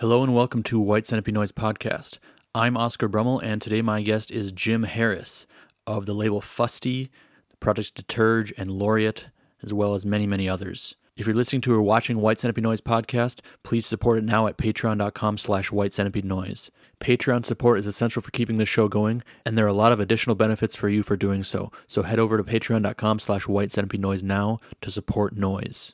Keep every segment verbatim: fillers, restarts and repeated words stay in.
Hello and welcome to White Centipede Noise Podcast. I'm Oscar Brummel, and today my guest is Jim Harris of the label Fusty, Project Deterge, and Laureate, as well as many, many others. If you're listening to or watching White Centipede Noise Podcast, please support it now at patreon.com slash white centipede noise. Patreon support is essential for keeping this show going, and there are a lot of additional benefits for you for doing so. So head over to patreon.com slash white centipede noise now to support noise.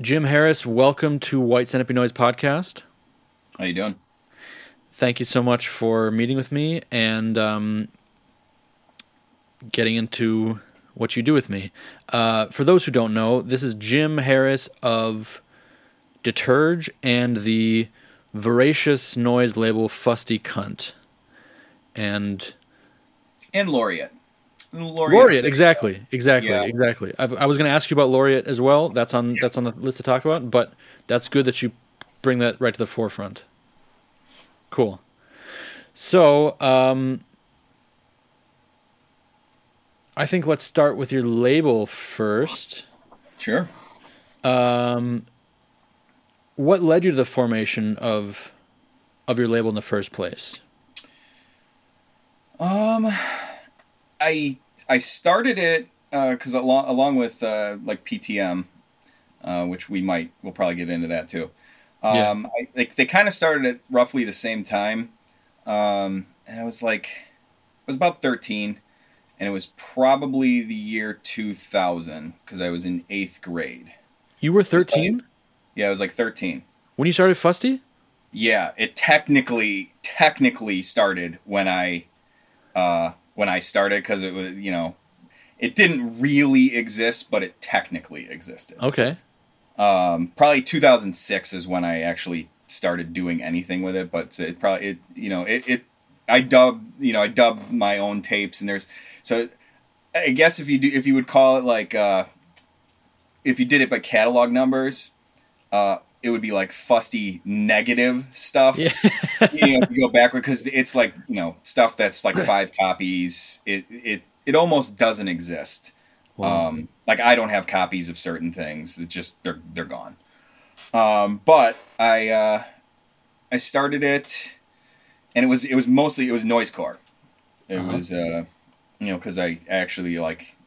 Jim Harris, welcome to White Centipede Noise Podcast. How you doing? Thank you so much for meeting with me and um, getting into what you do with me. Uh, for those who don't know, this is Jim Harris of Deterge and the voracious noise label Fusty Cunt. And... And Laureate. Laureate, Laureate exactly, exactly, yeah. exactly. I've, I was going to ask you about Laureate as well. That's on yeah. that's on the list to talk about, but that's good that you bring that right to the forefront. Cool. So, um, I think let's start with your label first. Sure. Um, what led you to the formation of of your label in the first place? Um. I I started it because uh, along along with uh, like P T M, uh, which we might we'll probably get into that too. Um, yeah. I, they they kind of started at roughly the same time, um, and I was like, I was about thirteen, and it was probably the year two thousand because I was in eighth grade. You were thirteen? Yeah, I was like thirteen when you started Fusty. Yeah, it technically technically started when I. Uh, when I started, because it was, you know, it didn't really exist, but it technically existed. Okay. Um, probably two thousand six is when I actually started doing anything with it, but it probably, it, you know, it, it, I dubbed, you know, I dubbed my own tapes, and there's, so I guess if you do, if you would call it like, uh, if you did it by catalog numbers, uh, it would be like Fusty negative stuff. Yeah. You know, you go backward because it's like, you know, stuff that's like five copies. It it it almost doesn't exist. Wow. Um, like I don't have copies of certain things. It's just they're they're gone. Um, but I uh, I started it, and it was it was mostly it was noisecore. It uh-huh. was uh, you know because I actually like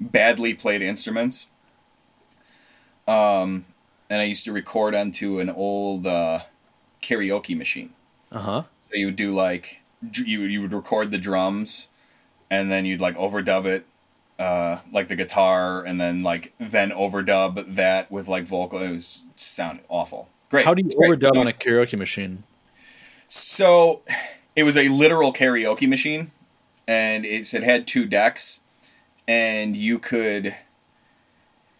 badly played instruments. Um. And I used to record onto an old uh, karaoke machine. Uh-huh. So you would do like, you you would record the drums, and then you'd like overdub it, uh, like the guitar, and then like then overdub that with like vocal. It was sounded awful. Great. How do you overdub on a karaoke machine? So it was a literal karaoke machine, and it, it had two decks, and you could...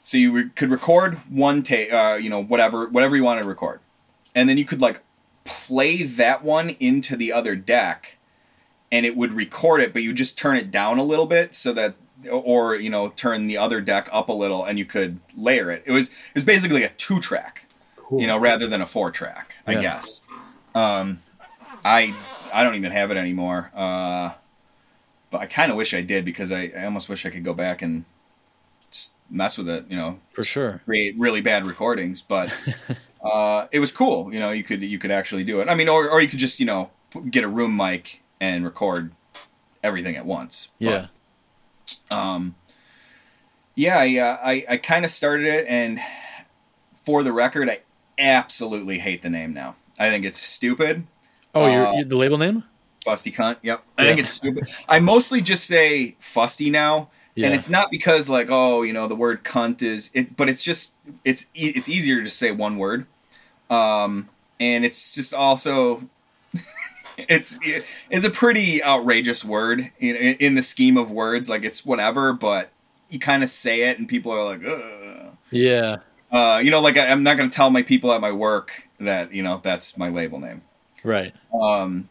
So you re- could record one take, uh, you know, whatever, whatever you wanted to record, and then you could like play that one into the other deck, and it would record it. But you just turn it down a little bit so that, or you know, turn the other deck up a little, and you could layer it. It was it was basically a two track, cool. you know, rather than a four track, yeah. I guess. Um, I I don't even have it anymore, uh, but I kind of wish I did because I, I almost wish I could go back and. Mess with it, you know, for sure, create really bad recordings, but uh it was cool, you know, you could you could actually do it. I mean, or or you could just, you know, get a room mic and record everything at once. Yeah. But, um Yeah, I, uh, I, I kind of started it, and for the record, I absolutely hate the name now. I think it's stupid. Oh, uh, you're, you're the label name? Fusty Cunt, yep. I yeah. think it's stupid. I mostly just say Fusty now, yeah. and it's not because, like, oh, you know, the word cunt is... it, but it's just, it's e- it's easier to just say one word. Um, and it's just also... It's it's a pretty outrageous word in, in the scheme of words. Like, it's whatever, but you kind of say it, and people are like, ugh. Yeah. Uh, you know, like, I, I'm not going to tell my people at my work that, you know, that's my label name. Right. Um.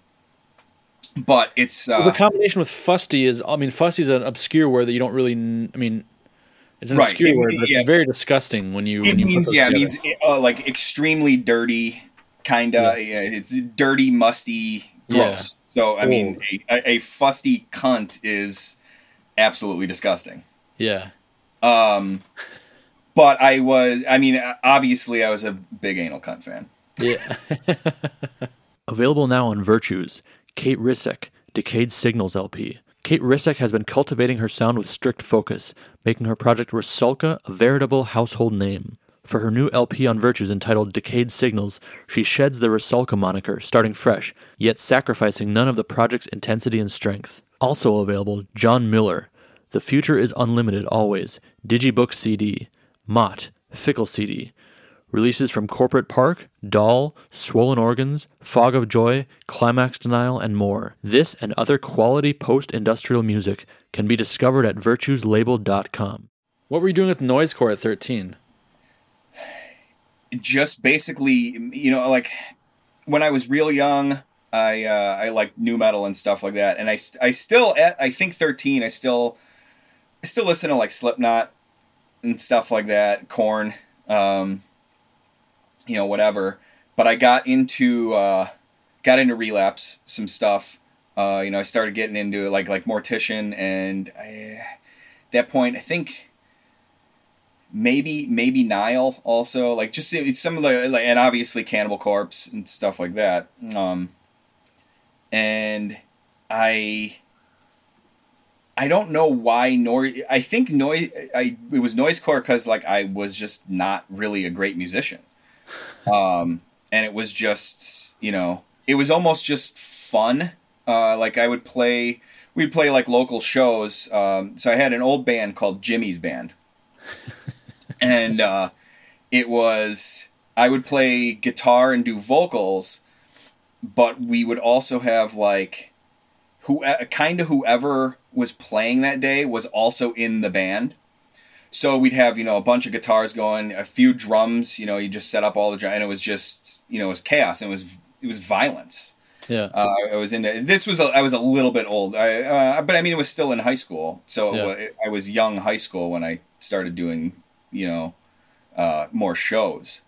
But it's... Uh, well, the combination with Fusty is... I mean, Fusty is an obscure word that you don't really... I mean, it's an right. obscure it, word, but yeah. it's very disgusting when you... It when you means, yeah, it means, uh, like, extremely dirty... Kind of, yeah. yeah, it's dirty, musty, gross. Yeah. So, I Ooh. mean, a, a fusty cunt is absolutely disgusting. Yeah. Um, but I was, I mean, obviously I was a big Anal Cunt fan. Yeah. Available now on Virtues, Kate Rissek, Decayed Signals L P. Kate Rissek has been cultivating her sound with strict focus, making her project Rusalka a veritable household name. For her new L P on Virtues entitled Decayed Signals, she sheds the Rusalka moniker, starting fresh, yet sacrificing none of the project's intensity and strength. Also available, John Miller, The Future is Unlimited Always, Digibook C D, Mott, Fickle C D. Releases from Corporate Park, Doll, Swollen Organs, Fog of Joy, Climax Denial, and more. This and other quality post-industrial music can be discovered at virtues label dot com. What were you doing with Noisecore at thirteen? Just basically, you know, like when I was real young, I uh, I liked nu metal and stuff like that, and I I still at I think thirteen I still I still listen to like Slipknot and stuff like that, Korn, um, you know, whatever. But I got into uh, got into Relapse, some stuff. Uh, you know, I started getting into like like Mortician, and I, at that point, I think. Maybe, maybe Nile also, like just some of the, like, and obviously Cannibal Corpse and stuff like that. Um, and I, I don't know why noise. I think noise. I it was noisecore because like I was just not really a great musician. Um, and it was just you know it was almost just fun. Uh, like I would play, we'd play like local shows. Um, so I had an old band called Jimmy's Band. And uh, it was, I would play guitar and do vocals, but we would also have like, who kind of whoever was playing that day was also in the band. So we'd have, you know, a bunch of guitars going, a few drums, you know, you just set up all the drums, and it was just, you know, it was chaos. And it was, it was violence. Yeah. Uh, I was in, this was, a, I was a little bit old, I, uh, but I mean, it was still in high school. So yeah. it, I was young high school when I started doing you know, uh, more shows.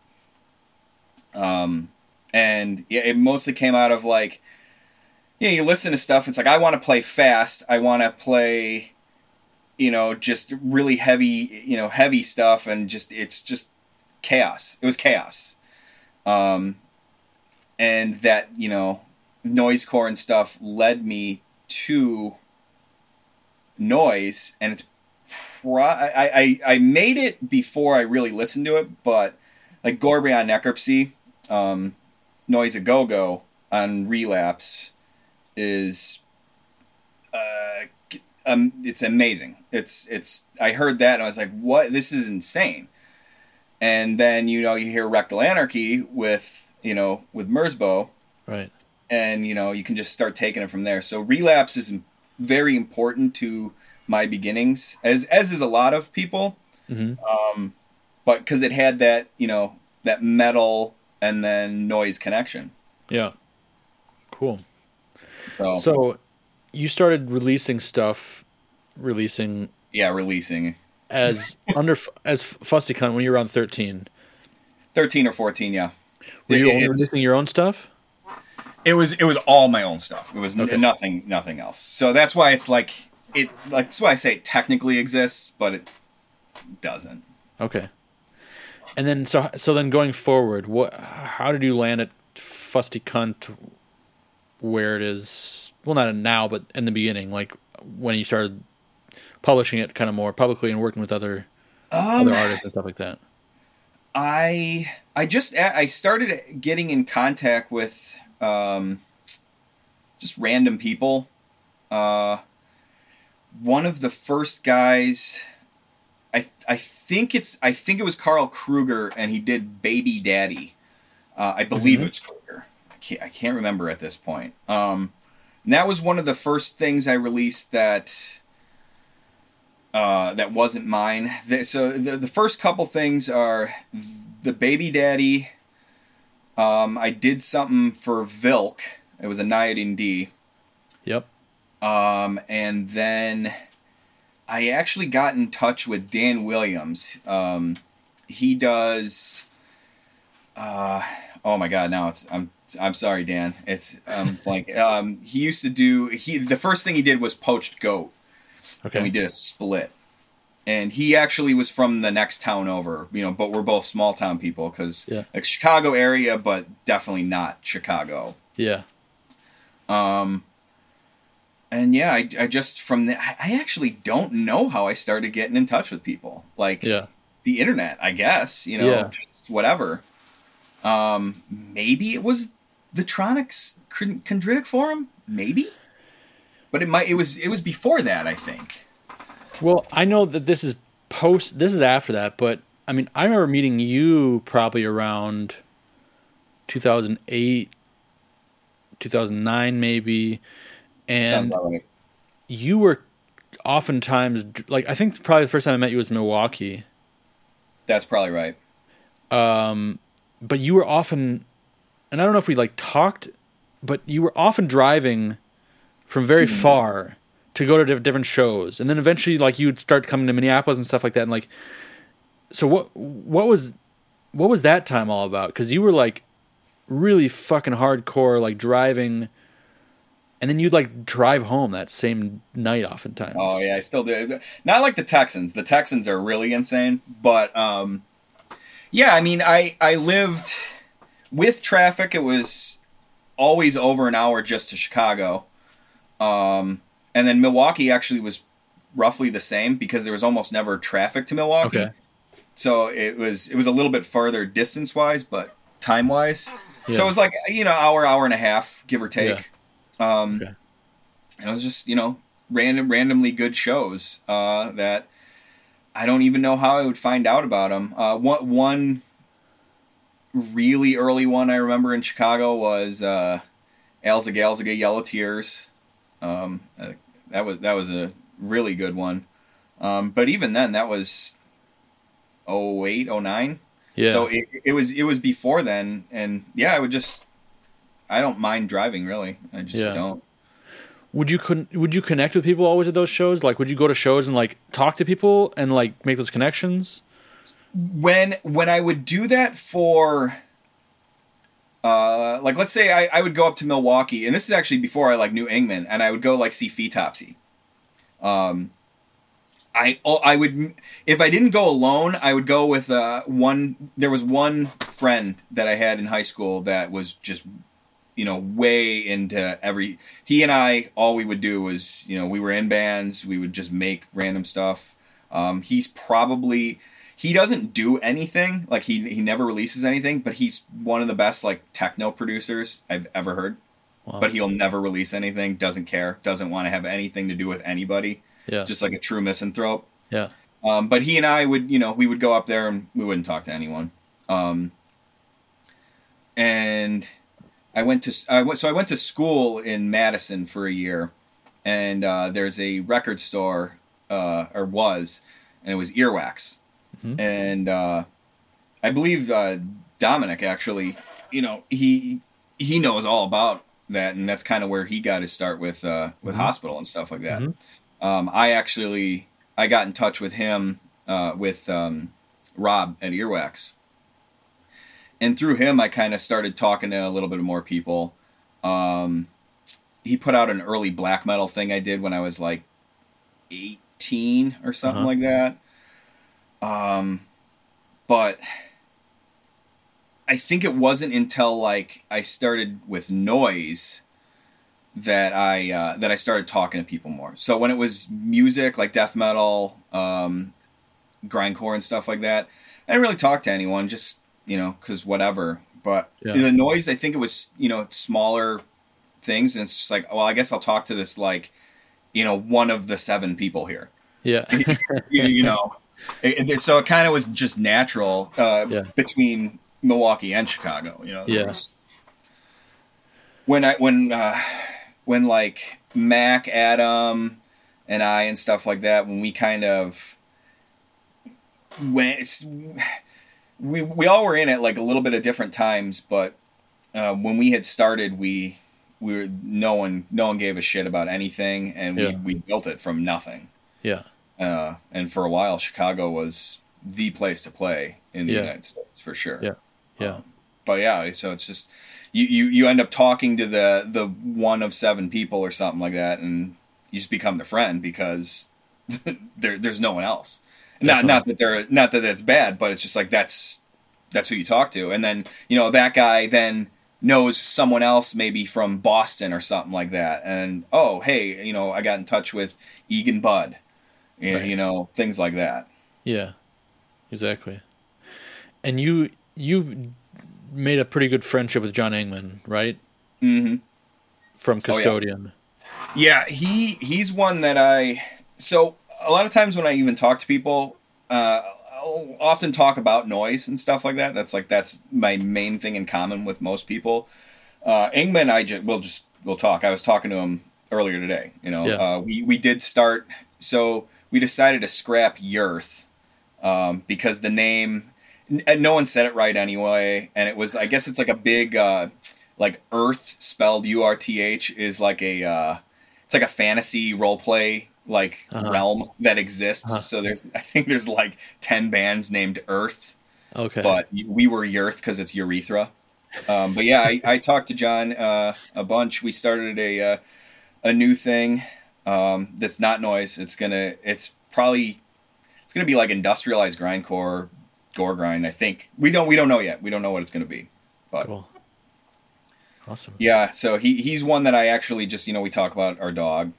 Um, and yeah, it mostly came out of like, you know, you listen to stuff. It's like, I want to play fast. I want to play, you know, just really heavy, you know, heavy stuff. And just, it's just chaos. It was chaos. Um, and that, you know, noisecore and stuff led me to noise. And it's, I, I, I made it before I really listened to it, but like Gorbryon Necropsy, um, Noise A Go Go on Relapse is, uh, um, it's amazing. It's, it's, I heard that and I was like, what? This is insane. And then, you know, you hear Rectal Anarchy with, you know, with Merzbow. Right. And, you know, you can just start taking it from there. So Relapse is very important to my beginnings, as as is a lot of people, mm-hmm. um, but because it had that you know that metal and then noise connection. Yeah, cool. So, so you started releasing stuff, releasing yeah, releasing as under as Fusty Cunt when you were around thirteen, thirteen or fourteen. Yeah, were you it, only releasing your own stuff? It was it was all my own stuff. It was okay. nothing nothing else. So that's why it's like. It like that's why I say it technically exists, but it doesn't. Okay. And then so so then going forward, what? How did you land at Fusty Cunt? Where it is? Well, not now, but in the beginning, like when you started publishing it kind of more publicly and working with other um, other artists and stuff like that? I I just I started getting in contact with um, just random people. Uh, one of the first guys, I I think it's I think it was Carl Kruger, and he did Baby Daddy. Uh, I believe mm-hmm. it's Kruger. I can't I can't remember at this point. Um, and that was one of the first things I released that. Uh, that wasn't mine. The, so the, the first couple things are the Baby Daddy. Um, I did something for Vilk. It was a Niodine D. Yep. Um, and then I actually got in touch with Dan Williams. Um, he does. Uh, oh my God! Now it's I'm I'm sorry, Dan. It's um blank. Um, he used to do he the first thing he did was poached goat. Okay. And we did a split. And he actually was from the next town over, you know, but we're both small town people because yeah. like Chicago area, but definitely not Chicago. Yeah. Um, and yeah, I, I just from the, I actually don't know how I started getting in touch with people like yeah. the internet, I guess, you know, yeah. just whatever. Um, maybe it was the Tronics Chondritic Forum. Maybe. But it might. It was. It was before that, I think. Well, I know that this is post. This is after that. But I mean, I remember meeting you probably around two thousand eight, two thousand nine, maybe. And sounds right. You were oftentimes like I think probably the first time I met you was Milwaukee. That's probably right. Um, but you were often, and I don't know if we like talked, but you were often driving from very mm-hmm. far to go to different shows. And then eventually like you'd start coming to Minneapolis and stuff like that. And like, so what, what was, what was that time all about? Cause you were like really fucking hardcore, like driving and then you'd like drive home that same night oftentimes. Oh yeah. I still do. Not like the Texans. The Texans are really insane, but um, yeah, I mean, I, I lived with traffic. It was always over an hour just to Chicago. Um, and then Milwaukee actually was roughly the same because there was almost never traffic to Milwaukee. Okay. So it was, it was a little bit further distance wise, but time wise. Yeah. So it was like, you know, hour, hour and a half, give or take. Yeah. Um, okay. And it was just, you know, random, randomly good shows, uh, that I don't even know how I would find out about them. Uh, one, one really early one I remember in Chicago was, uh, Alzaga Alzaga Yellow Tears. Um, uh, that was, that was a really good one. Um, but even then that was oh eight, oh nine. Yeah. So it, it was, it was before then. And yeah, I would just, I don't mind driving really. I just yeah. don't. Would you, con- would you connect with people always at those shows? Like, would you go to shows and like talk to people and like make those connections? When, when I would do that for, Uh, like let's say I, I would go up to Milwaukee, and this is actually before I like knew Engman, and I would go like see Fetopsy. Um, I I would if I didn't go alone, I would go with uh one. There was one friend that I had in high school that was just you know way into every. He and I all we would do was you know we were in bands, we would just make random stuff. Um, he's probably. He doesn't do anything, like he he never releases anything, but he's one of the best like techno producers I've ever heard. Wow. But he'll never release anything, doesn't care, doesn't want to have anything to do with anybody. Yeah. Just like a true misanthrope. Yeah. Um, but he and I would, you know, we would go up there and we wouldn't talk to anyone. Um, and I went to I went, so I went to school in Madison for a year, and uh, there's a record store uh, or was, and it was Earwax. Mm-hmm. And uh, I believe uh, Dominic actually, you know, he he knows all about that, and that's kind of where he got his start with uh, with mm-hmm. Hospital and stuff like that. Mm-hmm. Um, I actually I got in touch with him uh, with um, Rob at Earwax, and through him I kind of started talking to a little bit more people. Um, he put out an early black metal thing I did when I was like eighteen or something uh-huh. like that. Um, but I think it wasn't until like I started with Noise that I uh, that I started talking to people more. So when it was music, like death metal, um, grindcore and stuff like that, I didn't really talk to anyone, just, you know, because whatever. But yeah. the noise, I think it was, you know, smaller things. And it's just like, well, I guess I'll talk to this, like, you know, one of the seven people here. Yeah. you, you know, it, it, so it kind of was just natural uh, yeah. between Milwaukee and Chicago, you know. Yeah. Was, when I, when, uh, when like Mac, Adam and I and stuff like that, when we kind of went, we, we all were in it like a little bit of different times, but uh, when we had started, we, we were, no one, no one gave a shit about anything, and yeah. we, we built it from nothing. Yeah. Uh, and for a while, Chicago was the place to play in the yeah. United States, for sure. Yeah. Yeah. Um, but yeah, so it's just, you, you, you end up talking to the, the one of seven people or something like that, and you just become their friend because there, there's no one else. Not, not that they're, not that that's bad, but it's just like, that's, that's who you talk to. And then, you know, that guy then knows someone else maybe from Boston or something like that. And, oh, hey, you know, I got in touch with Egan Budd, and, right. you know, things like that. Yeah, exactly. And you, you made a pretty good friendship with John Engman, right? Mm-hmm. From Custodian. Oh, yeah. yeah, he, he's one that I, so a lot of times when I even talk to people, uh, I'll often talk about noise and stuff like that. That's like, that's my main thing in common with most people. Uh, Engman, I just, we'll just, we'll talk. I was talking to him earlier today, you know, yeah. uh, we, we did start. So we decided to scrap Yerth, um, because the name, n- no one said it right anyway. And it was, I guess it's like a big, uh, like Earth spelled U R T H is like a, uh, it's like a fantasy role play like uh-huh. realm that exists. Uh-huh. So there's, I think there's like ten bands named Earth. Okay. But we were Yerth because it's urethra. Um, but yeah, I, I talked to John uh, a bunch. We started a uh, a new thing um, that's not noise. It's gonna, it's probably, it's gonna be like industrialized grindcore, gore grind. I think we don't we don't know yet. We don't know what it's gonna be. But cool. Awesome. Yeah. So he he's one that I actually just, you know, we talk about our dog.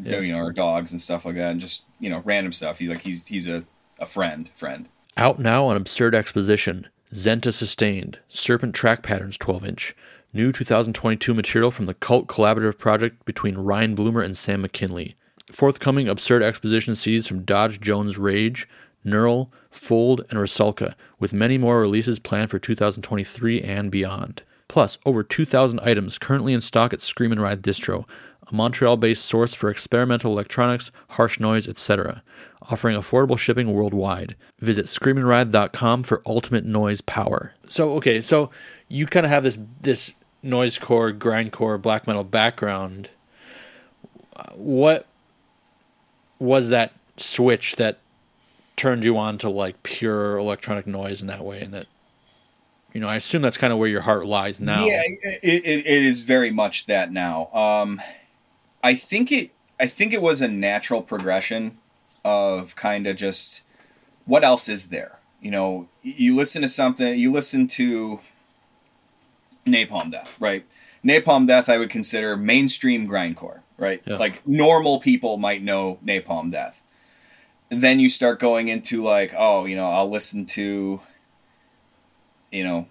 Yeah. You know, or dogs and stuff like that, and just, you know, random stuff. He like he's he's a, a friend friend. Out now on Absurd Exposition, Zenta Sustained, Serpent Track Patterns twelve inch, new two thousand twenty-two material from the cult collaborative project between Ryan Bloomer and Sam McKinley. Forthcoming Absurd Exposition C Ds from Dodge Jones Rage, Neural, Fold, and Rusalka, with many more releases planned for two thousand twenty-three and beyond. Plus, over two thousand items currently in stock at Scream and Ride Distro, a Montreal-based source for experimental electronics, harsh noise, et cetera, offering affordable shipping worldwide. Visit scream and ride dot com for ultimate noise power. So, okay, so you kind of have this this noisecore, grindcore, black metal background. What was that switch that turned you on to, like, pure electronic noise in that way, and that, you know, I assume that's kind of where your heart lies now. Yeah, it, it, it is very much that now. Um, I think it. I think it was a natural progression of kind of just what else is there. You know, you listen to something. You listen to Napalm Death, right? Napalm Death, I would consider mainstream grindcore, right? Yeah. Like normal people might know Napalm Death. Then you start going into like, oh, you know, I'll listen to, you know,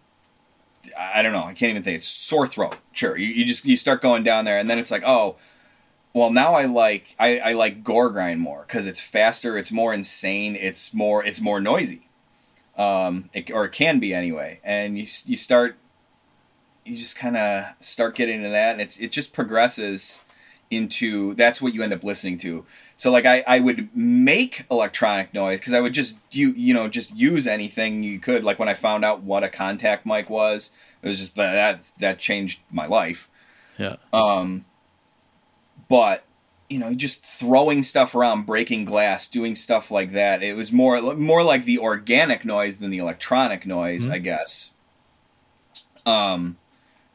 I don't know. I can't even think. It's Sore Throat. Sure. You, you just, you start going down there, and then it's like, oh, well, now I like, I, I like gore grind more because it's faster. It's more insane. It's more, it's more noisy. Um, it, or it can be anyway. And you, you start, you just kind of start getting into that, and it's, it just progresses into, that's what you end up listening to. So like I, I would make electronic noise because I would just do, you know, just use anything you could. Like when I found out what a contact mic was, it was just that that, that changed my life. Yeah. Um, but, you know, just throwing stuff around, breaking glass, doing stuff like that. It was more more like the organic noise than the electronic noise, mm-hmm. I guess. Um,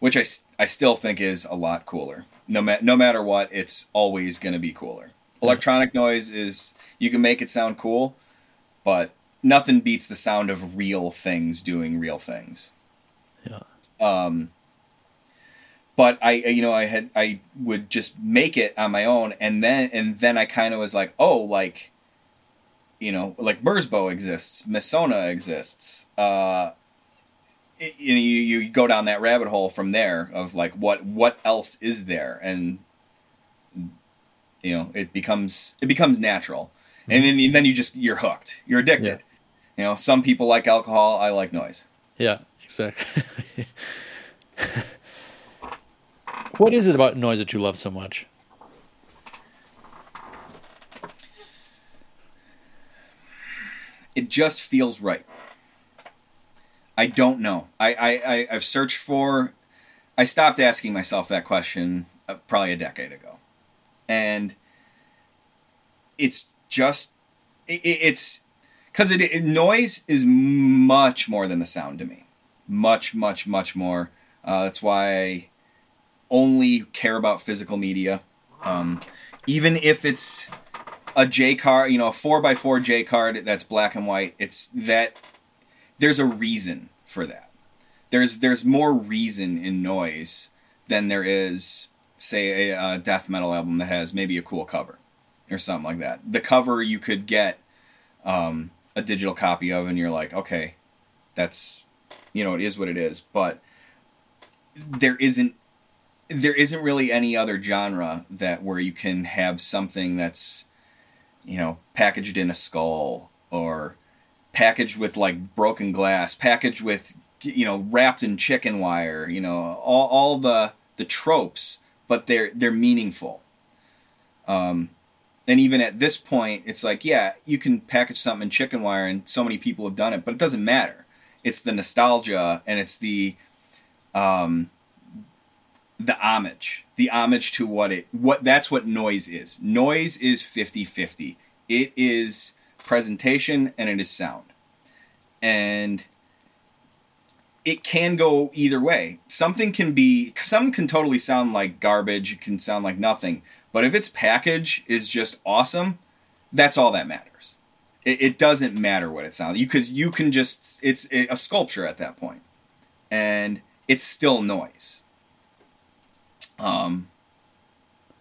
which I, I still think is a lot cooler. No ma- no matter what, it's always going to be cooler. Electronic noise is, you can make it sound cool, but nothing beats the sound of real things doing real things. Yeah. Um, But I, you know, I had, I would just make it on my own. And then, and then I kind of was like, oh, like, you know, like Merzbow exists, Messona exists. Uh, it, you know, you, you go down that rabbit hole from there of like, what, what else is there? And, you know, it becomes, it becomes natural. Mm-hmm. And then, and then you just, you're hooked, you're addicted. Yeah. You know, some people like alcohol. I like noise. Yeah, exactly. What is it about noise that you love so much? It just feels right. I don't know. I, I, I, I've searched for... I stopped asking myself that question uh, probably a decade ago. And it's just... It, it's... Because it, it, noise is much more than the sound to me. Much, much, much more. Uh, that's why... only care about physical media. Um, even if it's a J card, you know, a four by four J card that's black and white, it's that there's a reason for that. There's, there's more reason in noise than there is, say, a, a death metal album that has maybe a cool cover or something like that. The cover you could get um, a digital copy of and you're like, okay, that's, you know, it is what it is. But there isn't, there isn't really any other genre that where you can have something that's, you know, packaged in a skull or packaged with like broken glass, packaged with, you know, wrapped in chicken wire, you know, all, all the, the tropes, but they're, they're meaningful. Um, and even at this point, it's like, yeah, you can package something in chicken wire and so many people have done it, but it doesn't matter. It's the nostalgia and it's the, um, the homage, the homage to what it, what that's what noise is. Noise is fifty-fifty. It is presentation and it is sound. And it can go either way. Something can be, some can totally sound like garbage. It can sound like nothing, but if its package is just awesome, that's all that matters. It, it doesn't matter what it sounds like. 'Cause you can just, it's a sculpture at that point and it's still noise. Um,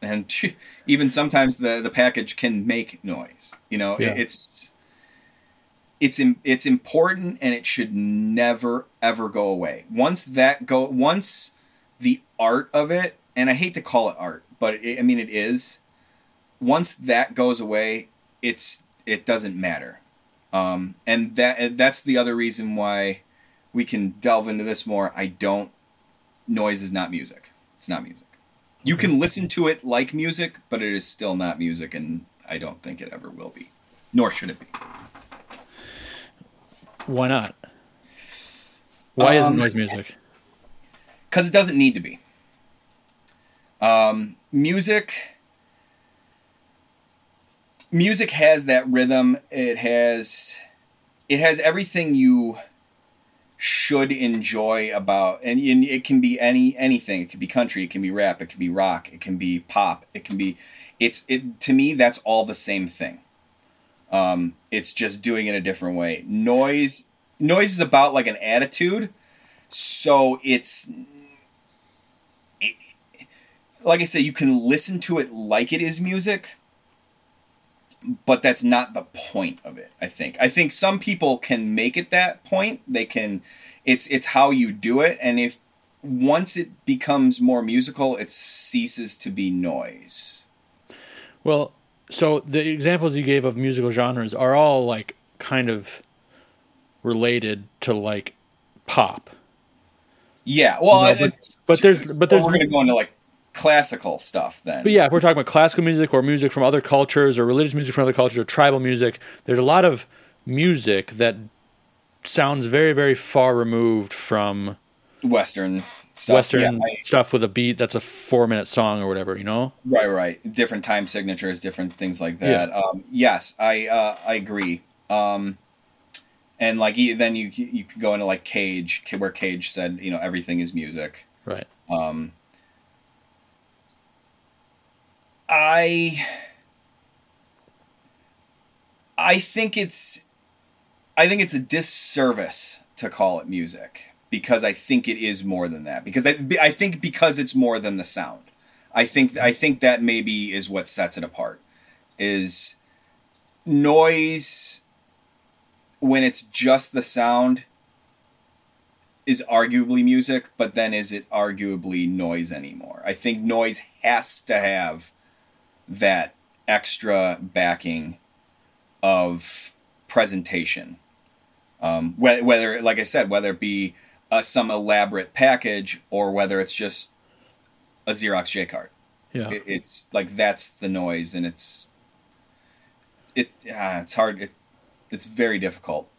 and even sometimes the, the package can make noise, you know, yeah. it's, it's, it's important and it should never, ever go away. Once that go, once the art of it, and I hate to call it art, but it, I mean, it is, once that goes away, it's, it doesn't matter. Um, and that, that's the other reason why we can delve into this more. I don't, noise is not music. It's not music. You can listen to it like music, but it is still not music, and I don't think it ever will be. Nor should it be. Why not? Why um, isn't noise music? Because it doesn't need to be. Um, music... Music has that rhythm. It has... It has everything you... should enjoy about, and, and it can be any anything. It can be country, it can be rap, it can be rock, it can be pop, it can be. It's it to me that's all the same thing. Um, it's just doing it a different way. Noise, noise is about like an attitude, so it's. It, like I said, you can listen to it like it is music, but that's not the point of it. I think, I think some people can make it that point. They can, it's, it's how you do it. And if once it becomes more musical, it ceases to be noise. Well, so the examples you gave of musical genres are all like kind of related to like pop. Yeah. Well, you know, but, it's, but there's, but there's, we're going to go into like, classical stuff then. But yeah, if we're talking about classical music or music from other cultures or religious music from other cultures or tribal music, there's a lot of music that sounds very, very far removed from Western stuff. Western yeah, I, stuff with a beat that's a four minute song or whatever, you know? Right, right. Different time signatures, different things like that. Yeah. Um, yes, I uh, I agree. Um, and like then you you could go into like Cage, where Cage said, you know, everything is music. Right. Um I I think it's I think it's a disservice to call it music because I think it is more than that. Because I, I think because it's more than the sound. I think I think that maybe is what sets it apart. Is noise, when it's just the sound, is arguably music, but then is it arguably noise anymore? I think noise has to have that extra backing of presentation. Um, whether, whether, like I said, whether it be uh, some elaborate package or whether it's just a Xerox J card. Yeah. It, it's like, that's the noise, and it's, it, uh, it's hard. It, it's very difficult.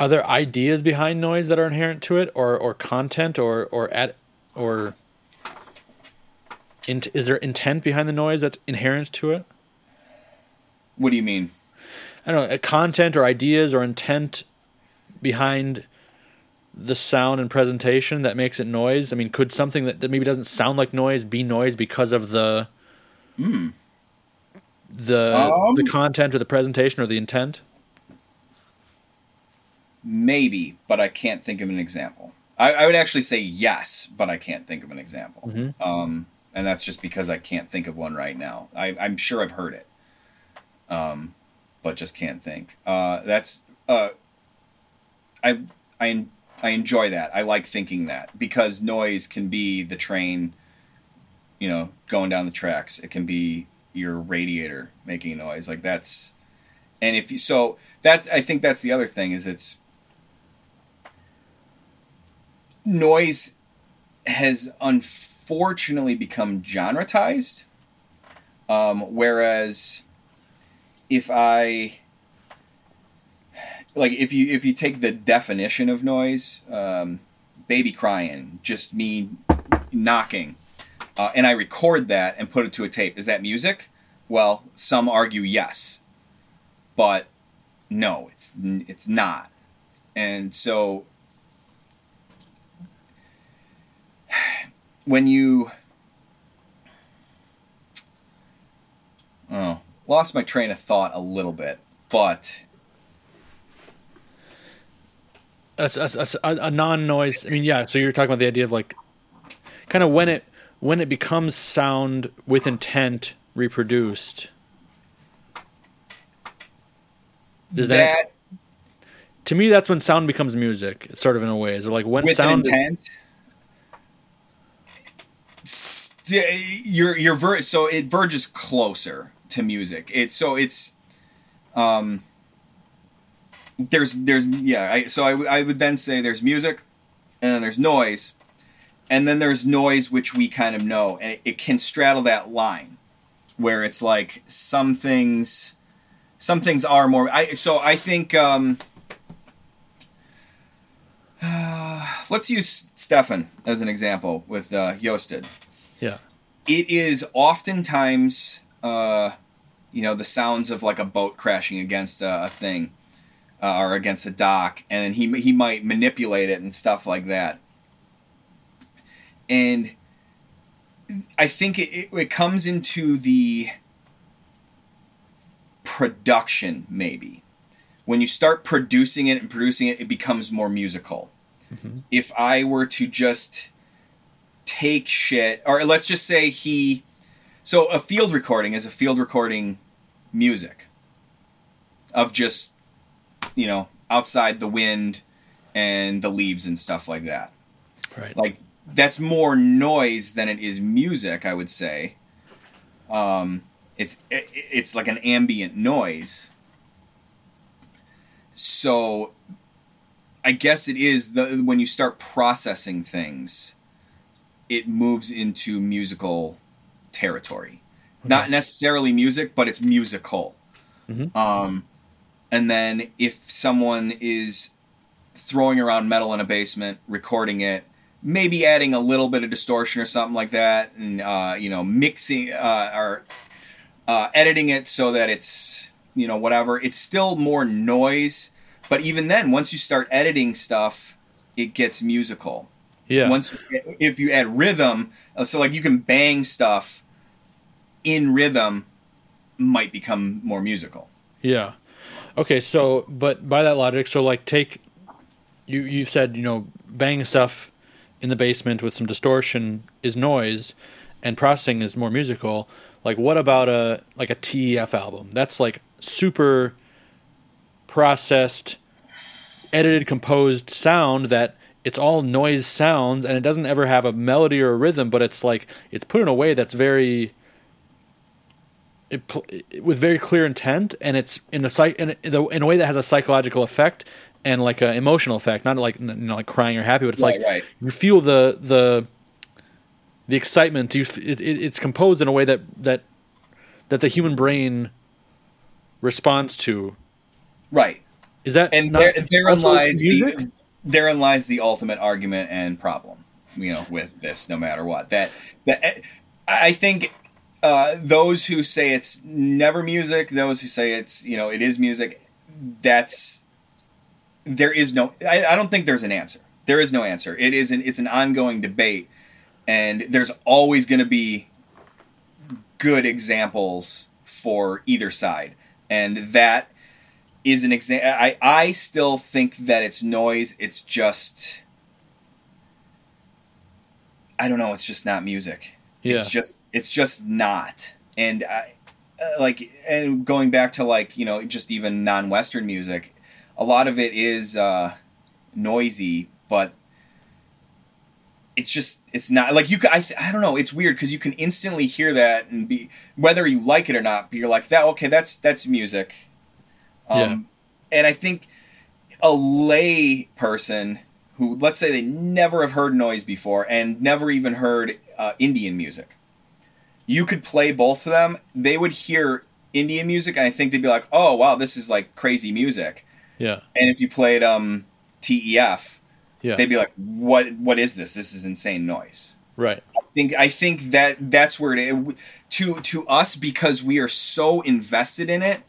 Are there ideas behind noise that are inherent to it, or, or content, or, or at, or in, is there intent behind the noise that's inherent to it? What do you mean? I don't know, content or ideas or intent behind the sound and presentation that makes it noise. I mean, could something that, that maybe doesn't sound like noise be noise because of the mm. the um, the content or the presentation or the intent? Maybe, but I can't think of an example. I, I would actually say yes, but I can't think of an example. Mm-hmm. Um, and that's just because I can't think of one right now. I, I'm sure I've heard it, um, but just can't think. Uh, that's uh, I I I enjoy that. I like thinking that, because noise can be the train, you know, going down the tracks. It can be your radiator making noise, like that's. And if you, so that I think that's the other thing, is it's. Noise has unfortunately become genretized, um, whereas if I like if you if you take the definition of noise, um, baby crying, just me knocking, uh, and I record that and put it to a tape, is that music? Well, some argue yes, but no, it's it's not, and so. When you, oh, lost my train of thought a little bit, but a, a, a, a non-noise. I mean, yeah. So you're talking about the idea of like, kind of when it when it becomes sound with intent reproduced. Does that, that to me, that's when sound becomes music. Sort of in a way, is it like when with sound intent. Be- Your your ver- so it verges closer to music. It's so it's um there's there's yeah. I, so I I would then say there's music, and then there's noise, and then there's noise which we kind of know, and it, it can straddle that line where it's like some things some things are more. I so I think um uh, let's use Stefan as an example with uh, Josted. Yeah, it is oftentimes, uh, you know, the sounds of like a boat crashing against a, a thing uh, or against a dock, and he he might manipulate it and stuff like that. And I think it, it, it comes into the production maybe. When you start producing it and producing it, it becomes more musical. Mm-hmm. If I were to just take shit, or let's just say he, so a field recording is a field recording music of just, you know, outside the wind and the leaves and stuff like that. Right. Like that's more noise than it is music, I would say. Um, it's, it, it's like an ambient noise. So I guess it is the, when you start processing things, it moves into musical territory. Okay. Not necessarily music, but it's musical. Mm-hmm. Um, and then if someone is throwing around metal in a basement, recording it, maybe adding a little bit of distortion or something like that, and, uh, you know, mixing uh, or uh, editing it so that it's, you know, whatever, it's still more noise. But even then, once you start editing stuff, it gets musical. Yeah. Once, if you add rhythm, so like you can bang stuff in rhythm, might become more musical. Yeah. Okay. So, but by that logic, so like take you. You said you know banging stuff in the basement with some distortion is noise and processing is more musical. Like, what about a like a T E F album? That's like super processed, edited, composed sound that it's all noise sounds, and it doesn't ever have a melody or a rhythm, but it's like it's put in a way that's very it, it, with very clear intent, and it's in a in a, in a way that has a psychological effect and like an emotional effect, not like, you know, like crying or happy, but it's right, like right. you feel the the the excitement. You it, it, it's composed in a way that that that the human brain responds to. Right. Is that and there therein lies the therein lies the ultimate argument and problem, you know, with this. No matter what, that that I think uh, those who say it's never music, those who say it's you know it is music, that's there is no. I, I don't think there's an answer. There is no answer. It is an it's an ongoing debate, and there's always going to be good examples for either side, and that. Is an example. I, I still think that it's noise. It's just, I don't know. It's just not music. Yeah. It's just, it's just not. And I uh, like, and going back to like, you know, just even non-Western music, a lot of it is uh, noisy, but it's just, it's not like you. I, I don't know. It's weird. Cause you can instantly hear that and be, whether you like it or not, you're like that. Okay. That's, that's music. Um, yeah. And I think a lay person who, let's say they never have heard noise before and never even heard uh, Indian music, you could play both of them. They would hear Indian music, and I think they'd be like, oh, wow, this is like crazy music. Yeah. And if you played um, T E F, yeah. they'd be like, what? What is this? This is insane noise. Right. I think I think that that's where it, it to to us, because we are so invested in it,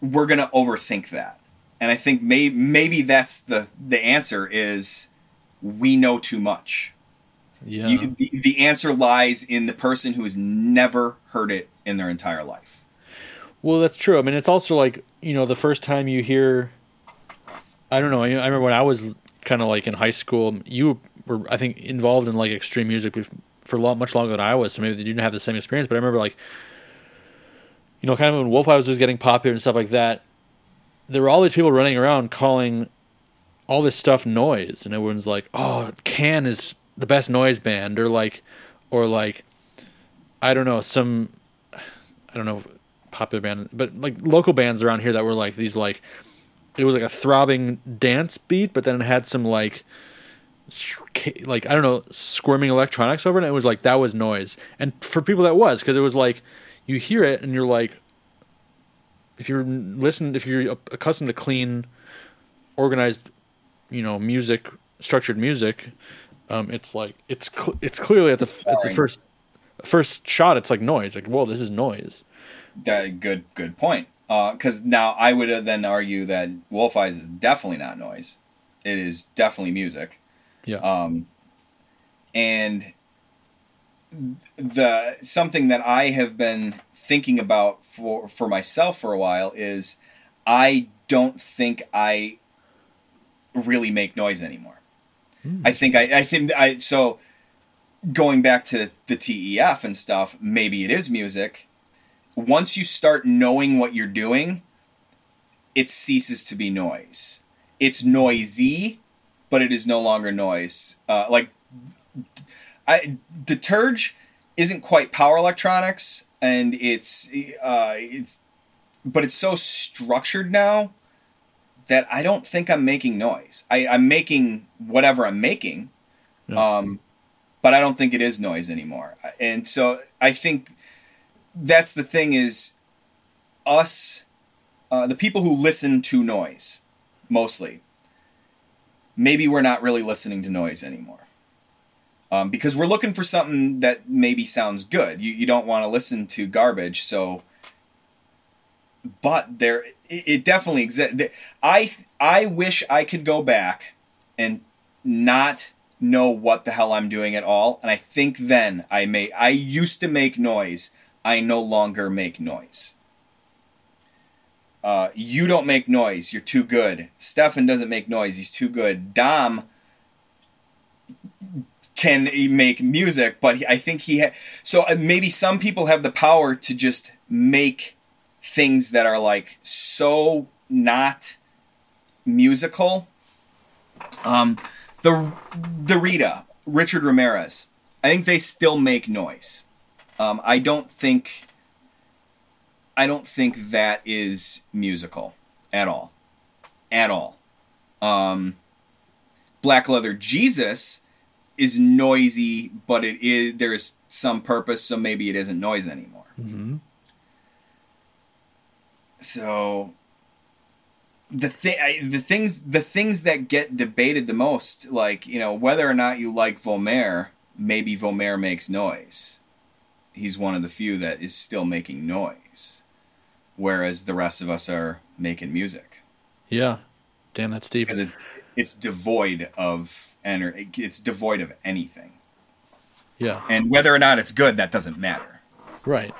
we're going to overthink that. And I think may, maybe that's the, the answer is we know too much. Yeah. You, the, the answer lies in the person who has never heard it in their entire life. Well, that's true. I mean, it's also like, you know, the first time you hear, I don't know. I remember when I was kind of like in high school, you were, I think, involved in like extreme music for long, much longer than I was. So maybe you didn't have the same experience, but I remember like, you know, kind of when Wolf Eyes was getting popular and stuff like that, there were all these people running around calling all this stuff noise, and everyone's like, "Oh, Can is the best noise band," or like, or like, I don't know, some, I don't know, popular band, but like local bands around here that were like these like, it was like a throbbing dance beat, but then it had some like, like I don't know, squirming electronics over it. And it was like that was noise, and for people that was because it was like. You hear it and you're like, if you're listening, if you're accustomed to clean, organized, you know, music, structured music, um, it's like it's cl- it's clearly at the at the first first shot, it's like noise. Like, whoa, this is noise. That, good good point. Because uh, now I would then argue that Wolf Eyes is definitely not noise. It is definitely music. Yeah. Um, and. The something that I have been thinking about for, for myself for a while is I don't think I really make noise anymore. Mm. I think I, I think I, so going back to the T E F and stuff, maybe it is music. Once you start knowing what you're doing, it ceases to be noise. It's noisy, but it is no longer noise. Uh, like, I, Deterge isn't quite power electronics, and it's uh, it's, but it's so structured now that I don't think I'm making noise. I, I'm making whatever I'm making, no. um, but I don't think it is noise anymore. And so I think that's the thing is us, uh, the people who listen to noise mostly, maybe we're not really listening to noise anymore. Um, because we're looking for something that maybe sounds good. You you don't want to listen to garbage, so. But there, it, it definitely exists. I I wish I could go back and not know what the hell I'm doing at all. And I think then I may. I used to make noise. I no longer make noise. Uh, you don't make noise. You're too good. Stefan doesn't make noise. He's too good. Dom can make music, but I think he ha- so maybe some people have the power to just make things that are like so not musical. Um, the the Rita, Richard Ramirez, I think they still make noise. Um, I don't think I don't think that is musical at all, at all. Um, Black Leather Jesus is noisy, but it is there is some purpose, so maybe it isn't noise anymore. Mm-hmm. So the thing, the things, the things that get debated the most, like you know, whether or not you like Volmer, maybe Volmer makes noise. He's one of the few that is still making noise, whereas the rest of us are making music. Yeah, damn, that's deep. Because it's it's devoid of. And it's devoid of anything. Yeah. And whether or not it's good, that doesn't matter. Right.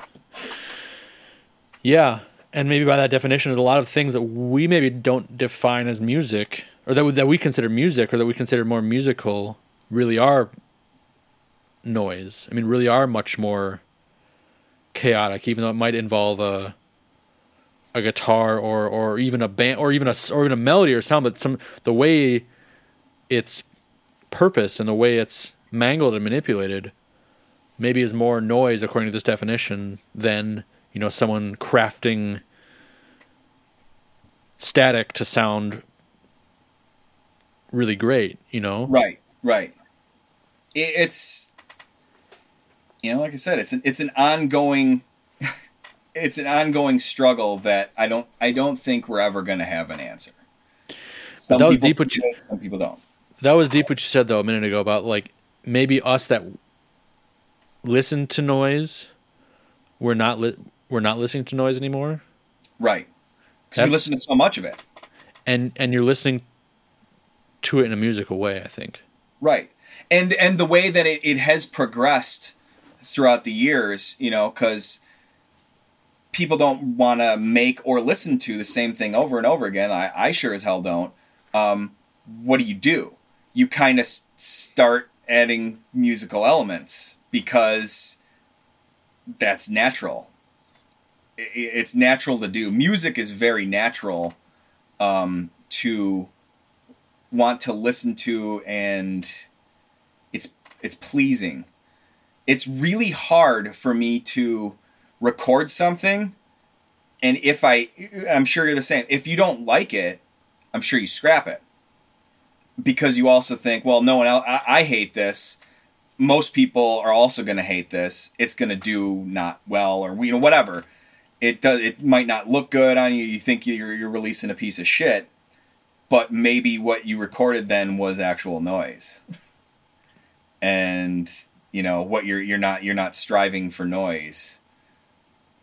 Yeah. And maybe by that definition, there's a lot of things that we maybe don't define as music, or that we, that we consider music, or that we consider more musical, really are noise. I mean, really are much more chaotic, even though it might involve a a guitar or or even a band or even a or even a melody or sound. But some the way it's purpose and the way it's mangled and manipulated maybe is more noise according to this definition than, you know, someone crafting static to sound really great, you know? Right, right. It's, you know, like I said, it's an, it's an ongoing, it's an ongoing struggle that I don't, I don't think we're ever going to have an answer. Some that was people deep what you, some people don't. That was deep what you said, though, a minute ago about, like, maybe us that listen to noise, we're not li- we're not listening to noise anymore. Right. Because we listen to so much of it. And and you're listening to it in a musical way, I think. Right. And and the way that it, it has progressed throughout the years, you know, because people don't want to make or listen to the same thing over and over again. I, I sure as hell don't. Um, what do you do? You kind of start adding musical elements because that's natural. It's natural to do. Music is very natural um, to want to listen to, and it's it's pleasing. It's really hard for me to record something, and if I, I'm sure you're the same. If you don't like it, I'm sure you scrap it. Because you also think, well, no one else, I, I hate this. Most people are also going to hate this. It's going to do not well, or you know, whatever. It does. It might not look good on you. You think you're you're releasing a piece of shit, but maybe what you recorded then was actual noise, and you know what you're you're not you're not striving for noise.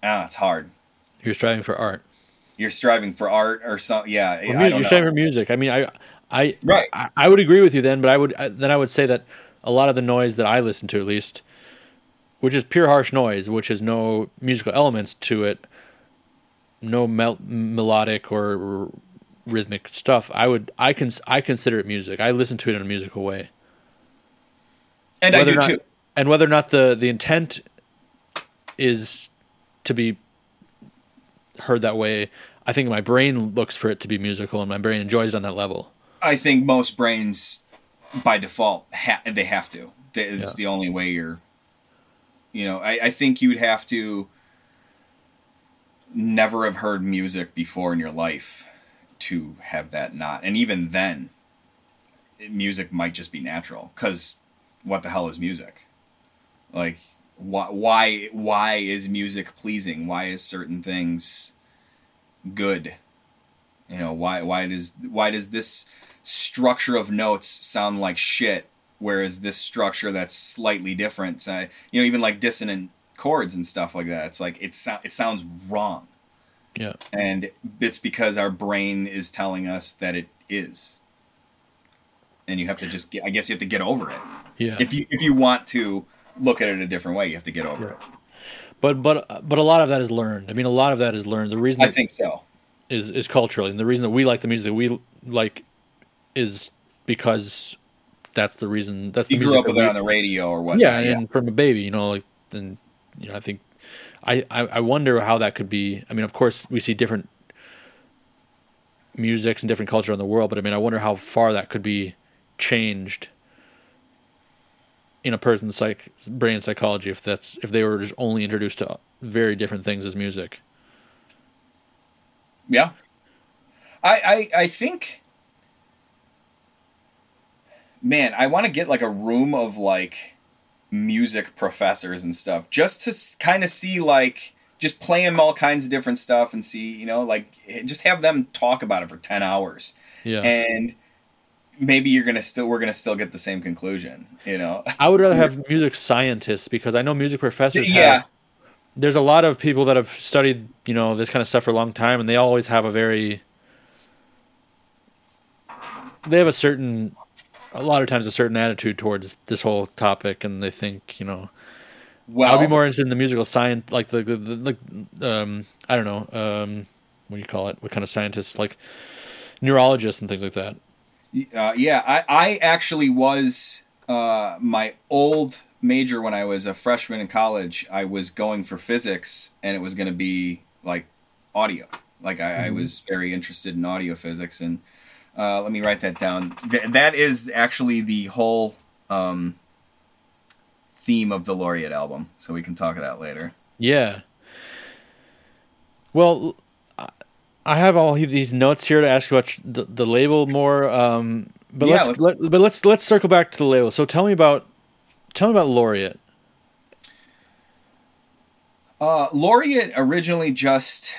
Ah, it's hard. You're striving for art. You're striving for art or something. Yeah, music, I don't know. You're striving for music. I mean, I. I, right. I I would agree with you then, but I would I, then I would say that a lot of the noise that I listen to, at least, which is pure harsh noise, which is no musical elements to it, no mel- melodic or r- rhythmic stuff. I would I can cons- I consider it music. I listen to it in a musical way, and whether I do not, too. And whether or not the, the intent is to be heard that way, I think my brain looks for it to be musical, and my brain enjoys it on that level. I think most brains, by default, ha- they have to. It's yeah. the only way you're, you know, I, I think you'd have to never have heard music before in your life to have that not. And even then, music might just be natural, because what the hell is music? Like, wh- why why is music pleasing? Why is certain things good? You know, why why does why does this structure of notes sound like shit, whereas this structure that's slightly different, so, you know, even like dissonant chords and stuff like that, it's like it, so- it sounds wrong. Yeah. And it's because our brain is telling us that it is. And you have to just get, I guess you have to get over it. Yeah. If you if you want to look at it a different way, you have to get over yeah. it. But but but a lot of that is learned. I mean, a lot of that is learned. The reason I think so is is culturally, and the reason that we like the music that we like is because that's the reason. That's you the grew up with it on the radio or what? Yeah, yeah, and from a baby, you know, like, and you know, I think I, I, I wonder how that could be. I mean, of course, we see different musics and different culture in the world, but I mean, I wonder how far that could be changed in a person's psych brain psychology if that's if they were just only introduced to very different things as music. Yeah, I I, I think. Man, I want to get like a room of like music professors and stuff just to kind of see like just play them all kinds of different stuff and see, you know, like just have them talk about it for ten hours. Yeah. And maybe you're going to still, we're going to still get the same conclusion, you know. I would rather have music scientists because I know music professors. Yeah. Have, there's a lot of people that have studied, you know, this kind of stuff for a long time and they always have a very, they have a certain... a lot of times a certain attitude towards this whole topic, and they think, you know, well, I'll be more interested in the musical science, like the, the, the, the um, I don't know, um, what do you call it? What kind of scientists, like neurologists and things like that. Uh, yeah. I, I actually was, uh, my old major when I was a freshman in college, I was going for physics and it was going to be like audio. Like I, mm-hmm. I was very interested in audio physics and, Uh, let me write that down. Th- that is actually the whole um, theme of the Laureate album, so we can talk about that later. Yeah. Well, I have all these notes here to ask about the, the label more, um, but yeah, let's, let's... Let, but let's let's circle back to the label. So tell me about tell me about Laureate. Uh, Laureate originally just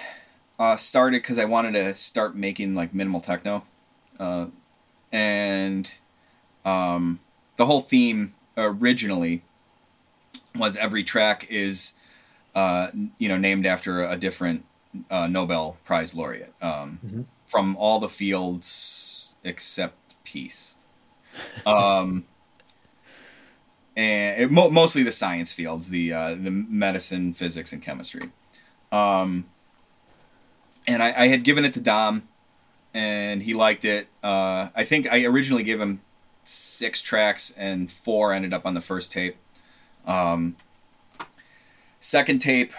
uh, started because I wanted to start making like minimal techno. Uh, and um, the whole theme originally was every track is, uh, you know, named after a different uh, Nobel Prize laureate um, mm-hmm. from all the fields except peace. Um, and it, mo- mostly the science fields, the uh, the medicine, physics, and chemistry. Um, and I, I had given it to Dom. And he liked it. Uh, I think I originally gave him six tracks and four ended up on the first tape. Um, second tape,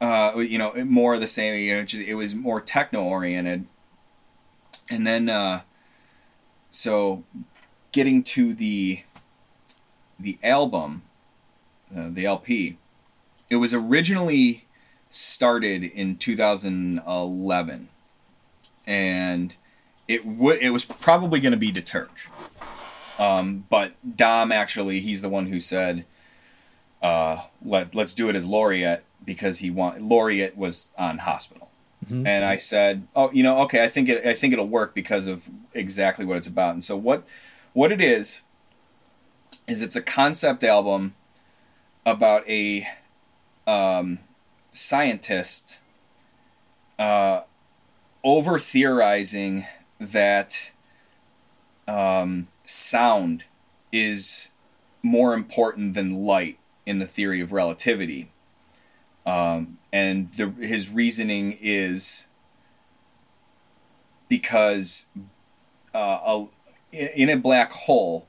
uh, you know, more of the same. You know, just, it was more techno-oriented. And then, uh, so getting to the the album, uh, the L P, it was originally started in two thousand eleven. And it would it was probably going to be Deterge, um, but Dom actually he's the one who said, uh, "Let let's do it as Laureate because he want Laureate was on Hospital," mm-hmm. and I said, "Oh, you know, okay, I think it I think it'll work because of exactly what it's about." And so what what it is is it's a concept album about a um, scientist. Uh, over theorizing that um, sound is more important than light in the theory of relativity. Um, and the, his reasoning is because uh, a, in a black hole,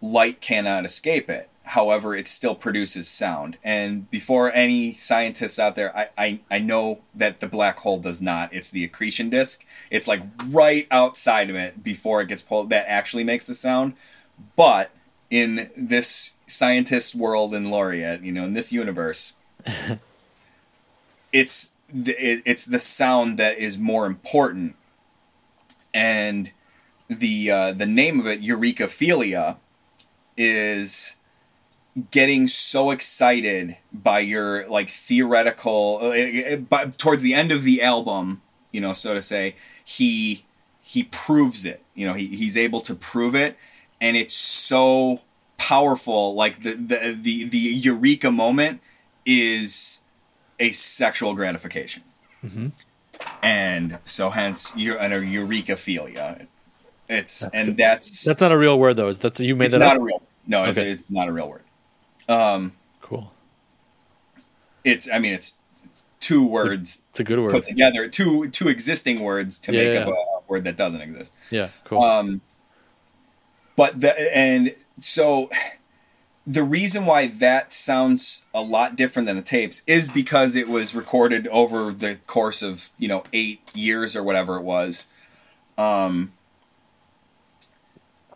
light cannot escape it. However, it still produces sound. And before any scientists out there, I, I, I know that the black hole does not. It's the accretion disk. It's like right outside of it before it gets pulled. That actually makes the sound. But in this scientist world in Laureate, you know, in this universe, it's the, it, it's the sound that is more important. And the uh, the name of it, Eurekaphilia, is... getting so excited by your like theoretical uh, by, towards the end of the album, you know, so to say, he he proves it, you know, he he's able to prove it, and it's so powerful. Like the the the, the eureka moment is a sexual gratification, mm-hmm. and so hence you're an eurekaphilia. It's that's and good. that's that's not a real word though. That's you made it's that not up? A real no. It's okay. it's not a real word. Um, cool. It's, I mean, it's, it's two words it's a good word. put together, two, two existing words to yeah, make yeah. up a word that doesn't exist. Yeah. Cool. Um, But the, and so the reason why that sounds a lot different than the tapes is because it was recorded over the course of, you know, eight years or whatever it was. Um,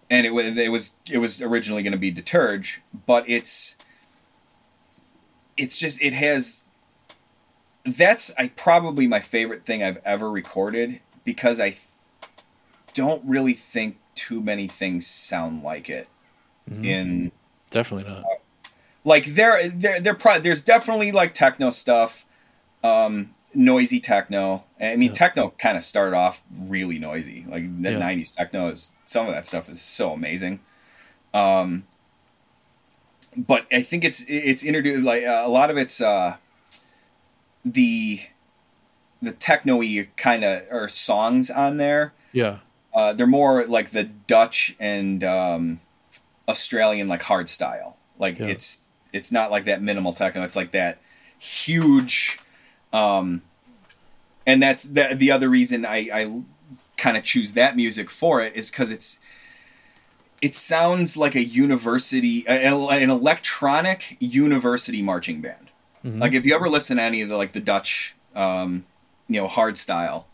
and it was, it was, it was originally going to be Deterge, but it's, it's just, it has, that's I probably my favorite thing I've ever recorded, because I don't really think too many things sound like it. Mm-hmm. In definitely not. Uh, like there, there, there. Pro- there's definitely like techno stuff, um, noisy techno. I mean, yeah. Techno kind of started off really noisy. Like the yeah. nineties techno is, some of that stuff is so amazing. Um, but I think it's it's introduced like uh, a lot of it's. Uh, the the techno-y kind of are songs on there. Yeah. Uh, they're more like the Dutch and um, Australian like hard style. Like yeah. it's it's not like that minimal techno. It's like that huge um, and that's the, the other reason I, I kind of choose that music for it, is because it's it sounds like a university, an electronic university marching band. Like if you ever listen to any of the like the Dutch, um, you know, hard style,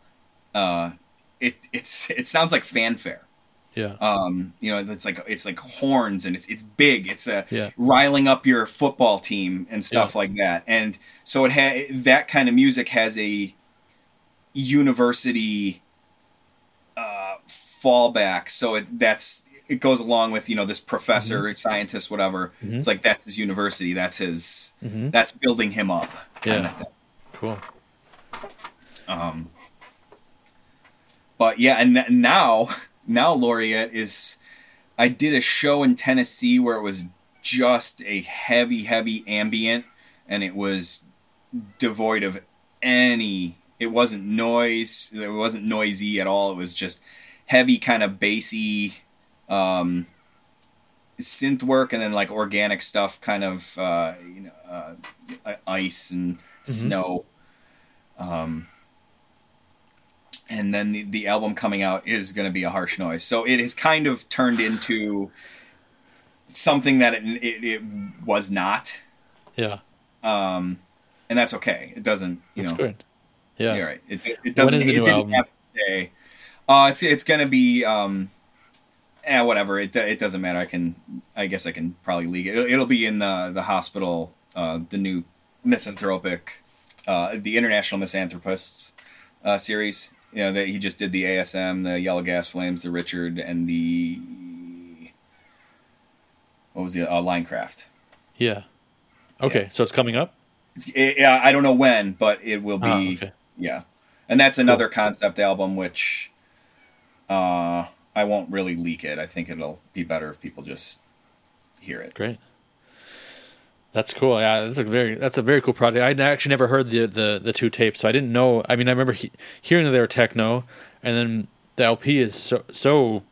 uh, it it's it sounds like fanfare. Yeah. Um, you know, it's like it's like horns and it's it's big. It's a yeah. riling up your football team and stuff yeah. like that. And so it ha- that kind of music has a university uh, fallback. So it that's it goes along with, you know, this professor, mm-hmm. scientist, whatever. Mm-hmm. It's like, that's his university. That's his, mm-hmm. that's building him up. Yeah. Kind of thing. Cool. Um, but yeah. And now, now Laureate is, I did a show in Tennessee where it was just a heavy, heavy ambient, and it was devoid of any, it wasn't noise. It wasn't noisy at all. It was just heavy, kind of bassy, Um, synth work, and then like organic stuff, kind of uh, you know, uh, ice and mm-hmm. snow. Um, and then the, the album coming out is going to be a harsh noise. So it has kind of turned into something that it, it, it was not. Yeah. Um, and that's okay. It doesn't. You that's know. Good. Yeah. You're right. It it doesn't. It didn't album? Have to stay. Uh, it's it's going to be. Um, Eh, whatever. It it doesn't matter. I can. I guess I can probably leak it. It'll, it'll be in the the hospital. Uh, the new misanthropic, uh, the International Misanthropists uh, series. You know that he just did the A S M, the Yellow Gas Flames, the Richard, and the what was the uh, Linecraft. Yeah. Okay, yeah. So it's coming up. It's, it, yeah, I don't know when, but it will be. Ah, okay. Yeah, and that's another cool. concept album, which. Uh, I won't really leak it. I think it'll be better if people just hear it. Great. That's cool. Yeah, that's a very that's a very cool project. I actually never heard the the, the two tapes, so I didn't know. I mean, I remember he, hearing they were techno, and then the L P is so so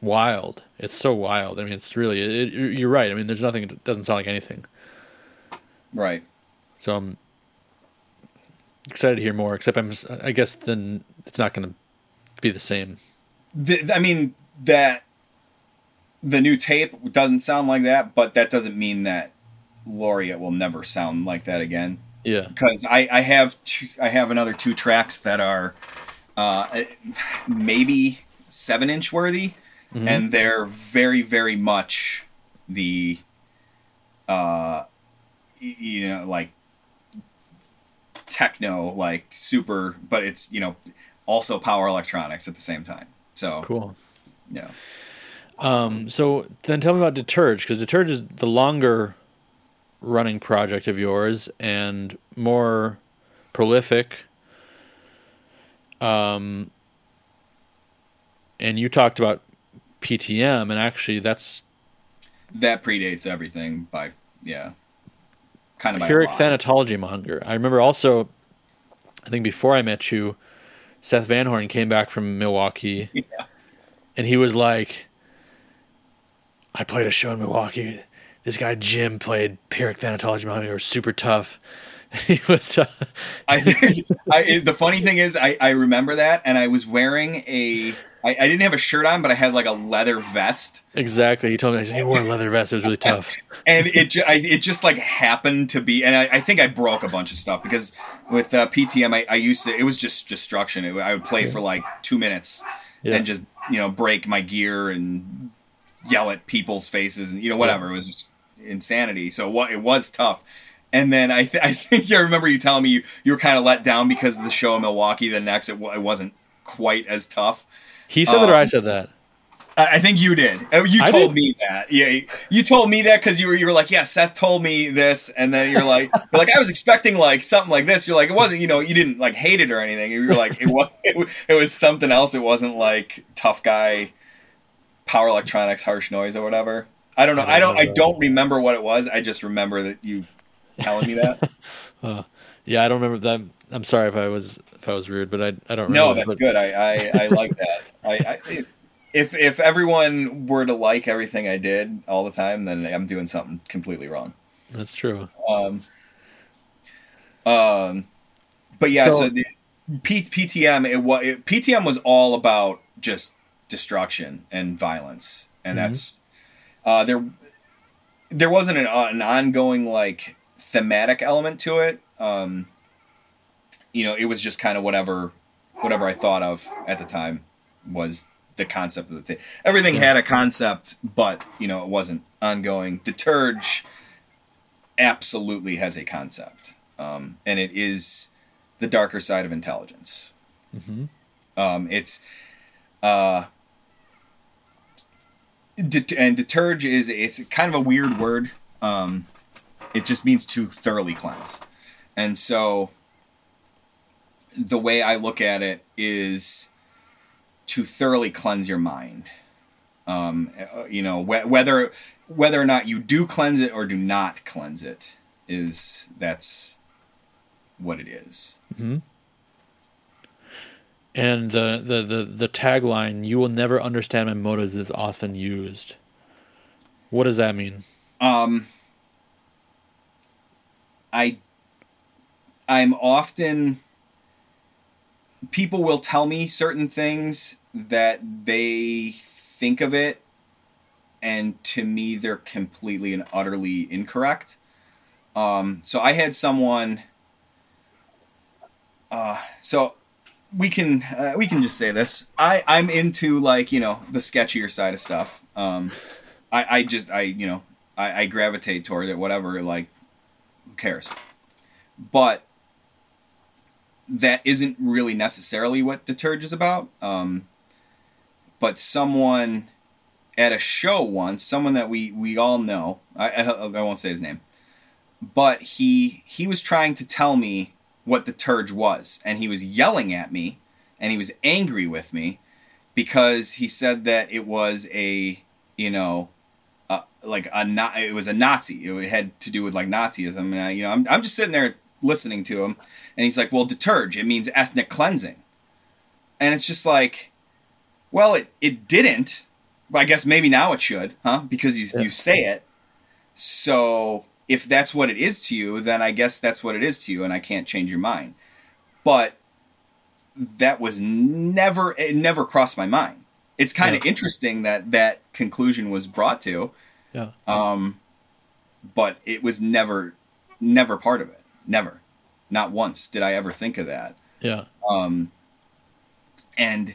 wild. It's so wild. I mean, it's really. It, you're right. I mean, there's nothing. It doesn't sound like anything. Right. So I'm excited to hear more. Except I'm. I guess then it's not going to be the same. The, I mean, that the new tape doesn't sound like that, but that doesn't mean that Laureate will never sound like that again. Yeah. Because I, I have two, I have another two tracks that are uh, maybe seven-inch worthy, mm-hmm. and they're very, very much the, uh, you know, like techno, like super, but it's, you know, also power electronics at the same time. So cool. Yeah. Um, so then tell me about Deterge, because Deterge is the longer running project of yours and more prolific. Um, and you talked about P T M, and actually that's. That predates everything by, yeah. Kind of by a lot. Pyrrhic Thanatology Monger. I remember also, I think before I met you, Seth Van Horn came back from Milwaukee, yeah. and he was like, I played a show in Milwaukee. This guy Jim played Pyrrhic Thanatology Monger. It was super tough. He was. Uh, I, I, the funny thing is, I, I remember that, and I was wearing a. I, I didn't have a shirt on, but I had like a leather vest. Exactly. He told me he wore a leather vest. It was really tough. And it ju- I, it just like happened to be, and I, I think I broke a bunch of stuff because with uh, P T M, I, I used to, it was just destruction. It, I would play yeah. for like two minutes yeah. and just, you know, break my gear and yell at people's faces and, you know, whatever. Yeah. It was just insanity. So what, it was tough. And then I, th- I think I remember you telling me you, you were kind of let down because of the show in Milwaukee. The next, it, w- it wasn't quite as tough. He said um, that, or I said that? I think you did. You I told did. me that. Yeah, you told me that because you were you were like, yeah, Seth told me this, and then you're like, but like I was expecting like something like this. You're like, it wasn't. You know, you didn't like hate it or anything. You were like, it was. It, it was something else. It wasn't like tough guy, power electronics, harsh noise, or whatever. I don't know. I don't. I don't, I don't remember what it was. I just remember that you telling me that. uh, yeah, I don't remember that. I'm sorry if I was if I was rude, but I I don't. No, that's but... good. I, I, I like that. I, I if if everyone were to like everything I did all the time, then I'm doing something completely wrong. That's true. Um. Um, but yeah, so, so the P, PTM it was it, P T M was all about just destruction and violence, and mm-hmm. that's uh there there wasn't an uh, an ongoing like thematic element to it. Um. You know, it was just kind of whatever, whatever I thought of at the time was the concept of the thing. Everything yeah. had a concept, but you know, it wasn't ongoing. Deterge absolutely has a concept, um, and it is the darker side of intelligence. Mm-hmm. Um, it's uh, det- and deterge is it's kind of a weird word. Um, it just means to thoroughly cleanse, and so. The way I look at it is to thoroughly cleanse your mind. Um, you know, wh- whether, whether or not you do cleanse it or do not cleanse it is that's what it is. Mm-hmm. And the, the, the, the tagline, you will never understand my motives is often used. What does that mean? Um, I, I'm often, people will tell me certain things that they think of it, and to me, they're completely and utterly incorrect. Um, so I had someone. Uh, so we can uh, we can just say this. I I'm into like you know the sketchier side of stuff. Um, I I just I you know I, I gravitate toward it. Whatever, like who cares? But. That isn't really necessarily what Deterge is about. Um, but someone at a show once, someone that we, we all know, I, I, I won't say his name, but he, he was trying to tell me what Deterge was. And he was yelling at me and he was angry with me because he said that it was a, you know, uh, like a, not, it was a Nazi. It had to do with like Nazism. And I, you know, I'm, I'm just sitting there listening to him, and he's like, well, deterge, it means ethnic cleansing. And it's just like, well, it, it didn't, but I guess maybe now it should, huh? Because you yeah. you say it. So if that's what it is to you, then I guess that's what it is to you, and I can't change your mind. But that was never, it never crossed my mind. It's kind of yeah. interesting that that conclusion was brought to, yeah. um, but it was never, never part of it. Never. Not once did I ever think of that. Yeah. Um, and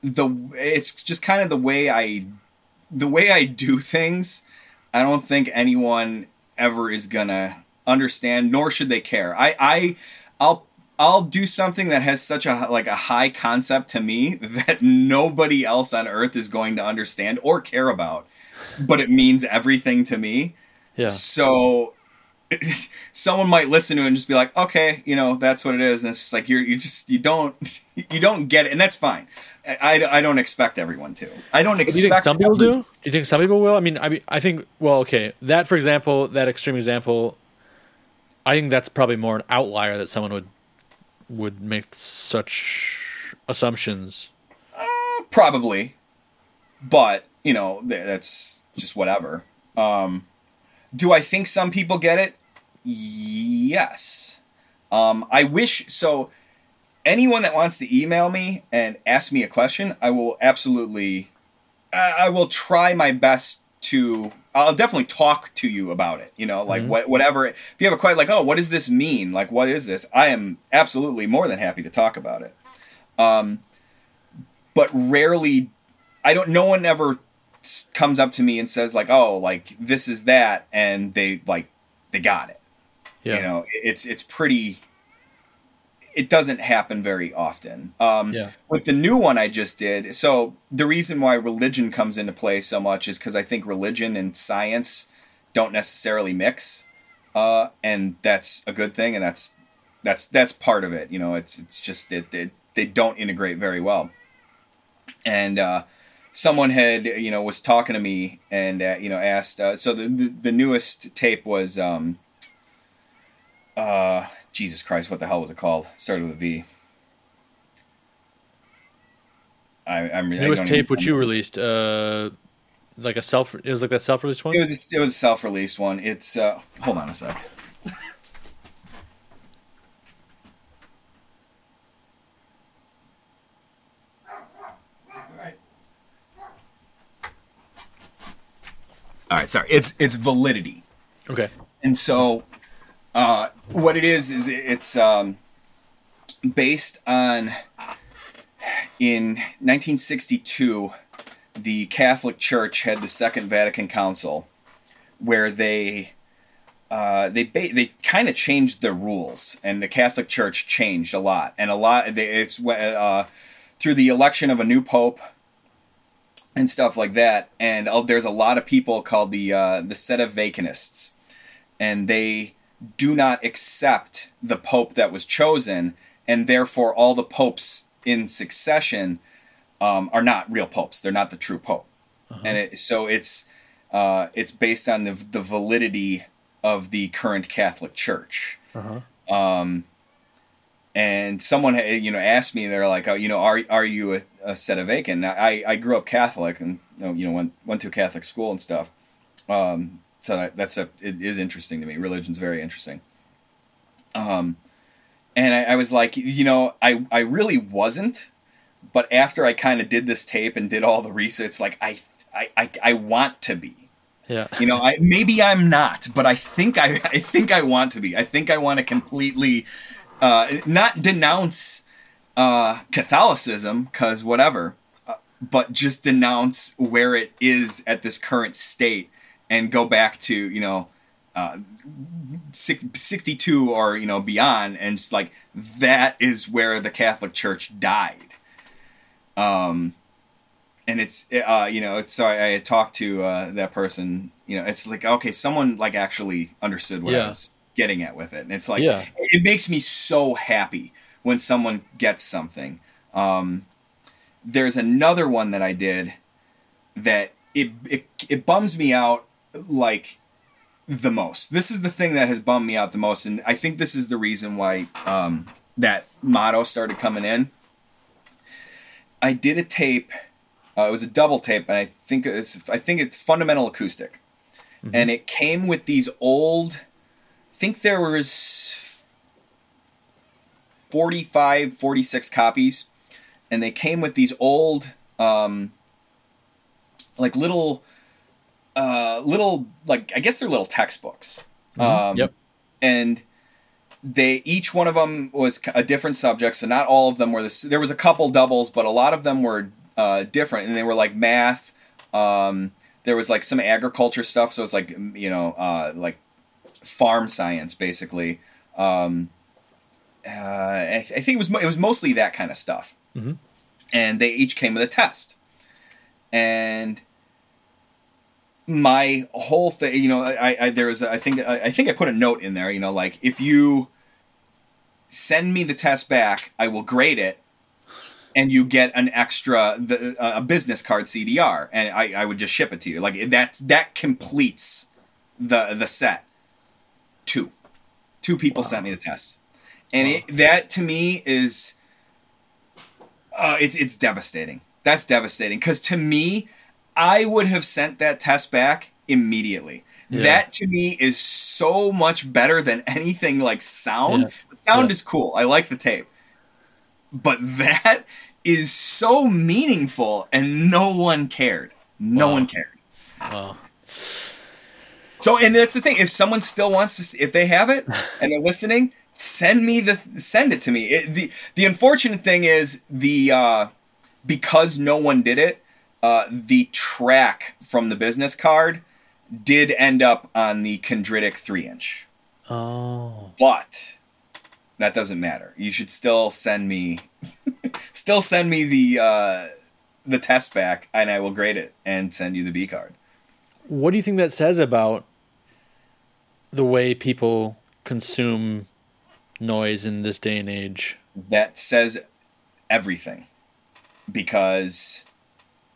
the it's just kind of the way I the way I do things. I don't think anyone ever is going to understand, nor should they care. I, I I'll I'll do something that has such a like a high concept to me that nobody else on earth is going to understand or care about. But it means everything to me. Yeah. So someone might listen to it and just be like, okay, you know, that's what it is. And it's just like, you're, you just, you don't, you don't get it. And that's fine. I, I, I don't expect everyone to, I don't expect. Do you think some people do? Do you think some people will? I mean, I, I think, well, okay. That, for example, that extreme example, I think that's probably more an outlier that someone would, would make such assumptions. Uh, probably. But you know, that's just whatever. Um, Do I think some people get it? Yes. Um, I wish, so anyone that wants to email me and ask me a question, I will absolutely, I, I will try my best to, I'll definitely talk to you about it. You know, like mm-hmm. what, whatever, if you have a question like, oh, what does this mean? Like, what is this? I am absolutely more than happy to talk about it. Um, but rarely, I don't, no one ever comes up to me and says like, oh, like this is that. And they like, they got it. Yeah. You know, it's it's pretty. It doesn't happen very often. Um, yeah. With the new one I just did, so the reason why religion comes into play so much is because I think religion and science don't necessarily mix, uh, and that's a good thing, and that's that's that's part of it. You know, it's it's just that it, it, they don't integrate very well. And uh, someone had you know was talking to me and uh, you know asked. Uh, so the, the the newest tape was. Um, Uh, Jesus Christ, what the hell was it called? It started with a V. I, I'm really. It was tape which you released, uh, like a self. It was like that self-released one. It was. It was a self-released one. It's. Uh, hold on a sec. All right. Sorry. It's it's Validity. Okay. And so. Uh, what it is, is it's um, based on, in nineteen sixty-two, the Catholic Church had the Second Vatican Council, where they uh, they ba- they kind of changed the rules, and the Catholic Church changed a lot, and a lot. They, it's uh, through the election of a new pope and stuff like that, and uh, there's a lot of people called the uh, the Set of Vacanists, and they do not accept the pope that was chosen, and therefore all the popes in succession um, are not real popes. They're not the true pope. Uh-huh. And it, so it's uh, it's based on the, the validity of the current Catholic Church. Uh-huh. Um, and someone you know asked me, they're like, oh, you know, are are you a, a set of Vacan? Now, I, I grew up Catholic and you know went went to a Catholic school and stuff. Um, So that's a, it is interesting to me. Religion's very interesting. Um, and I, I was like, you know, I, I really wasn't, but after I kind of did this tape and did all the research, like I, I, I, I want to be, yeah. You know, I, maybe I'm not, but I think I, I think I want to be, I think I want to completely, uh, not denounce, uh, Catholicism, cause whatever, uh, but just denounce where it is at this current state. And go back to, you know, uh, sixty-two or, you know, beyond. And it's like, that is where the Catholic Church died. Um, and it's, uh, you know, it's, so I had talked to uh, that person, you know, it's like, okay, someone like actually understood what yeah. I was getting at with it. And it's like, yeah. it makes me so happy when someone gets something. Um, there's another one that I did that it, it, it bums me out. Like the most. This is the thing that has bummed me out the most, and I think this is the reason why um, that motto started coming in. I did a tape. Uh, it was a double tape, and I think it was, I think it's Fundamental Acoustic, mm-hmm. and it came with these old. I think there was forty-five, forty-six copies, and they came with these old, um, like little. Uh, little, like, I guess they're little textbooks. Mm-hmm. Um, yep. And they, each one of them was a different subject. So not all of them were this, there was a couple doubles, but a lot of them were, uh, different. And they were like math. Um, there was like some agriculture stuff. So it's like, you know, uh, like farm science basically. Um, uh, I, th- I think it was, mo- it was mostly that kind of stuff. Mm-hmm. And they each came with a test. And, my whole thing, you know, I, I there was, I think, I, I think I put a note in there, you know, like if you send me the test back, I will grade it, and you get an extra the, a business card C D R, and I, I would just ship it to you. Like that that completes the the set. Two, two people wow. sent me the tests, and wow. it, that to me is, uh, it's it's devastating. That's devastating because to me. I would have sent that test back immediately. Yeah. That to me is so much better than anything like sound. Yeah. The sound yeah. is cool. I like the tape. But that is so meaningful, and no one cared. No wow. one cared. Wow. So, and that's the thing. If someone still wants to, see, if they have it and they're listening, send me the send it to me. It, the The unfortunate thing is the uh, because no one did it. Uh, the track from the business card did end up on the Chondritic three inch. Oh. But that doesn't matter. You should still send me still send me the uh, the test back, and I will grade it and send you the B card. What do you think that says about the way people consume noise in this day and age? That says everything. Because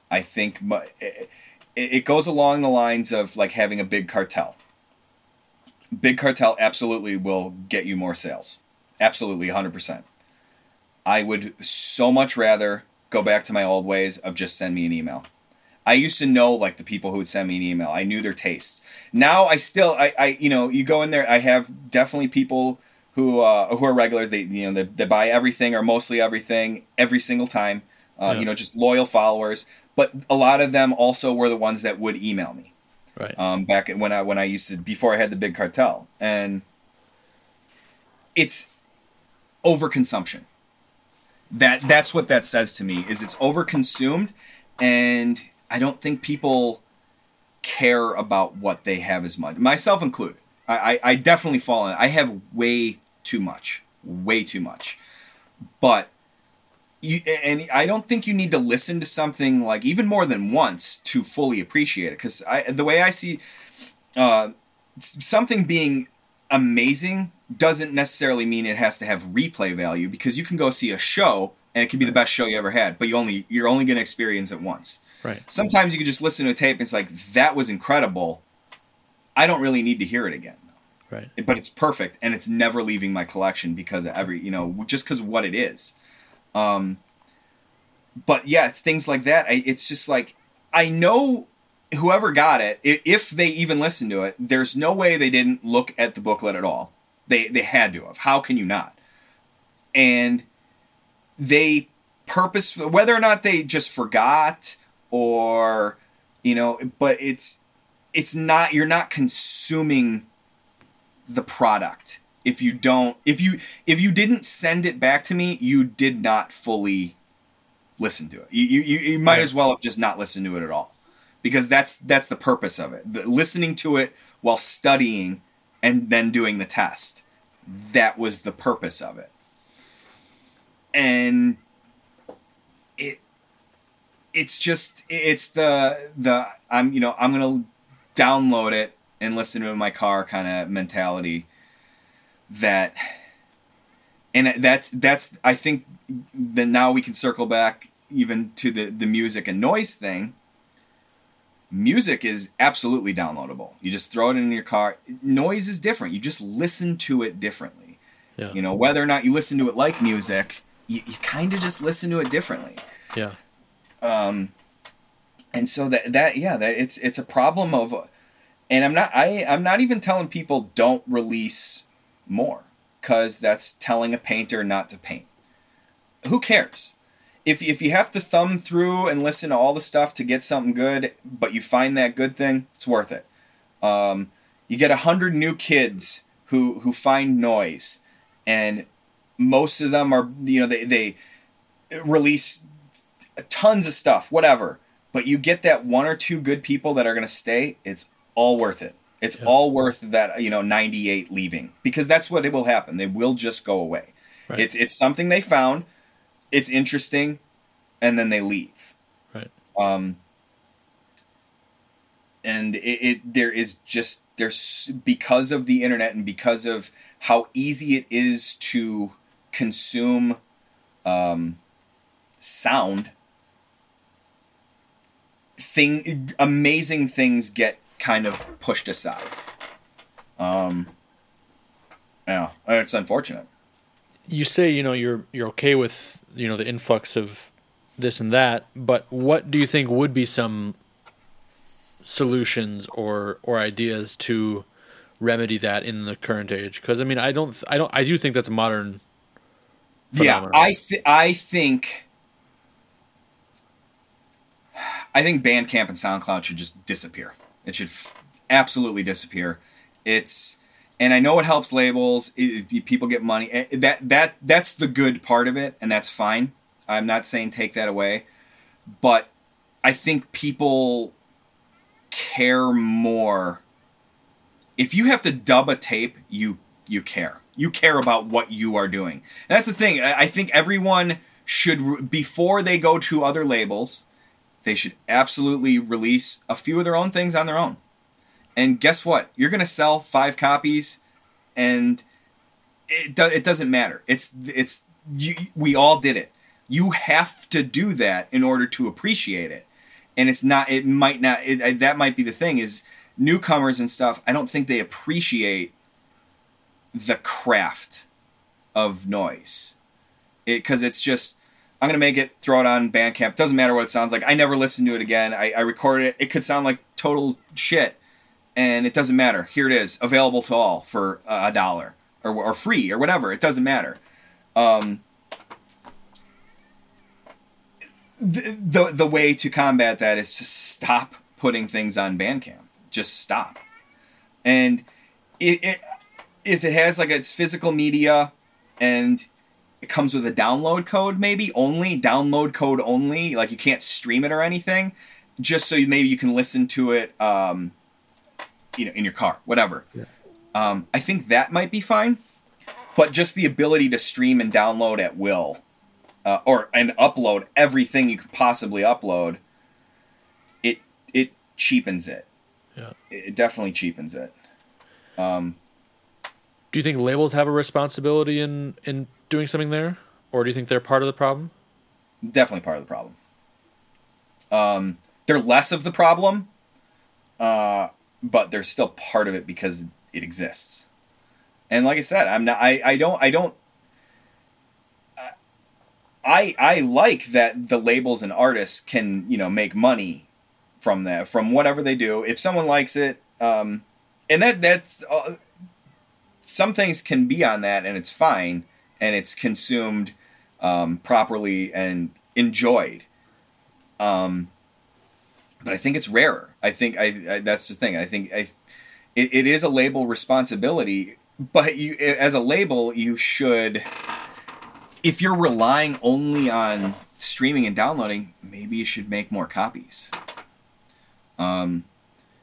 I think my, it, it goes along the lines of like having a big cartel. Big cartel absolutely will get you more sales. Absolutely, one hundred percent. I would so much rather go back to my old ways of just send me an email. I used to know like the people who would send me an email. I knew their tastes. Now I still, I, I you know, you go in there. I have definitely people who uh, who are regular. They you know they, they buy everything or mostly everything every single time. Uh, yeah. You know, just loyal followers. But a lot of them also were the ones that would email me, right? Um, back when I when I used to before I had the big cartel, and it's overconsumption. That that's what that says to me is it's overconsumed, and I don't think people care about what they have as much, myself included. I I, I definitely fall in. I have way too much, way too much, but. You, and I don't think you need to listen to something like even more than once to fully appreciate it. Because the way I see uh, something being amazing doesn't necessarily mean it has to have replay value. Because you can go see a show and it can be the best show you ever had, but you only you're only going to experience it once. Right. Sometimes you can just listen to a tape and it's like that was incredible. I don't really need to hear it again. Right. But it's perfect and it's never leaving my collection because of every you know just because of what it is. Um, but yeah, it's things like that. I, it's just like, I know whoever got it, if they even listened to it, there's no way they didn't look at the booklet at all. They, they had to have, how can you not? And they purposefully, whether or not they just forgot or, you know, but it's, it's not, you're not consuming the product. If you don't, if you if you didn't send it back to me, you did not fully listen to it. You you, you might as well have just not listened to it at all, because that's that's the purpose of it. The, listening to it while studying and then doing the test, that was the purpose of it. And it it's just it's the the I'm you know I'm gonna download it and listen to it in my car kind of mentality. That, and that's, that's, I think that now we can circle back even to the, the music and noise thing. Music is absolutely downloadable. You just throw it in your car. Noise is different. You just listen to it differently. Yeah. You know, whether or not you listen to it like music, you, you kind of just listen to it differently. Yeah. Um, and so that, that, yeah, that it's, it's a problem of, and I'm not, I, I'm not even telling people don't release more, because that's telling a painter not to paint. Who cares? If if you have to thumb through and listen to all the stuff to get something good, but you find that good thing, it's worth it. Um, you get a hundred new kids who who find noise, and most of them are you know they they release tons of stuff, whatever. But you get that one or two good people that are going to stay. It's all worth it. It's yeah. all worth that, you know, ninety-eight leaving, because that's what it will happen. They will just go away. Right. It's it's something they found. It's interesting. And then they leave. Right. Um, and it, it there is just there's because of the internet and because of how easy it is to consume um, sound. Thing amazing things get kind of pushed aside. Um, yeah, it's unfortunate. You say, you know, you're you're okay with, you know, the influx of this and that, but what do you think would be some solutions or or ideas to remedy that in the current age? Because I mean, I don't, I don't, I do think that's a modern phenomenon. Yeah, I th- I think. I think Bandcamp and SoundCloud should just disappear. It should f- absolutely disappear. It's, and I know it helps labels. It, it, people get money. It, that that that's the good part of it, and that's fine. I'm not saying take that away, but I think people care more. If you have to dub a tape, you you care. You care about what you are doing. And that's the thing. I, I think everyone should, before they go to other labels, they should absolutely release a few of their own things on their own. And guess what? You're going to sell five copies, and it do, it doesn't matter. It's it's you, we all did it. You have to do that in order to appreciate it. And it's not. It might not. It, that might be the thing. Is newcomers and stuff, I don't think they appreciate the craft of noise, because it, it's just, I'm going to make it, throw it on Bandcamp. Doesn't matter what it sounds like. I never listened to it again. I, I recorded it. It could sound like total shit, and it doesn't matter. Here it is, available to all for uh, a dollar or or free or whatever. It doesn't matter. Um, the, the the way to combat that is to stop putting things on Bandcamp. Just stop. And it, it if it has like its physical media and it comes with a download code, maybe only download code only. Like you can't stream it or anything. Just so you, maybe you can listen to it, um, you know, in your car, whatever. Yeah. Um, I think that might be fine, but just the ability to stream and download at will, uh, or and upload everything you could possibly upload. It it cheapens it. Yeah, it definitely cheapens it. Um, do you think labels have a responsibility in in doing something there, or do you think they're part of the problem? Definitely part of the problem. Um, they're less of the problem, uh, but they're still part of it because it exists. And like I said, I'm not. I, I don't. I don't. I I like that the labels and artists can, you know, make money from that, from whatever they do. If someone likes it, um, and that that's uh, some things can be on that, and it's fine. And it's consumed um, properly and enjoyed, um, but I think it's rarer. I think I, I that's the thing. I think I, it, it is a label responsibility, but you, as a label, you should, if you're relying only on streaming and downloading, maybe you should make more copies. Um,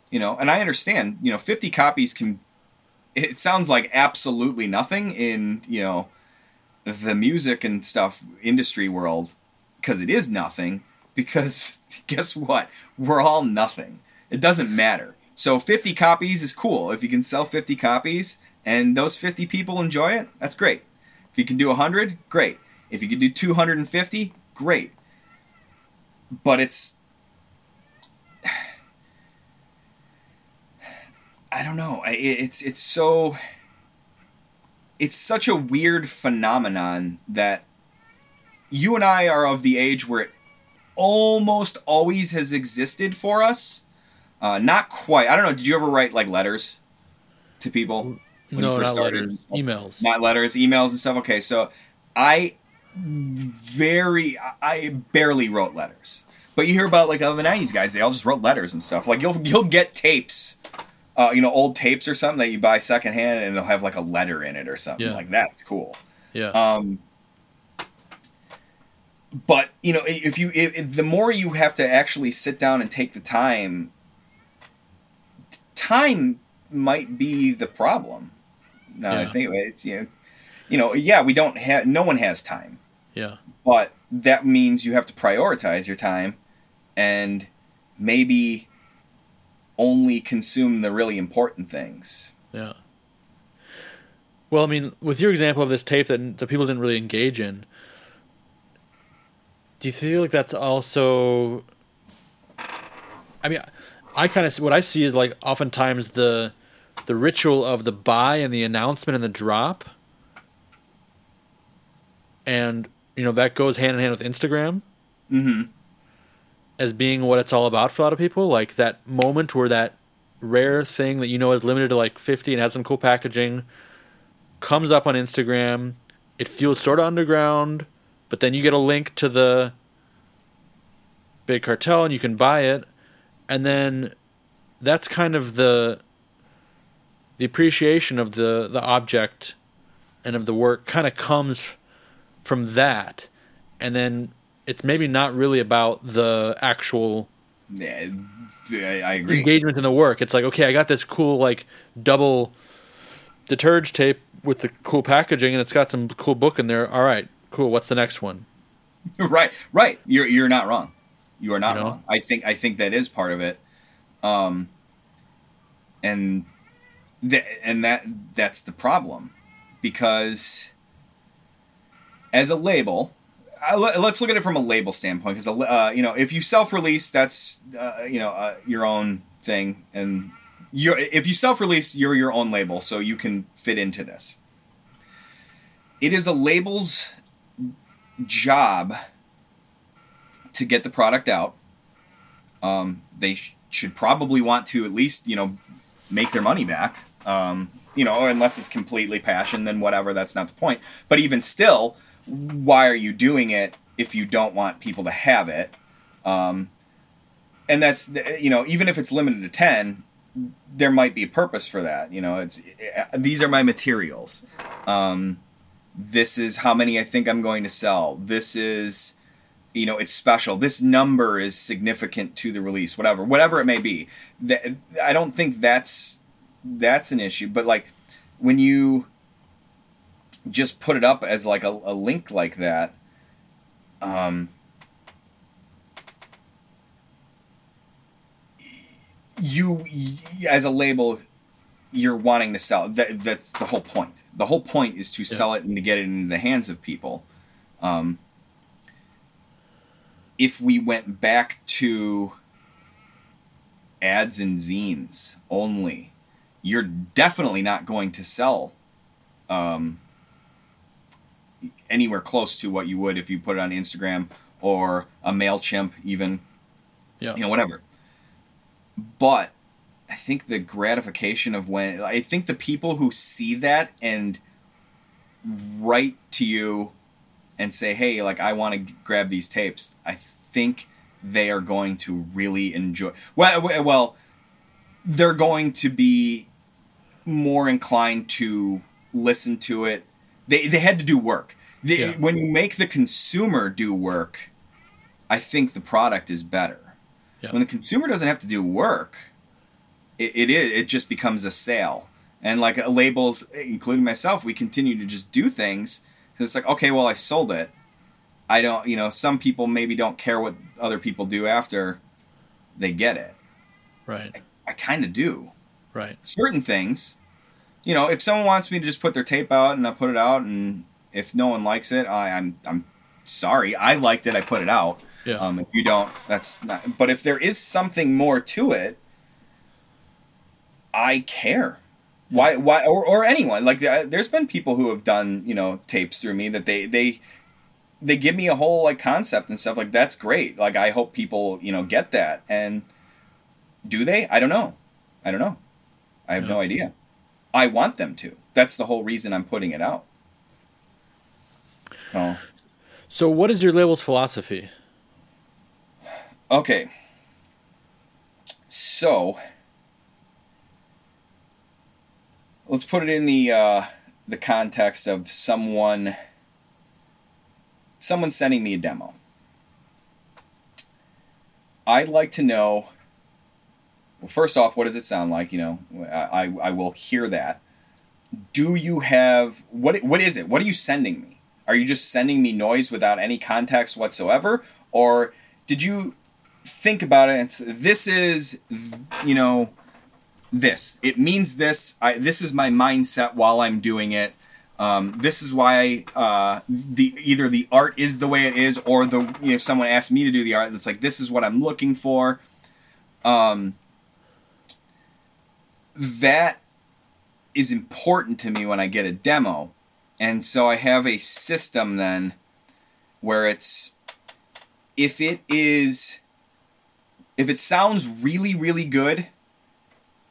you know, and I understand. You know, fifty copies can. It sounds like absolutely nothing in, you know, the music and stuff industry world, because it is nothing, because guess what? We're all nothing. It doesn't matter. So fifty copies is cool. If you can sell fifty copies and those fifty people enjoy it, that's great. If you can do one hundred, great. If you can do two hundred fifty, great. But it's... I don't know. It's it's so... It's such a weird phenomenon that you and I are of the age where it almost always has existed for us. Uh, not quite. I don't know. Did you ever write like letters to people when no, you first not started? Letters. Emails. Not letters, emails and stuff. Okay, so I very, I barely wrote letters. But you hear about like other nineties guys, they all just wrote letters and stuff. Like you'll you'll get tapes. Uh, you know, old tapes or something that you buy secondhand, and they'll have like a letter in it or something. Yeah. Like that's cool. Yeah. Um, but you know, if you if, if the more you have to actually sit down and take the time, time might be the problem. Now yeah. I think it's you know, you know, yeah, we don't have no one has time. Yeah. But that means you have to prioritize your time, and maybe only consume the really important things. Yeah. Well, I mean, with your example of this tape that the people didn't really engage in, do you feel like that's also... I mean, I kind of... What I see is, like, oftentimes the the ritual of the buy and the announcement and the drop. And, you know, that goes hand in hand with Instagram. Mm-hmm. as being what it's all about for a lot of people. Like that moment where that rare thing that you know is limited to like fifty and has some cool packaging comes up on Instagram. It feels sort of underground, but then you get a link to the big cartel and you can buy it. And then that's kind of the the appreciation of the, the object and of the work kind of comes from that. And then it's maybe not really about the actual yeah, I, I agree. engagement in the work. It's like, okay, I got this cool like double Deterge tape with the cool packaging and it's got some cool book in there. All right, cool. What's the next one? Right, right. You're you're not wrong. You are not you know? wrong. I think I think that is part of it. Um, and th- and that that's the problem, because as a label, I, let's look at it from a label standpoint. Because uh, you know, if you self-release, that's uh, you know uh, your own thing, and you if you self-release, you're your own label, so you can fit into this. It is a label's job to get the product out. Um, they sh- should probably want to at least, you know, make their money back. Um, you know, unless it's completely passion, then whatever, that's not the point. But even still, why are you doing it if you don't want people to have it? Um, and that's, you know, even if it's limited to ten, there might be a purpose for that. You know, it's, it, these are my materials. Um, this is how many I think I'm going to sell. This is, you know, it's special. This number is significant to the release, whatever, whatever it may be. That, I don't think that's that's an issue. But like when you just put it up as like a, a link like that, um, you as a label, you're wanting to sell. That, that's the whole point. The whole point is to yeah. sell it and to get it into the hands of people. Um, If we went back to ads and zines only, you're definitely not going to sell um, anywhere close to what you would if you put it on Instagram or a MailChimp even, yeah. you know, whatever. But I think the gratification of when, I think the people who see that and write to you and say, hey, like, I want to grab these tapes, I think they are going to really enjoy... Well, well, they're going to be more inclined to listen to it. They they had to do work. They, yeah. When you make the consumer do work, I think the product is better. Yeah. When the consumer doesn't have to do work, it, it is it just becomes a sale. And, like, labels, including myself, we continue to just do things... It's like, okay, well, I sold it. I don't, you know, some people maybe don't care what other people do after they get it. Right. I, I kind of do. Right. Certain things, you know, if someone wants me to just put their tape out and I put it out, and if no one likes it, I, I'm I'm sorry. I liked it. I put it out. Yeah. Um, if you don't, that's not. But if there is something more to it, I care. Why? Why? Or, or anyone? Like, there's been people who have done, you know, tapes through me that they they they give me a whole like concept and stuff. Like, that's great. Like, I hope people, you know, get that. And do they? I don't know. I don't know. I have yeah. no idea. I want them to. That's the whole reason I'm putting it out. Oh. So, what is your label's philosophy? Okay. So. Let's put it in the uh, the context of someone someone sending me a demo. I'd like to know, well, first off, what does it sound like? You know, I, I will hear that. Do you have, what what is it? What are you sending me? Are you just sending me noise without any context whatsoever? Or did you think about it and say, this is, you know... This. It means this. I, this is my mindset while I'm doing it. Um, this is why uh, the either the art is the way it is, or the you know, if someone asks me to do the art, it's like, this is what I'm looking for. Um, that is important to me when I get a demo. And so I have a system then where it's, if it is If it sounds really, really good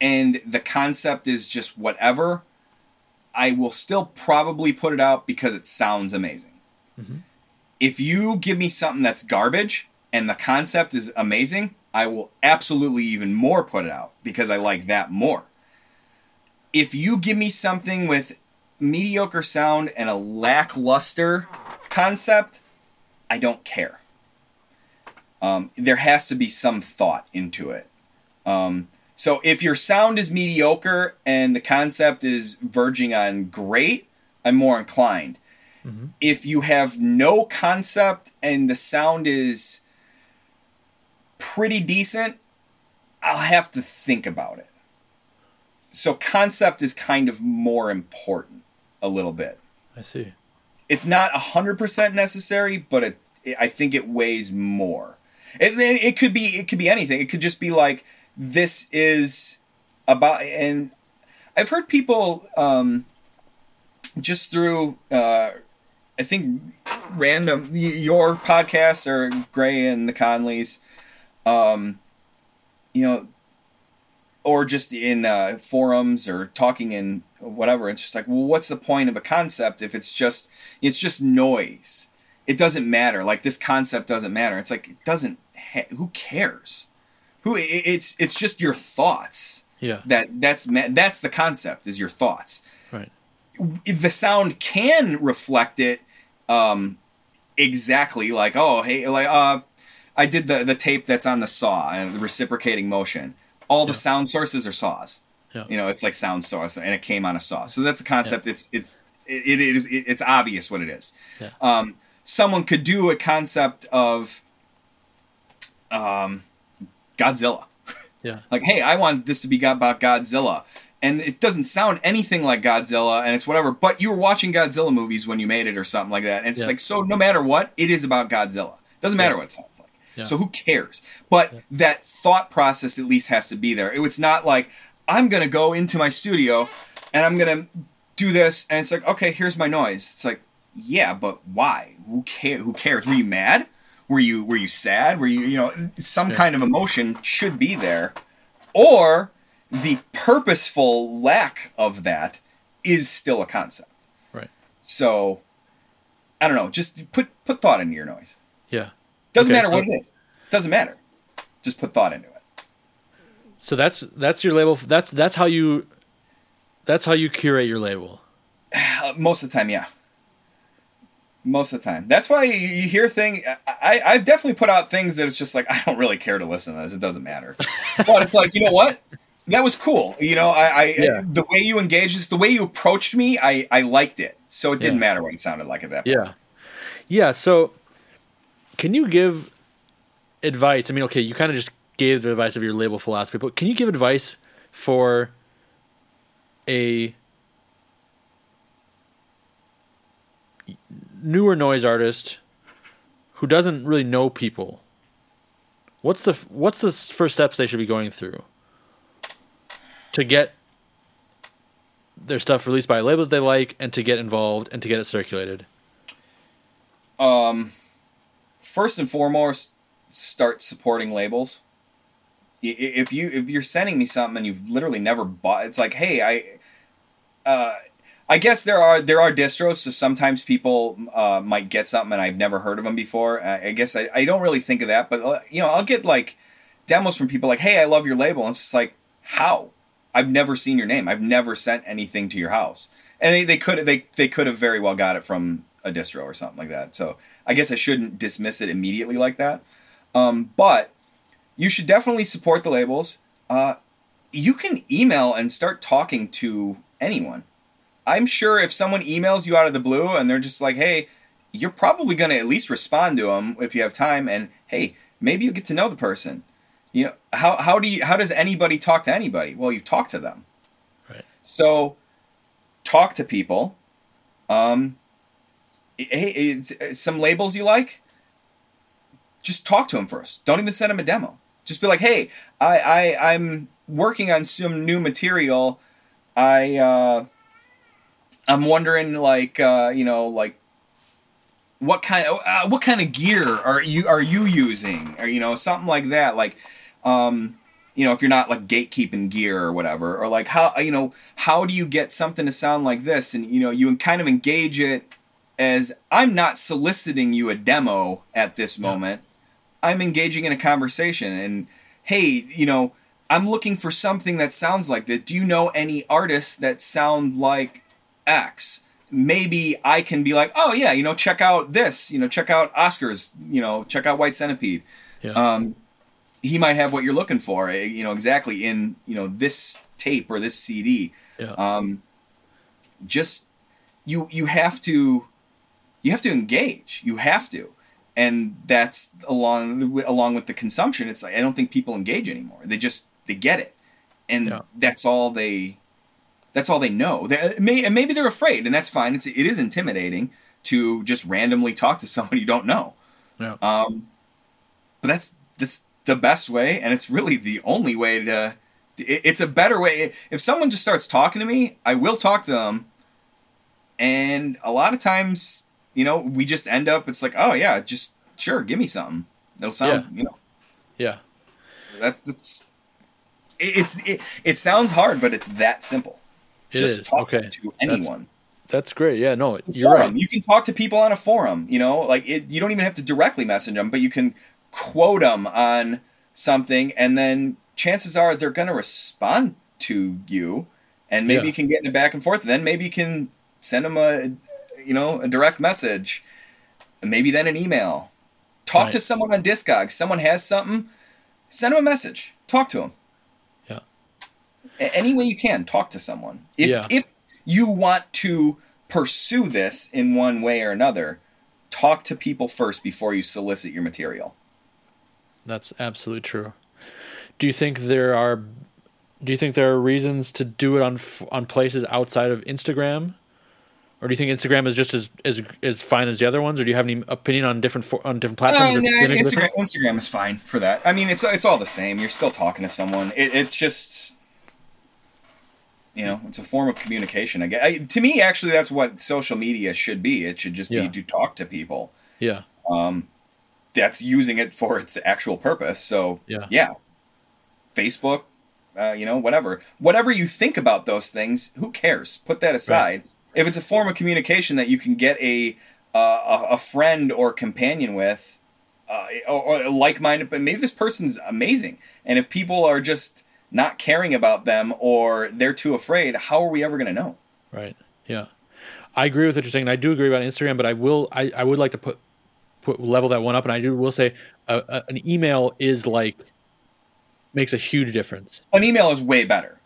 and the concept is just whatever, I will still probably put it out because it sounds amazing. Mm-hmm. If you give me something that's garbage and the concept is amazing, I will absolutely even more put it out because I like that more. If you give me something with mediocre sound and a lackluster concept, I don't care. Um, there has to be some thought into it. Um, so if your sound is mediocre and the concept is verging on great, I'm more inclined. Mm-hmm. If you have no concept and the sound is pretty decent, I'll have to think about it. So concept is kind of more important a little bit. I see. It's not one hundred percent necessary, but it, it, I think it weighs more. It, it, it could be it could be anything. It could just be like, this is about... And I've heard people um, just through... Uh, I think random, your podcasts or Gray and the Conleys, um, you know, or just in uh, forums or talking in whatever. It's just like, well, what's the point of a concept if it's just, it's just noise? It doesn't matter. Like, this concept doesn't matter. It's like, it doesn't, ha- who cares? Who it's, it's just your thoughts. Yeah. That that's, that's the concept, is your thoughts. Right. If the sound can reflect it, um, exactly, like, oh, hey, like, uh, I did the, the tape that's on the saw and the reciprocating motion. All the yeah. sound sources are saws. Yeah. You know, it's like sound source, and it came on a saw. So that's the concept. Yeah. It's, it's, it, it is, it, it's obvious what it is. Yeah. Um, someone could do a concept of, um, Godzilla. Yeah. Like, hey, I want this to be about Godzilla. And it doesn't sound anything like Godzilla, and it's whatever, but you were watching Godzilla movies when you made it or something like that. And it's yeah. like, so no matter what, it is about Godzilla. Doesn't matter yeah. what it sounds like. Yeah. So who cares? But yeah. that thought process at least has to be there. It's not like, I'm going to go into my studio and I'm going to do this. And it's like, okay, here's my noise. It's like, yeah, but why? Who care? Who cares? Were you mad? Were you, were you sad? Were you, you know, some yeah. kind of emotion should be there. Or the purposeful lack of that is still a concept. Right. So I don't know. Just put, put thought into your noise. Yeah. Doesn't okay, matter what so, it is. Doesn't matter. Just put thought into it. So that's that's your label. That's that's how you that's how you curate your label. Most of the time, yeah. Most of the time. That's why you hear things. I I've definitely put out things that it's just like, I don't really care to listen to this. It doesn't matter. But it's like, you know what? That was cool. You know, I, I yeah. the way you engaged this, the way you approached me, I I liked it. So it didn't yeah. matter what it sounded like at that point. Yeah. Yeah. So. Can you give advice? I mean, okay, you kind of just gave the advice of your label philosophy, but can you give advice for a newer noise artist who doesn't really know people? What's the what's the first steps they should be going through to get their stuff released by a label that they like, and to get involved and to get it circulated? Um. First and foremost, start supporting labels. If you if you're sending me something and you've literally never bought, it's like, hey, I, uh, I guess there are there are distros, so sometimes people uh, might get something and I've never heard of them before. I, I guess I, I don't really think of that, but you know, I'll get like demos from people like, hey, I love your label, and it's just like, how? I've never seen your name. I've never sent anything to your house, and they, they could they they could have very well got it from a distro or something like that. So I guess I shouldn't dismiss it immediately like that. Um, but you should definitely support the labels. Uh, you can email and start talking to anyone. I'm sure if someone emails you out of the blue and they're just like, hey, you're probably going to at least respond to them if you have time. And hey, maybe you'll get to know the person. You know, how, how do you, how does anybody talk to anybody? Well, you talk to them. Right. So talk to people. Um, Hey, it's, it's some labels you like, just talk to them first. Don't even send them a demo. Just be like, hey, I, I, I'm working on some new material. I, uh, I'm wondering, like, uh, you know, like, what kind of, uh, what kind of gear are you, are you using? Or, you know, something like that. Like, um, you know, if you're not like gatekeeping gear or whatever, or like how, you know, how do you get something to sound like this? And, you know, you kind of engage it as I'm not soliciting you a demo at this moment. Yeah. I'm engaging in a conversation and, hey, you know, I'm looking for something that sounds like that. Do you know any artists that sound like X? Maybe I can be like, oh yeah, you know, check out this, you know, check out Oscar's, you know, check out White Centipede. Yeah. Um, he might have what you're looking for, you know, exactly in, you know, this tape or this C D. Yeah. Um, just you, you have to, you have to engage. You have to. And that's along along with the consumption. It's like, I don't think people engage anymore. They just, they get it. And yeah. that's all they, that's all they know. They, may, and maybe they're afraid, and that's fine. It's, it is intimidating to just randomly talk to someone you don't know. Yeah. Um, but that's, that's the best way. And it's really the only way to, it, it's a better way. If someone just starts talking to me, I will talk to them. And a lot of times, you know, we just end up, it's like, oh yeah, just sure. Give me something. It'll sound, yeah. you know, yeah, that's, that's, it, it's, it, it sounds hard, but it's that simple. It just is. Talk okay. to anyone. That's, that's great. Yeah, no, it's you're forum. Right. You can talk to people on a forum, you know, like it, you don't even have to directly message them, but you can quote them on something. And then chances are they're going to respond to you, and maybe yeah. you can get in a back and forth. And then maybe you can send them a, you know, a direct message, maybe then an email. Talk right. to someone on Discogs. Someone has something, send them a message. Talk to them. Yeah. Any way you can, talk to someone. If, yeah. if you want to pursue this in one way or another, talk to people first before you solicit your material. That's absolutely true. Do you think there are? Do you think there are reasons to do it on on places outside of Instagram? Or do you think Instagram is just as, as as fine as the other ones? Or do you have any opinion on different for, on different platforms? Uh, no, Instagram, Instagram is fine for that. I mean, it's it's all the same. You're still talking to someone. It, it's just, you know, it's a form of communication. I guess. I, to me, actually, that's what social media should be. It should just be yeah. to talk to people. Yeah. Um, that's using it for its actual purpose. So, yeah. yeah. Facebook, uh, you know, whatever. Whatever you think about those things, who cares? Put that aside. Right. If it's a form of communication that you can get a uh, a friend or companion with, uh, or, or like-minded, but maybe this person's amazing. And if people are just not caring about them or they're too afraid, how are we ever going to know? Right. Yeah, I agree with what you're saying. And I do agree about Instagram, but I will. I, I would like to put put level that one up, and I do will say uh, uh, an email is like makes a huge difference. An email is way better.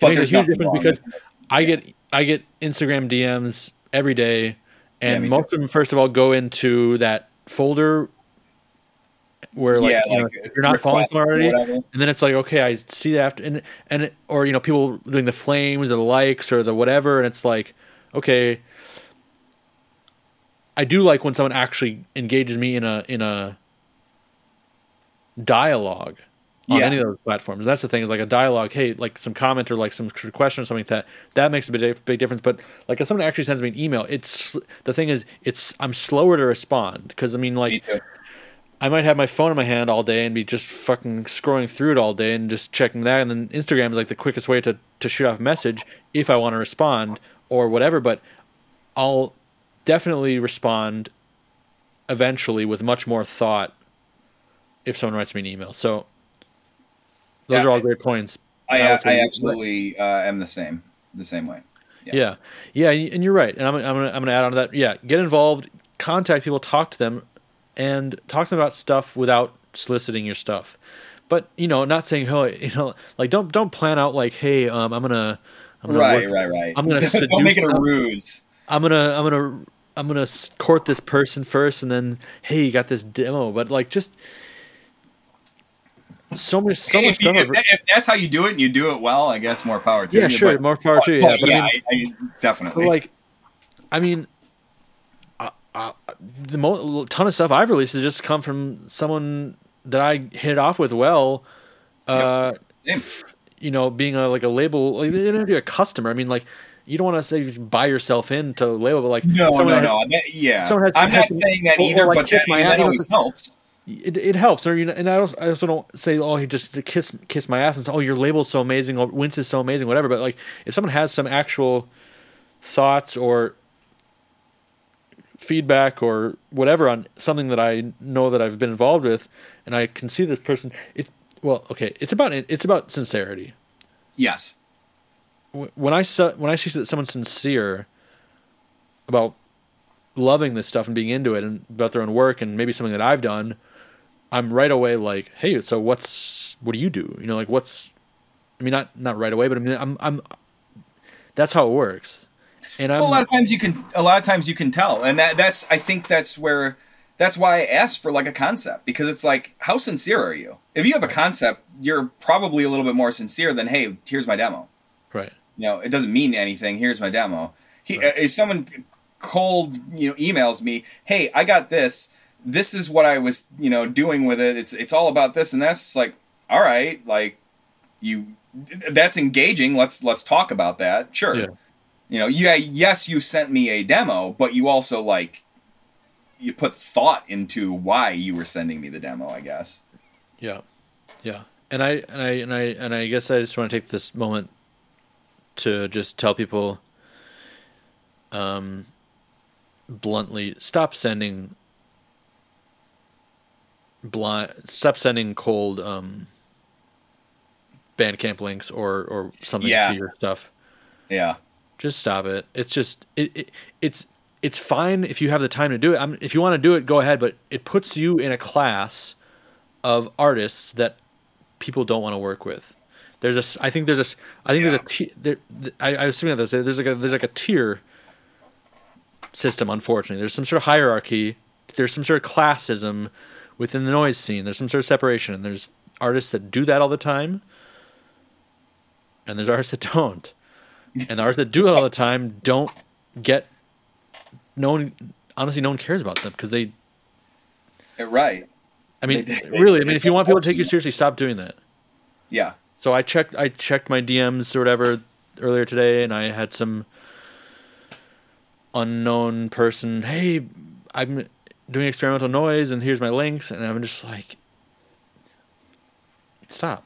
But it makes there's a huge difference because I get. I get Instagram D Ms every day, and yeah, most too. of them, first of all, go into that folder where, like, yeah, you know, like if you're not following someone already, and then it's like, okay, I see that after, and and it, or you know, people doing the flames or the likes or the whatever, and it's like, okay, I do like when someone actually engages me in a in a dialogue on yeah. any of those platforms. That's the thing, is like a dialogue, hey, like some comment or like some question or something like that, that makes a big, big difference. But like if someone actually sends me an email, it's the thing is it's I'm slower to respond because I mean like me I might have my phone in my hand all day and be just fucking scrolling through it all day and just checking that, and then Instagram is like the quickest way to, to shoot off a message if I want to respond or whatever, but I'll definitely respond eventually with much more thought if someone writes me an email. So those yeah, are all great points. I, I, I absolutely uh, am the same, the same way. Yeah. yeah, yeah, and you're right. And I'm, I'm gonna, I'm gonna add on to that. Yeah, get involved, contact people, talk to them, and talk to them about stuff without soliciting your stuff. But you know, not saying, oh, you know, like don't, don't plan out like, hey, um, I'm gonna, I'm gonna right, work, right, right. I'm gonna seduce don't make it a ruse. I'm gonna, I'm gonna, I'm gonna court this person first, and then, hey, you got this demo. But like, just. So much, so much. If, you, if, that, if that's how you do it, and you do it well, I guess more power to you. Yeah, sure, but, more power to you. Yeah, but yeah, I mean, I, I, definitely. Like, I mean, I, I, the mo- ton of stuff I've released has just come from someone that I hit it off with well. Uh, yep. You know, being a, like a label, like, they don't be a customer. I mean, like. You don't want to say you buy yourself into label, but like no, no, had, no. That, yeah, I'm not saying that either. But that always helps. It it helps, or you know, and I also, I also don't say, oh, he just kiss kiss my ass and say, oh, your label's so amazing, oh, Wince is so amazing, whatever. But like, if someone has some actual thoughts or feedback or whatever on something that I know that I've been involved with, and I can see this person, it well, okay, it's about it's about sincerity. Yes. When I su- when I see that someone's sincere about loving this stuff and being into it and about their own work and maybe something that I've done, I'm right away like, hey, so what's, what do you do? You know, like what's, I mean, not, not right away, but I mean, I'm, I'm, that's how it works. And well, a lot of times you can, a lot of times you can tell. And that, that's, I think that's where, that's why I asked for like a concept, because it's like, how sincere are you? If you have a concept, you're probably a little bit more sincere than, hey, here's my demo. Right. You know, it doesn't mean anything. Here's my demo. He, right. If someone cold, you know, emails me, hey, I got this. This is what I was, you know, doing with it. It's it's all about this and that's like, all right, like you, that's engaging. Let's let's talk about that. Sure, yeah. You know, yeah, yes, you sent me a demo, but you also like you put thought into why you were sending me the demo. I guess. Yeah, yeah, and I and I and I and I guess I just want to take this moment to just tell people, um, bluntly, stop sending. Blind, stop sending cold um, Bandcamp links or, or something yeah. to your stuff. Yeah, just stop it. It's just it, it it's it's fine if you have the time to do it. I'm, if you want to do it, go ahead. But it puts you in a class of artists that people don't want to work with. There's a I think there's a I think yeah. there's a t- there, I, I was thinking about this. There's like a, there's like a tier system. Unfortunately, there's some sort of hierarchy. There's some sort of classism within the noise scene. There's some sort of separation, and there's artists that do that all the time, and there's artists that don't. And the artists that do it all the time don't get no one. Honestly, no one cares about them because they. Right. I mean, they, they, really. I mean, if you want people to take you seriously, stop doing that. Yeah. So I checked. I checked my D Ms or whatever earlier today, and I had some unknown person. Hey, I'm doing experimental noise and here's my links, and I'm just like, stop.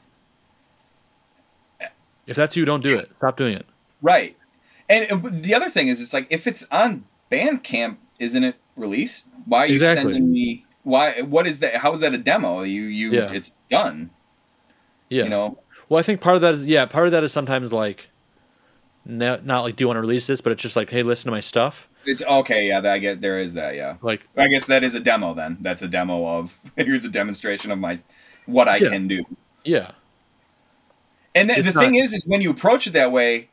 If that's you, don't do it. Stop doing it. Right. And the other thing is, it's like, if it's on Bandcamp, isn't it released? Why are you exactly. sending me, why, what is that? How is that a demo? You, you, yeah. It's done. Yeah. You know? Well, I think part of that is, yeah, part of that is sometimes like, not like, do you want to release this? But it's just like, hey, listen to my stuff. It's okay, yeah. That, I get there is that, yeah. Like, I guess that is a demo. Then that's a demo of here's a demonstration of my what I yeah. can do. Yeah. And th- the not, thing is, is when you approach it that way,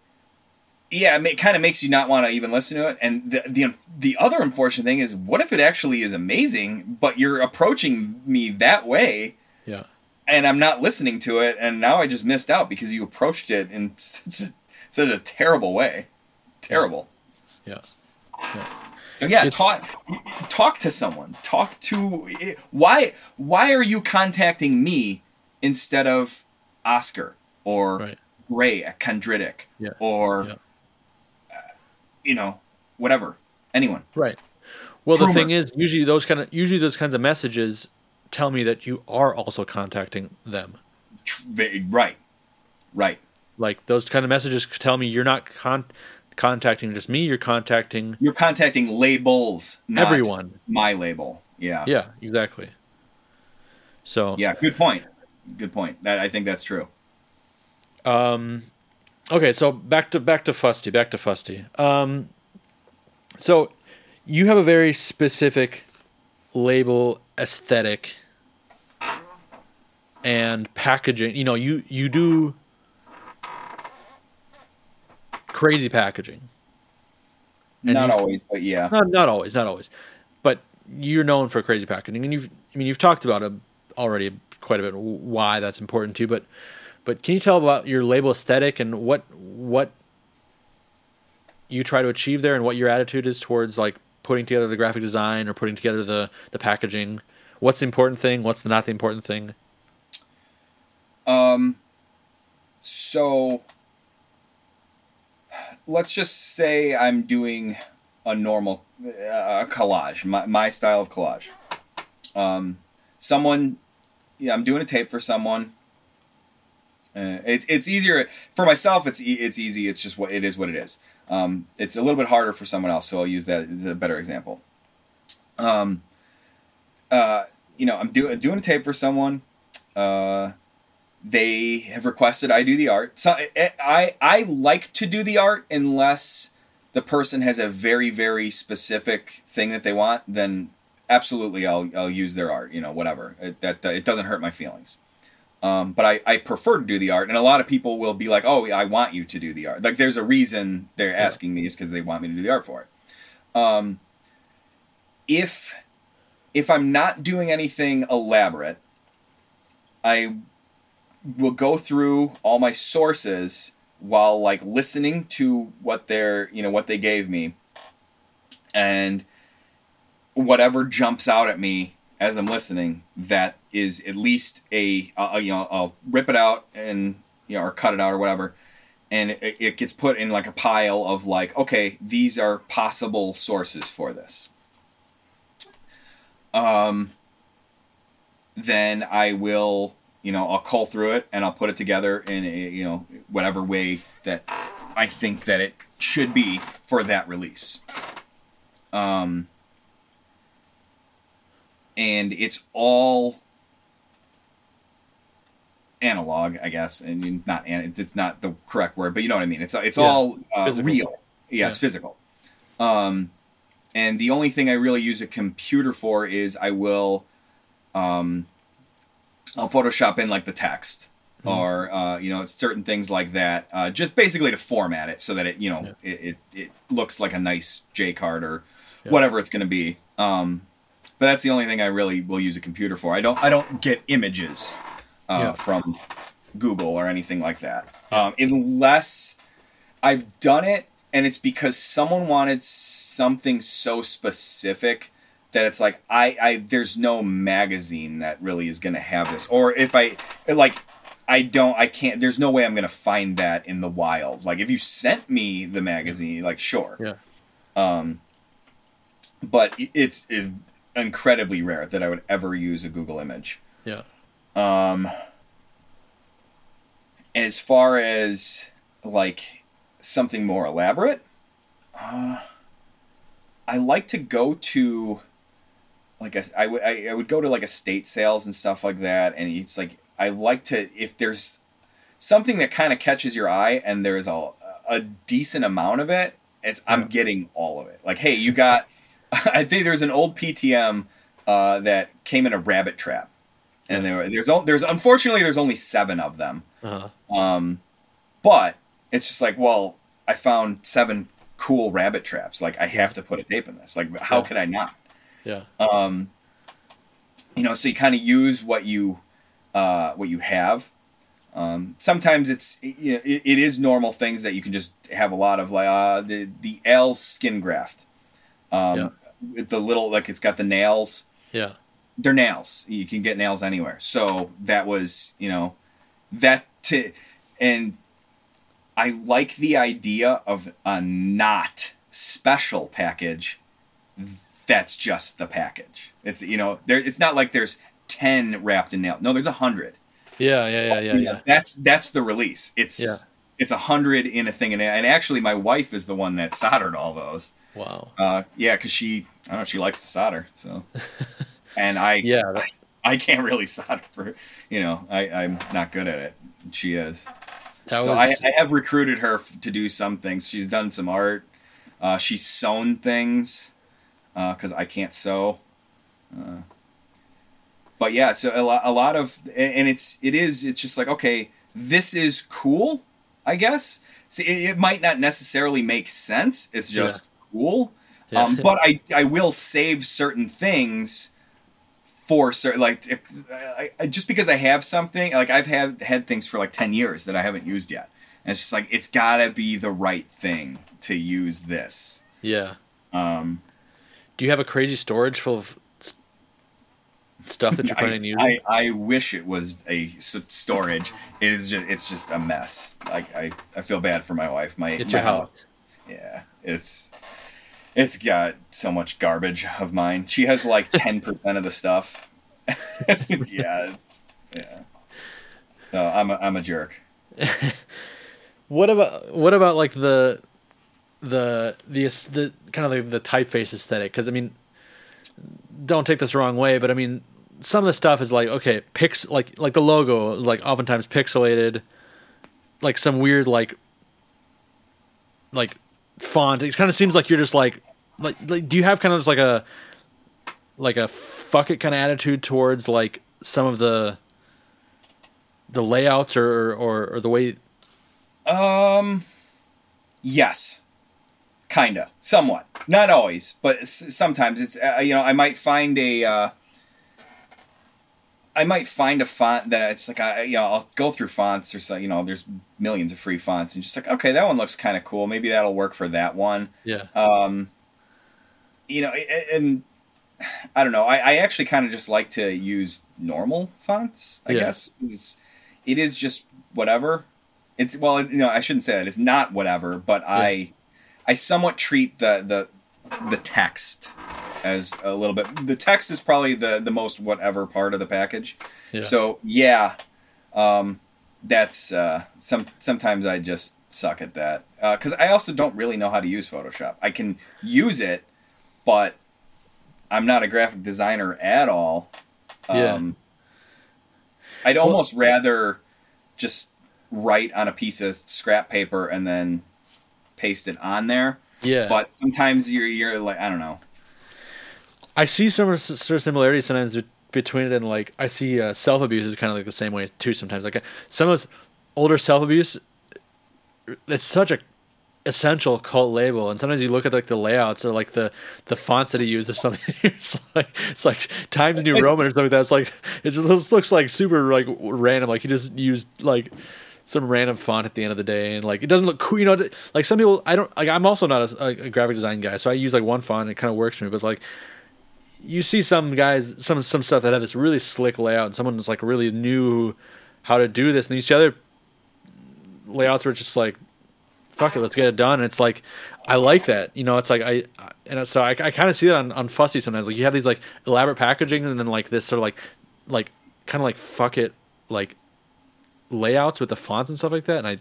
yeah, it kind of makes you not want to even listen to it. And the, the the other unfortunate thing is, what if it actually is amazing, but you're approaching me that way? Yeah. And I'm not listening to it, and now I just missed out because you approached it in such a, such a terrible way. Terrible. Yeah. yeah. Yeah. So yeah, it's, talk talk to someone. Talk to why why are you contacting me instead of Oscar or right. Gray at Chondritic yeah. or yeah. Uh, you know, whatever, anyone. Right. Well, Prurient. The thing is, usually those kind of usually those kinds of messages tell me that you are also contacting them. Right. Right. Like those kind of messages tell me you're not con. contacting just me, you're contacting you're contacting labels, not everyone. My label. Yeah. Yeah, exactly. So yeah, good point. Good point. That I think that's true. Um okay, so back to back to Fusty, back to Fusty. Um so you have a very specific label aesthetic and packaging. You know, you, you do crazy packaging. And not always, but yeah. Not, not always, not always. But you're known for crazy packaging, and you've I mean you've talked about it already quite a bit why that's important to you, but but can you tell about your label aesthetic and what what you try to achieve there and what your attitude is towards like putting together the graphic design or putting together the the packaging? What's the important thing? What's the not the important thing? Um so let's just say I'm doing a normal uh, collage, my, my style of collage. Um, someone, yeah, I'm doing a tape for someone. Uh, it's it's easier for myself. It's e- it's easy. It's just what it is. What it is. Um, it's a little bit harder for someone else. So I'll use that as a better example. Um, uh, you know, I'm doing doing a tape for someone. Uh, they have requested I do the art. So I, I I like to do the art unless the person has a very very specific thing that they want. Then absolutely, I'll I'll use their art. You know, whatever. It, that it doesn't hurt my feelings. Um, but I, I prefer to do the art, and a lot of people will be like, "Oh, I want you to do the art." Like, there's a reason they're asking me is because they want me to do the art for it. Um, if if I'm not doing anything elaborate, I will go through all my sources while like listening to what they're you know what they gave me, and whatever jumps out at me as I'm listening, that is at least a, uh, you know, I'll rip it out and, you know, or cut it out or whatever. And it, it gets put in like a pile of like, okay, these are possible sources for this. Um, then I will, you know, I'll cull through it and I'll put it together in a, you know, whatever way that I think that it should be for that release. Um, And it's all analog, I guess, and not it's not the correct word, but you know what I mean. It's it's yeah. all uh, real. Yeah, yeah, it's physical. Um, and the only thing I really use a computer for is I will, um, I'll Photoshop in like the text mm-hmm. or uh, you know it's certain things like that, uh, just basically to format it so that it you know yeah. it, it it looks like a nice J-card or yeah. whatever it's going to be. Um, But that's the only thing I really will use a computer for. I don't I don't get images uh, yeah. from Google or anything like that. Um, unless I've done it and it's because someone wanted something so specific that it's like, I, I there's no magazine that really is going to have this. Or if I, like, I don't, I can't, there's no way I'm going to find that in the wild. Like, if you sent me the magazine, like, sure. Yeah. Um, but it's... It, incredibly rare that I would ever use a Google image. Yeah. Um, as far as like something more elaborate, uh, I like to go to like a, I would I, I would go to like estate sales and stuff like that, and it's like I like to if there's something that kind of catches your eye and there's a a decent amount of it, it's yeah. I'm getting all of it. Like, hey, you got. I think there's an old P T M uh, that came in a rabbit trap, and there there's there's unfortunately there's only seven of them. Uh-huh. Um, but it's just like, well, I found seven cool rabbit traps. Like, I have to put a tape in this. Like, how yeah. could I not? Yeah. Um, you know, so you kind of use what you uh, what you have. Um, sometimes it's you know, it, it is normal things that you can just have a lot of, like uh, the the L skin graft. Um, yeah. The little, like, it's got the nails. Yeah. They're nails. You can get nails anywhere. So that was, you know, that to, and I like the idea of a not special package. That's just the package. It's, you know, there, it's not like there's ten wrapped in nail. No, there's a hundred. Yeah. Yeah. Yeah. Yeah. Oh, yeah, yeah. That's, that's the release. It's, yeah. It's a hundred in a thing. And, and actually my wife is the one that soldered all those. Wow. Uh, yeah, because she, I don't know, she likes to solder. So, and I, yeah, I, I can't really solder for, you know, I, I'm not good at it. She is. That so was... I, I have recruited her f- to do some things. She's done some art. Uh, she's sewn things because uh, I can't sew. Uh, but yeah, so a lot, a lot of, and it's, it is, it's just like, okay, this is cool, I guess. See, it, it might not necessarily make sense. It's just. Yeah. Cool. Yeah. Um, but I, I will save certain things for certain, like it, I, I, just because I have something, like I've had, had things for like ten years that I haven't used yet. And it's just like, it's gotta be the right thing to use this. Yeah. Um, do you have a crazy storage full of stuff that you're planning to use? I, I wish it was a storage. It is just, it's just a mess. Like I, I feel bad for my wife, my, it's my your house. house. Yeah. It's, It's got so much garbage of mine. She has like ten percent of the stuff. yeah, it's, yeah. No, I'm a, I'm a jerk. What about what about like the the the the kind of like the typeface aesthetic? Because I mean, don't take this the wrong way, but I mean, some of the stuff is like okay, pix like like the logo is like oftentimes pixelated, like some weird like like font. It kind of seems like you're just like like, like do you have kind of just like a like a fuck it kind of attitude towards like some of the the layouts or or, or the way? Um, yes, kinda, somewhat, not always, but s- sometimes it's uh, you know I might find a uh, I might find a font that it's like I you know I'll go through fonts or so, you know there's millions of free fonts and just like okay that one looks kind of cool, maybe that'll work for that one. Yeah. Um, you know and. I don't know. I, I actually kind of just like to use normal fonts, I yeah. guess. It's, it is just whatever. It's well, you know, I shouldn't say that. It's not whatever, but yeah. I, I somewhat treat the, the the text as a little bit. The text is probably the, the most whatever part of the package. Yeah. So yeah, um, that's uh, some. Sometimes I just suck at that because uh, I also don't really know how to use Photoshop. I can use it, but I'm not a graphic designer at all. Um, yeah. I'd almost well, rather just write on a piece of scrap paper and then paste it on there. Yeah. But sometimes you're, you're like, I don't know. I see some sort of similarities sometimes between it and like, I see uh, self-abuse is kind of like the same way too. Sometimes like some of us older self-abuse, it's such a essential cult label, and sometimes you look at like the layouts or like the the fonts that he used or something. It's like it's like Times New Roman or something like that. It's like it just looks like super like random. Like he just used like some random font at the end of the day, and like it doesn't look cool. You know, like some people. I don't like. I'm also not a, a graphic design guy, so I use like one font. And it kind of works for me, but like you see some guys, some some stuff that have this really slick layout, and someone that's like really knew how to do this, and you see other layouts where it's just like, fuck it, let's get it done. And it's like, I like that, you know. It's like I, and so I, I kind of see that on, on Fusty sometimes. Like you have these like elaborate packaging, and then like this sort of like, like kind of like fuck it, like layouts with the fonts and stuff like that. And I,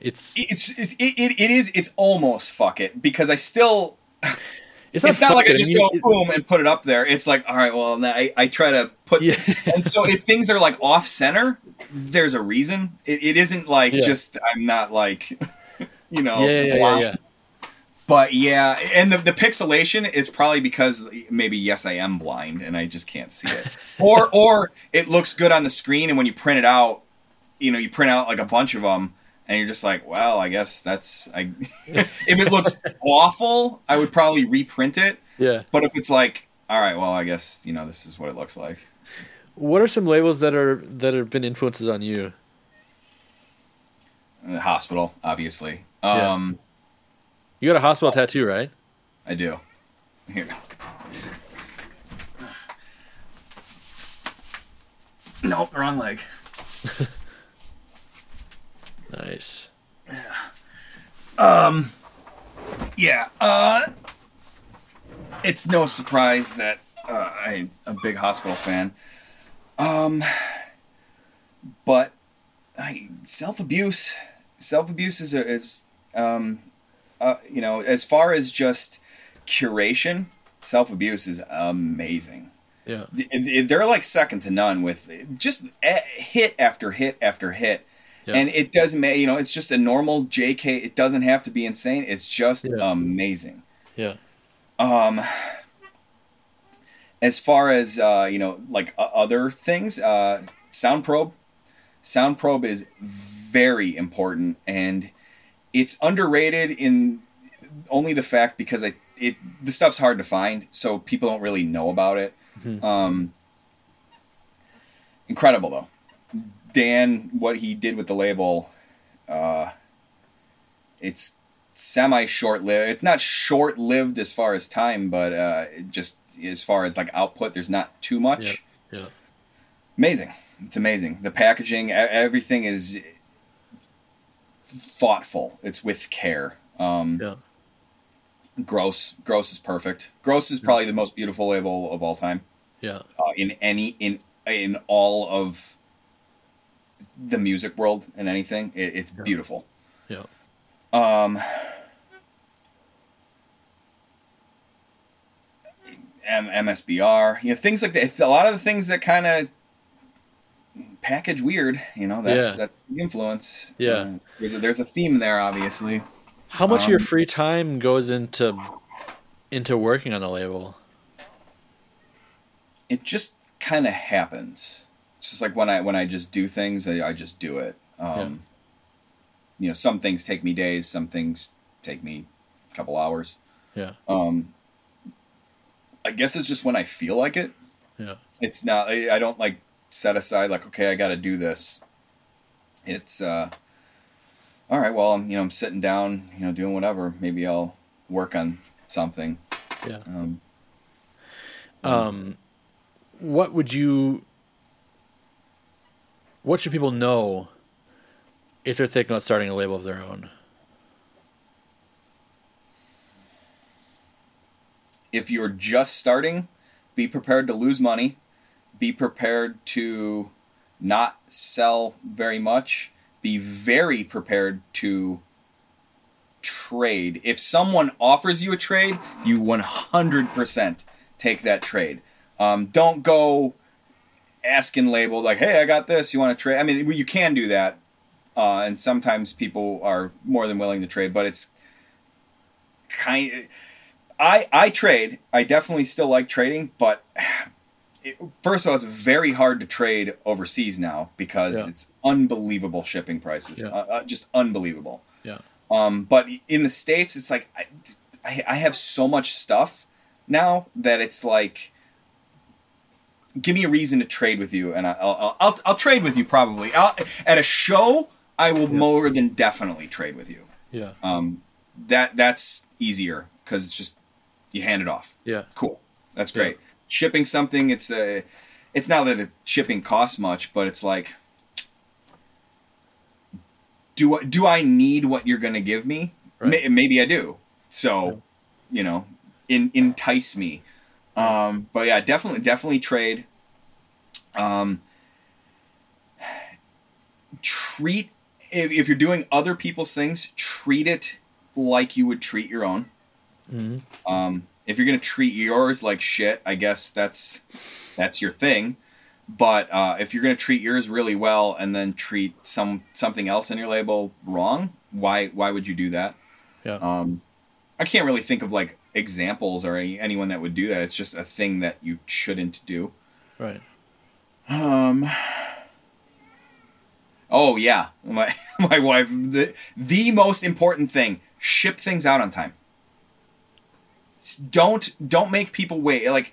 it's it's, it's it, it it is it's almost fuck it because I still, it's not, it's not like it. I just I mean, go it, boom and put it up there. It's like all right, well now I, I try to put, yeah. And so if things are like off center, there's a reason. It, it isn't like yeah. just I'm not like. You know, yeah, yeah, yeah, yeah. But yeah, and the, the pixelation is probably because maybe yes, I am blind and I just can't see it, or or it looks good on the screen, and when you print it out, you know, you print out like a bunch of them, and you're just like, well, I guess that's I. If it looks awful, I would probably reprint it. Yeah. But if it's like, all right, well, I guess you know this is what it looks like. What are some labels that are that have been influences on you? Hospital, obviously. Yeah. Um, you got a hospital tattoo, right? I do. Here. Nope, wrong leg. Nice. Yeah. Um. Yeah. Uh. It's no surprise that uh, I'm a big hospital fan. Um. But I self abuse. Self abuse is a, is. Um, uh, you know, as far as just curation, self-abuse is amazing. Yeah. They're like second to none with just hit after hit after hit. Yeah. And it doesn't matter, you know, it's just a normal J K. It doesn't have to be insane. It's just yeah. amazing. Yeah. Um, as far as, uh, you know, like uh, other things, uh, Sound Probe, Sound Probe is very important, and it's underrated in only the fact because I it the stuff's hard to find, so people don't really know about it. Mm-hmm. Um, incredible though, Dan, what he did with the label. Uh, it's semi short lived. It's not short lived as far as time, but uh, it just as far as like output, there's not too much. Yeah. yeah. Amazing. It's amazing. The packaging, everything is thoughtful. It's with care. Um, yeah. Gross. Gross is perfect. Gross is probably the most beautiful label of all time. Yeah. Uh, in any in in all of the music world and anything. It, it's yeah. beautiful. Yeah. Um. M S B R, you know, things like that. It's a lot of the things that kind of package weird, you know, that's, yeah. that's the influence. Yeah. Uh, there's a, there's a theme there, obviously. How much um, of your free time goes into, into working on the label? It just kind of happens. It's just like when I, when I just do things, I, I just do it. Um, yeah. You know, some things take me days, some things take me a couple hours. Yeah. Um, I guess it's just when I feel like it. Yeah. It's not, I don't like set aside like, okay, I got to do this. It's, uh, all right, well, I'm, you know, I'm sitting down, you know, doing whatever, maybe I'll work on something. Yeah. Um, um what would you, what should people know if they're thinking about starting a label of their own? If you're just starting, be prepared to lose money. Be prepared to not sell very much. Be very prepared to trade. If someone offers you a trade, you one hundred percent take that trade. Um, don't go asking label like, hey, I got this. You want to trade? I mean, you can do that. Uh, and sometimes people are more than willing to trade, but it's kind of... I, I trade. I definitely still like trading, but it, first of all, it's very hard to trade overseas now because yeah. it's unbelievable shipping prices. Yeah. Uh, uh, just unbelievable. Yeah. Um, but in the States, it's like I, I, I have so much stuff now that it's like, give me a reason to trade with you, and I'll I'll, I'll, I'll trade with you probably. I'll, at a show, I will yeah. more than definitely trade with you. Yeah. Um. That that's easier because it's just. You hand it off. Yeah. Cool. That's great. Yeah. Shipping something, it's a, it's not that it, shipping costs much, but it's like, do I, do I need what you're going to give me? Right. Maybe I do. So, yeah. you know, in, entice me. Um, but yeah, definitely, definitely trade. Um, treat, if, if you're doing other people's things, treat it like you would treat your own. Mm-hmm. Um, if you're going to treat yours like shit, I guess that's, that's your thing. But, uh, if you're going to treat yours really well and then treat some, something else in your label wrong, why, why would you do that? Yeah. Um, I can't really think of like examples or any, anyone that would do that. It's just a thing that you shouldn't do. Right. Um, oh yeah. My, my wife, the, the most important thing, ship things out on time. Don't don't make people wait. Like,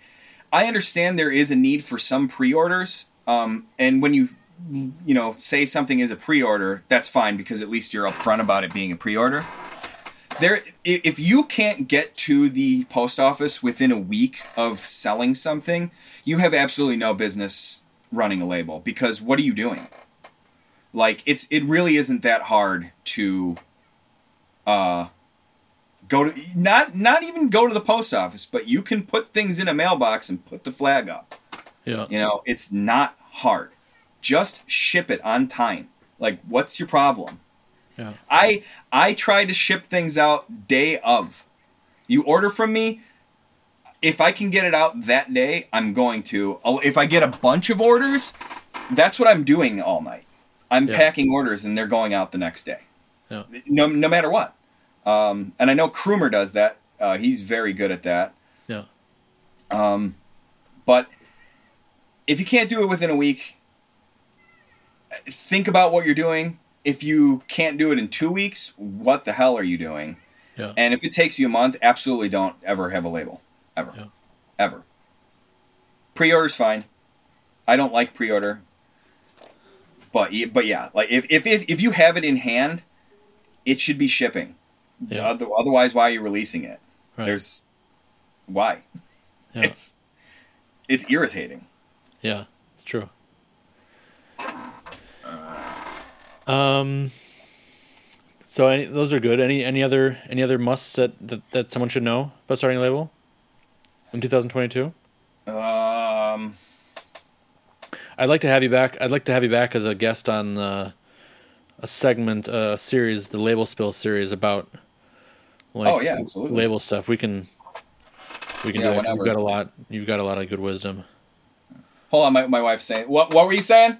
I understand there is a need for some pre-orders, um, and when you you know say something is a pre-order, that's fine because at least you're upfront about it being a pre-order. There, if you can't get to the post office within a week of selling something, you have absolutely no business running a label because what are you doing? Like, it's it really isn't that hard to. Uh, Go to not not even go to the post office, but you can put things in a mailbox and put the flag up. Yeah, you know, it's not hard. Just ship it on time. Like, what's your problem? Yeah, I I try to ship things out day of. You order from me, if I can get it out that day, I'm going to. If I get a bunch of orders, that's what I'm doing all night. I'm yeah. packing orders and they're going out the next day. Yeah. No, no matter what. Um, and I know Krummer does that. Uh, he's very good at that. Yeah. Um, but if you can't do it within a week, think about what you're doing. If you can't do it in two weeks, what the hell are you doing? Yeah. And if it takes you a month, absolutely don't ever have a label. Ever. Yeah. Ever. Pre-order's fine. I don't like pre-order. But, but yeah, like if, if, if, if you have it in hand, it should be shipping. Yeah. Otherwise, why are you releasing it? Right. There's why yeah. it's it's irritating. Yeah, it's true. Um. So any, those are good. Any any other any other musts that, that, that someone should know about starting a label in twenty twenty-two? Um. I'd like to have you back. I'd like to have you back as a guest on uh, a segment, a uh, series, the Label Spill series about like, oh yeah, absolutely, label stuff. We can we can yeah, do that. You've got a lot. You've got a lot of good wisdom. Hold on, my my wife's saying. What what were you saying?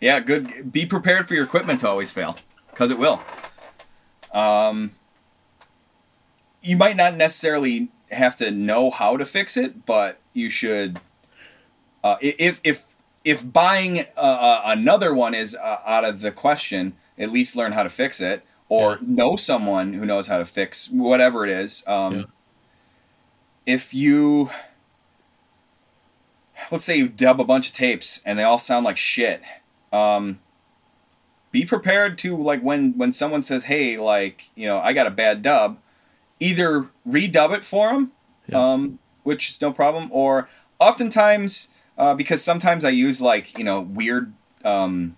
Yeah, good. Be prepared for your equipment to always fail, because it will. Um, you might not necessarily have to know how to fix it, but you should. Uh, if if if buying uh, another one is uh, out of the question, at least learn how to fix it, or yeah. know someone who knows how to fix whatever it is. Um, yeah. If you. Let's say you dub a bunch of tapes and they all sound like shit. Um, be prepared to, like, when, when someone says, hey, like, you know, I got a bad dub, either redub it for them, yeah. um, which is no problem. Or oftentimes, uh, because sometimes I use, like, you know, weird um,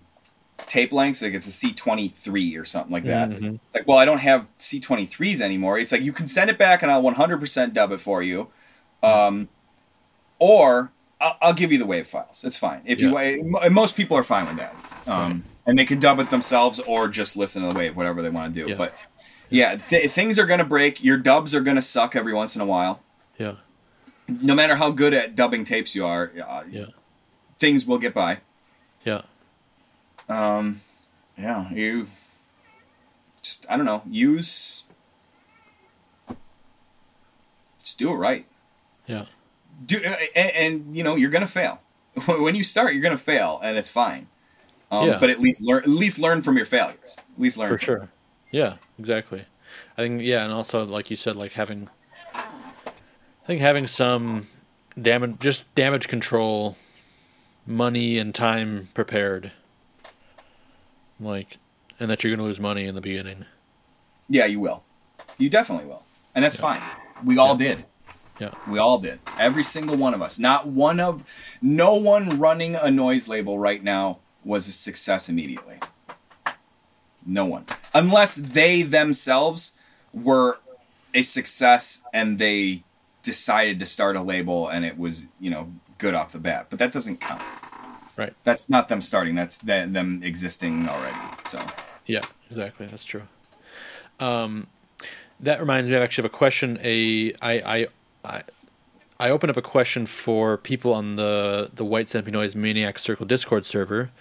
tape lengths, like it's a C twenty-three or something like that. Mm-hmm. Like, well, I don't have C twenty-threes anymore. It's like, you can send it back and I'll one hundred percent dub it for you. Um, or... I'll give you the wave files. It's fine. If you yeah. most people are fine with that, um, right. and they can dub it themselves or just listen to the wave, whatever they want to do. Yeah. But yeah, th- things are going to break. Your dubs are going to suck every once in a while. Yeah. No matter how good at dubbing tapes you are, uh, yeah. things will get by. Yeah. Um. Yeah. You. Just I don't know. Use. Just do it right. Yeah. Do and, and you know you're gonna fail when you start. You're gonna fail, and it's fine. Um, yeah. But at least learn. At least learn from your failures. At least learn for from sure. Them. Yeah, exactly. I think yeah, and also like you said, like having, I think having some damage, just damage control, money and time prepared. Like, and that you're gonna lose money in the beginning. Yeah, you will. You definitely will, and that's yeah. fine. We all yeah. did. Yeah. We all did. Every single one of us. Not one of, no one running a noise label right now was a success immediately. No one. Unless they themselves were a success and they decided to start a label and it was, you know, good off the bat. But that doesn't count. Right. That's not them starting. That's them existing already. So. Yeah, exactly. That's true. Um, that reminds me, I actually have a question. A, I, I, I I open up a question for people on the, the White Centipede Noise Maniac Circle Discord server,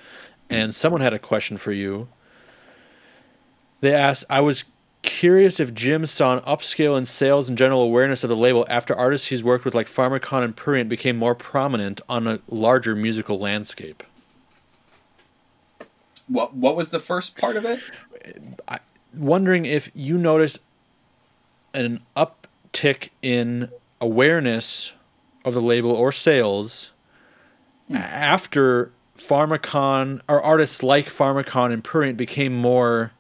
and someone had a question for you. They asked, I was curious if Jim saw an upscale in sales and general awareness of the label after artists he's worked with like Pharmakon and Prurient became more prominent on a larger musical landscape. What, what was the first part of it? I, wondering if you noticed an up tick in awareness of the label or sales mm. after Pharmakon or artists like Pharmakon and Prurient became more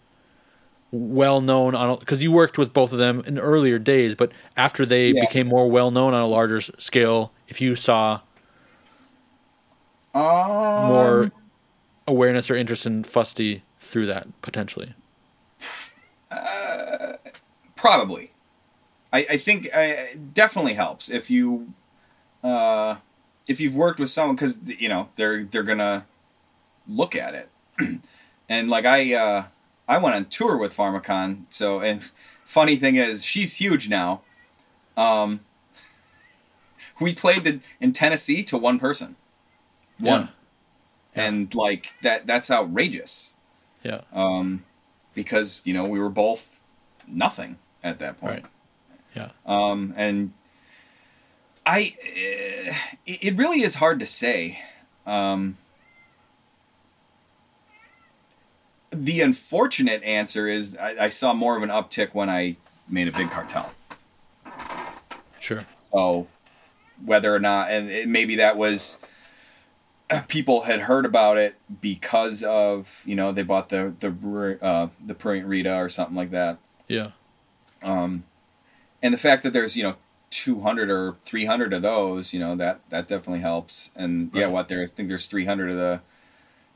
well known on, because you worked with both of them in earlier days, but after they yeah. became more well known on a larger scale, if you saw um, more awareness or interest in Fusty through that potentially, uh, probably. I, I think I, it definitely helps if you, uh, if you've worked with someone, because you know they're they're gonna look at it, and like I uh, I went on tour with Pharmakon, so and funny thing is she's huge now. Um, we played the, in Tennessee to one person, one, yeah. and yeah. like that that's outrageous. Yeah. Um, because you know we were both nothing at that point. Right. Yeah. Um, and I, it, it really is hard to say. Um, the unfortunate answer is I, I saw more of an uptick when I made a big cartel. Sure. So whether or not, and it, maybe that was people had heard about it because of, you know, they bought the, the, uh, the Prurient Rita or something like that. Yeah. Um, And the fact that there's, you know, two hundred or three hundred of those, you know, that, that definitely helps. And yeah, right. what there, I think there's three hundred of the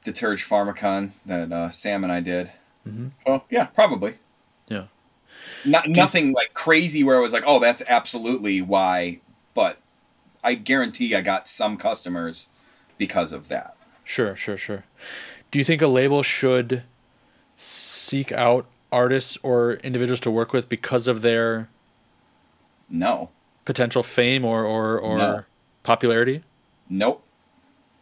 Deterge Pharmakon that uh, Sam and I did. Mm-hmm. Well, yeah, probably. Yeah. Not nothing like crazy where it was like, oh, that's absolutely why, but I guarantee I got some customers because of that. Sure, sure, sure. Do you think a label should seek out artists or individuals to work with because of their no potential fame or or, or no. popularity? Nope.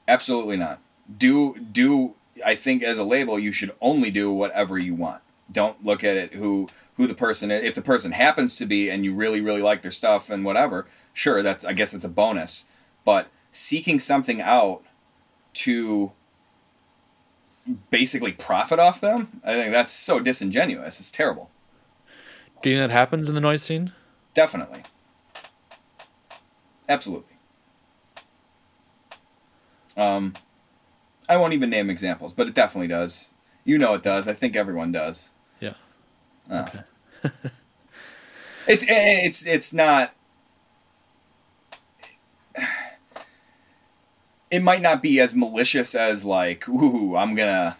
Absolutely not. Do do I think as a label you should only do whatever you want. Don't look at it who who the person is. If the person happens to be and you really, really like their stuff and whatever, sure, that's I guess that's a bonus. But seeking something out to basically profit off them, I think that's so disingenuous. It's terrible. Do you think that happens in the noise scene? Definitely. Absolutely. Um, I won't even name examples, but it definitely does. You know it does. I think everyone does. Yeah. Uh, okay. it's it's it's not. It might not be as malicious as like, ooh, I'm gonna,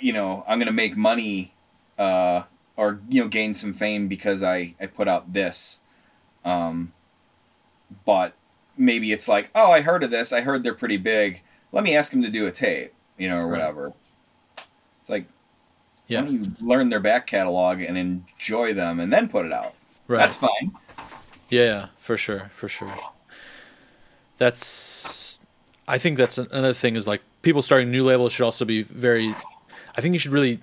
you know, I'm gonna make money, uh, or you know, gain some fame because I I put out this, um, but maybe it's like, oh, I heard of this. I heard they're pretty big. Let me ask them to do a tape, you know, or right. whatever. It's like, yeah. Why don't you learn their back catalog and enjoy them and then put it out? Right. That's fine. Yeah, for sure, for sure. That's, I think that's another thing is like people starting new labels should also be very, I think you should really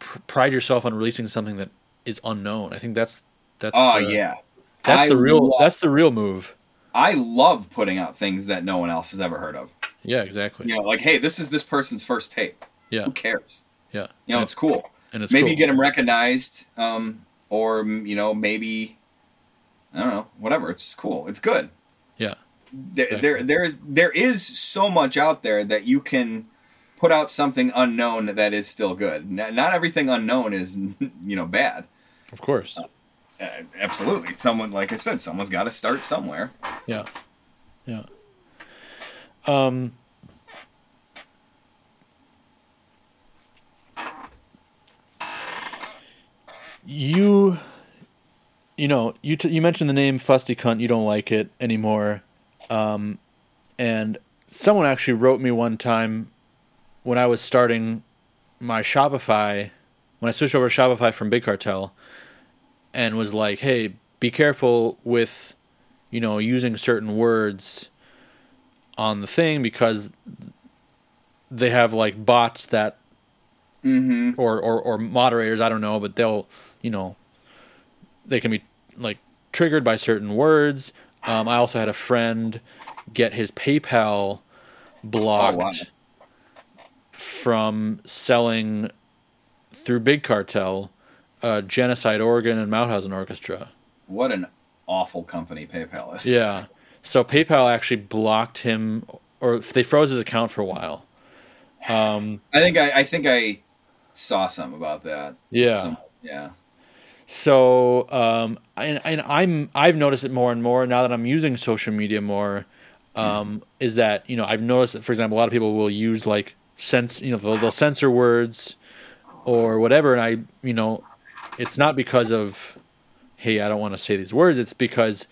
pr- pride yourself on releasing something that is unknown. I think that's, that's, oh, the, yeah. That's I the real, love, that's the real move. I love putting out things that no one else has ever heard of. Yeah, exactly. You know, like, hey, this is this person's first tape. Yeah. Who cares? Yeah. You know, and it's cool. And it's maybe cool. You get them recognized, um, or, you know, maybe, I don't know, whatever. It's just cool. It's good. Yeah. There, exactly. there, there is, there is so much out there that you can put out something unknown that is still good. Not, not everything unknown is, you know, bad. Of course. Uh, absolutely. Someone, like I said, someone's got to start somewhere. Yeah. Yeah. Um, You, you know, you t- you mentioned the name Fusty Cunt. You don't like it anymore, um, and someone actually wrote me one time when I was starting my Shopify, when I switched over to Shopify from Big Cartel, and was like, "Hey, be careful with, you know, using certain words on the thing because they have like bots that, mm-hmm. or, or or moderators, I don't know, but they'll." You know, they can be like triggered by certain words. Um, I also had a friend get his PayPal blocked oh, wow. from selling through Big Cartel, uh, Genocide Organ and Mauthausen Orchestra. What an awful company PayPal is. Yeah. So PayPal actually blocked him, or they froze his account for a while. Um, I think I, I think I saw some about that. Yeah. Some, yeah. So, um, and, and I'm, I've noticed it more and more now that I'm using social media more, um, yeah. is that, you know, I've noticed that, for example, a lot of people will use like sense, you know, they'll, they'll censor words or whatever. And I, you know, it's not because of, hey, I don't want to say these words. It's because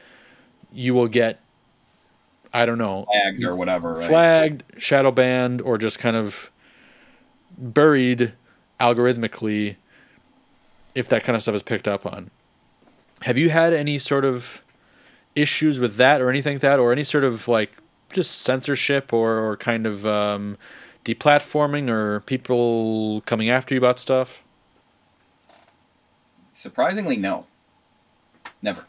you will get, I don't know, flagged or whatever, right? Flagged, shadow banned, or just kind of buried algorithmically if that kind of stuff is picked up on. Have you had any sort of issues with that or anything like that, or any sort of like just censorship or, or kind of um, deplatforming or people coming after you about stuff? Surprisingly, no. Never.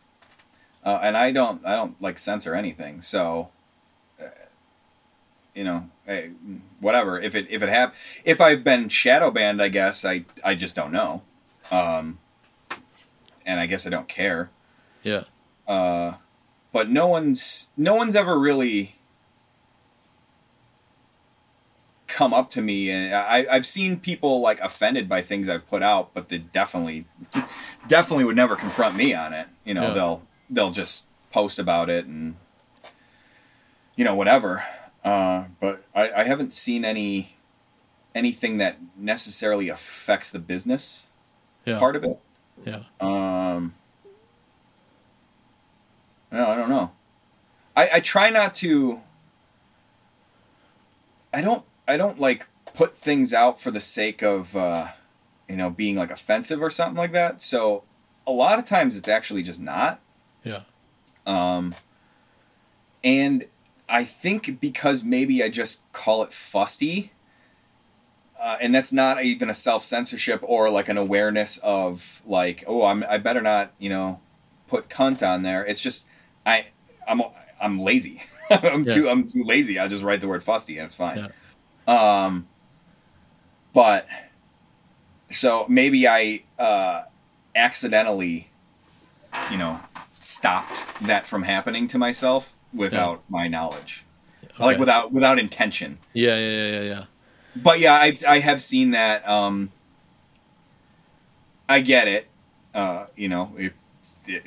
Uh, and I don't, I don't like censor anything. So, uh, you know, I, whatever. If it, if it hap- if I've been shadow banned, I guess I, I just don't know. Um, and I guess I don't care. Yeah. Uh, but no one's, no one's ever really come up to me, and I, I've seen people like offended by things I've put out, but they definitely, definitely would never confront me on it. You know, yeah. they'll, they'll just post about it and, you know, whatever. Uh, but I, I haven't seen any, anything that necessarily affects the business. Yeah. Part of it. Yeah. Um, no, I don't know. I, I try not to. I don't. I don't like put things out for the sake of, uh, you know, being like offensive or something like that. So a lot of times it's actually just not. Yeah. Um. And I think because maybe I just call it Fusty, uh, and that's not even a self-censorship or like an awareness of like, oh, I'm I better not, you know, put cunt on there. It's just I I'm I'm lazy. I'm yeah. too I'm too lazy. I'll just write the word Fusty and it's fine. Yeah. Um, but so maybe I uh, accidentally, you know, stopped that from happening to myself. Without yeah. my knowledge, okay. like without without intention. Yeah, yeah, yeah, yeah. But yeah, I I have seen that. Um, I get it. Uh, you know, it,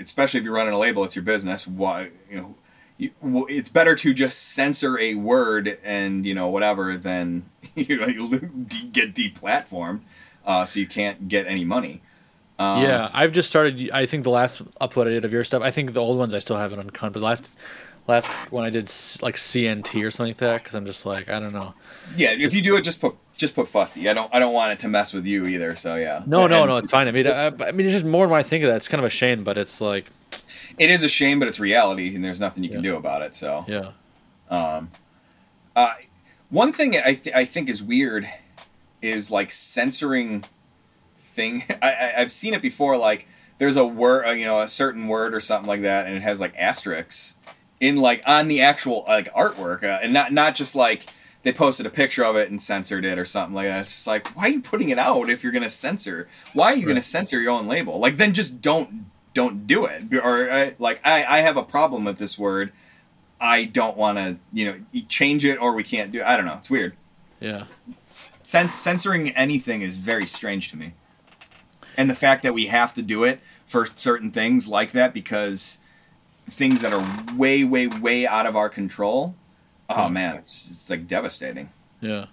especially if you're running a label, it's your business. Why you know, you, it's better to just censor a word and you know whatever than you know you'll get deplatformed, uh, so you can't get any money. Um, yeah, I've just started. I think the last upload I did of your stuff. I think the old ones I still haven't uncut, but the last. Last one I did like C N T or something like that because I'm just like I don't know. Yeah, if you do it, just put just put Fusty. I don't I don't want it to mess with you either. So yeah. No, and, no, no, it's fine. I mean, I, I mean, it's just more when I think of that, it's kind of a shame, but it's like it is a shame, but it's reality, and there's nothing you can yeah. do about it. So yeah. Um, uh, one thing I th- I think is weird is like censoring thing. I, I I've seen it before. Like there's a word, you know, a certain word or something like that, and it has like asterisks. In like on the actual like artwork, uh, and not not just like they posted a picture of it and censored it or something like that. It's just like, why are you putting it out if you're gonna censor? Why are you right. gonna censor your own label? Like then just don't don't do it. Or uh, like I, I have a problem with this word. I don't want to you know change it or we can't do. It. I don't know. It's weird. Yeah. Cens- censoring anything is very strange to me, and the fact that we have to do it for certain things like that because. Things that are way, way, way out of our control. Oh man, it's it's like devastating. Yeah.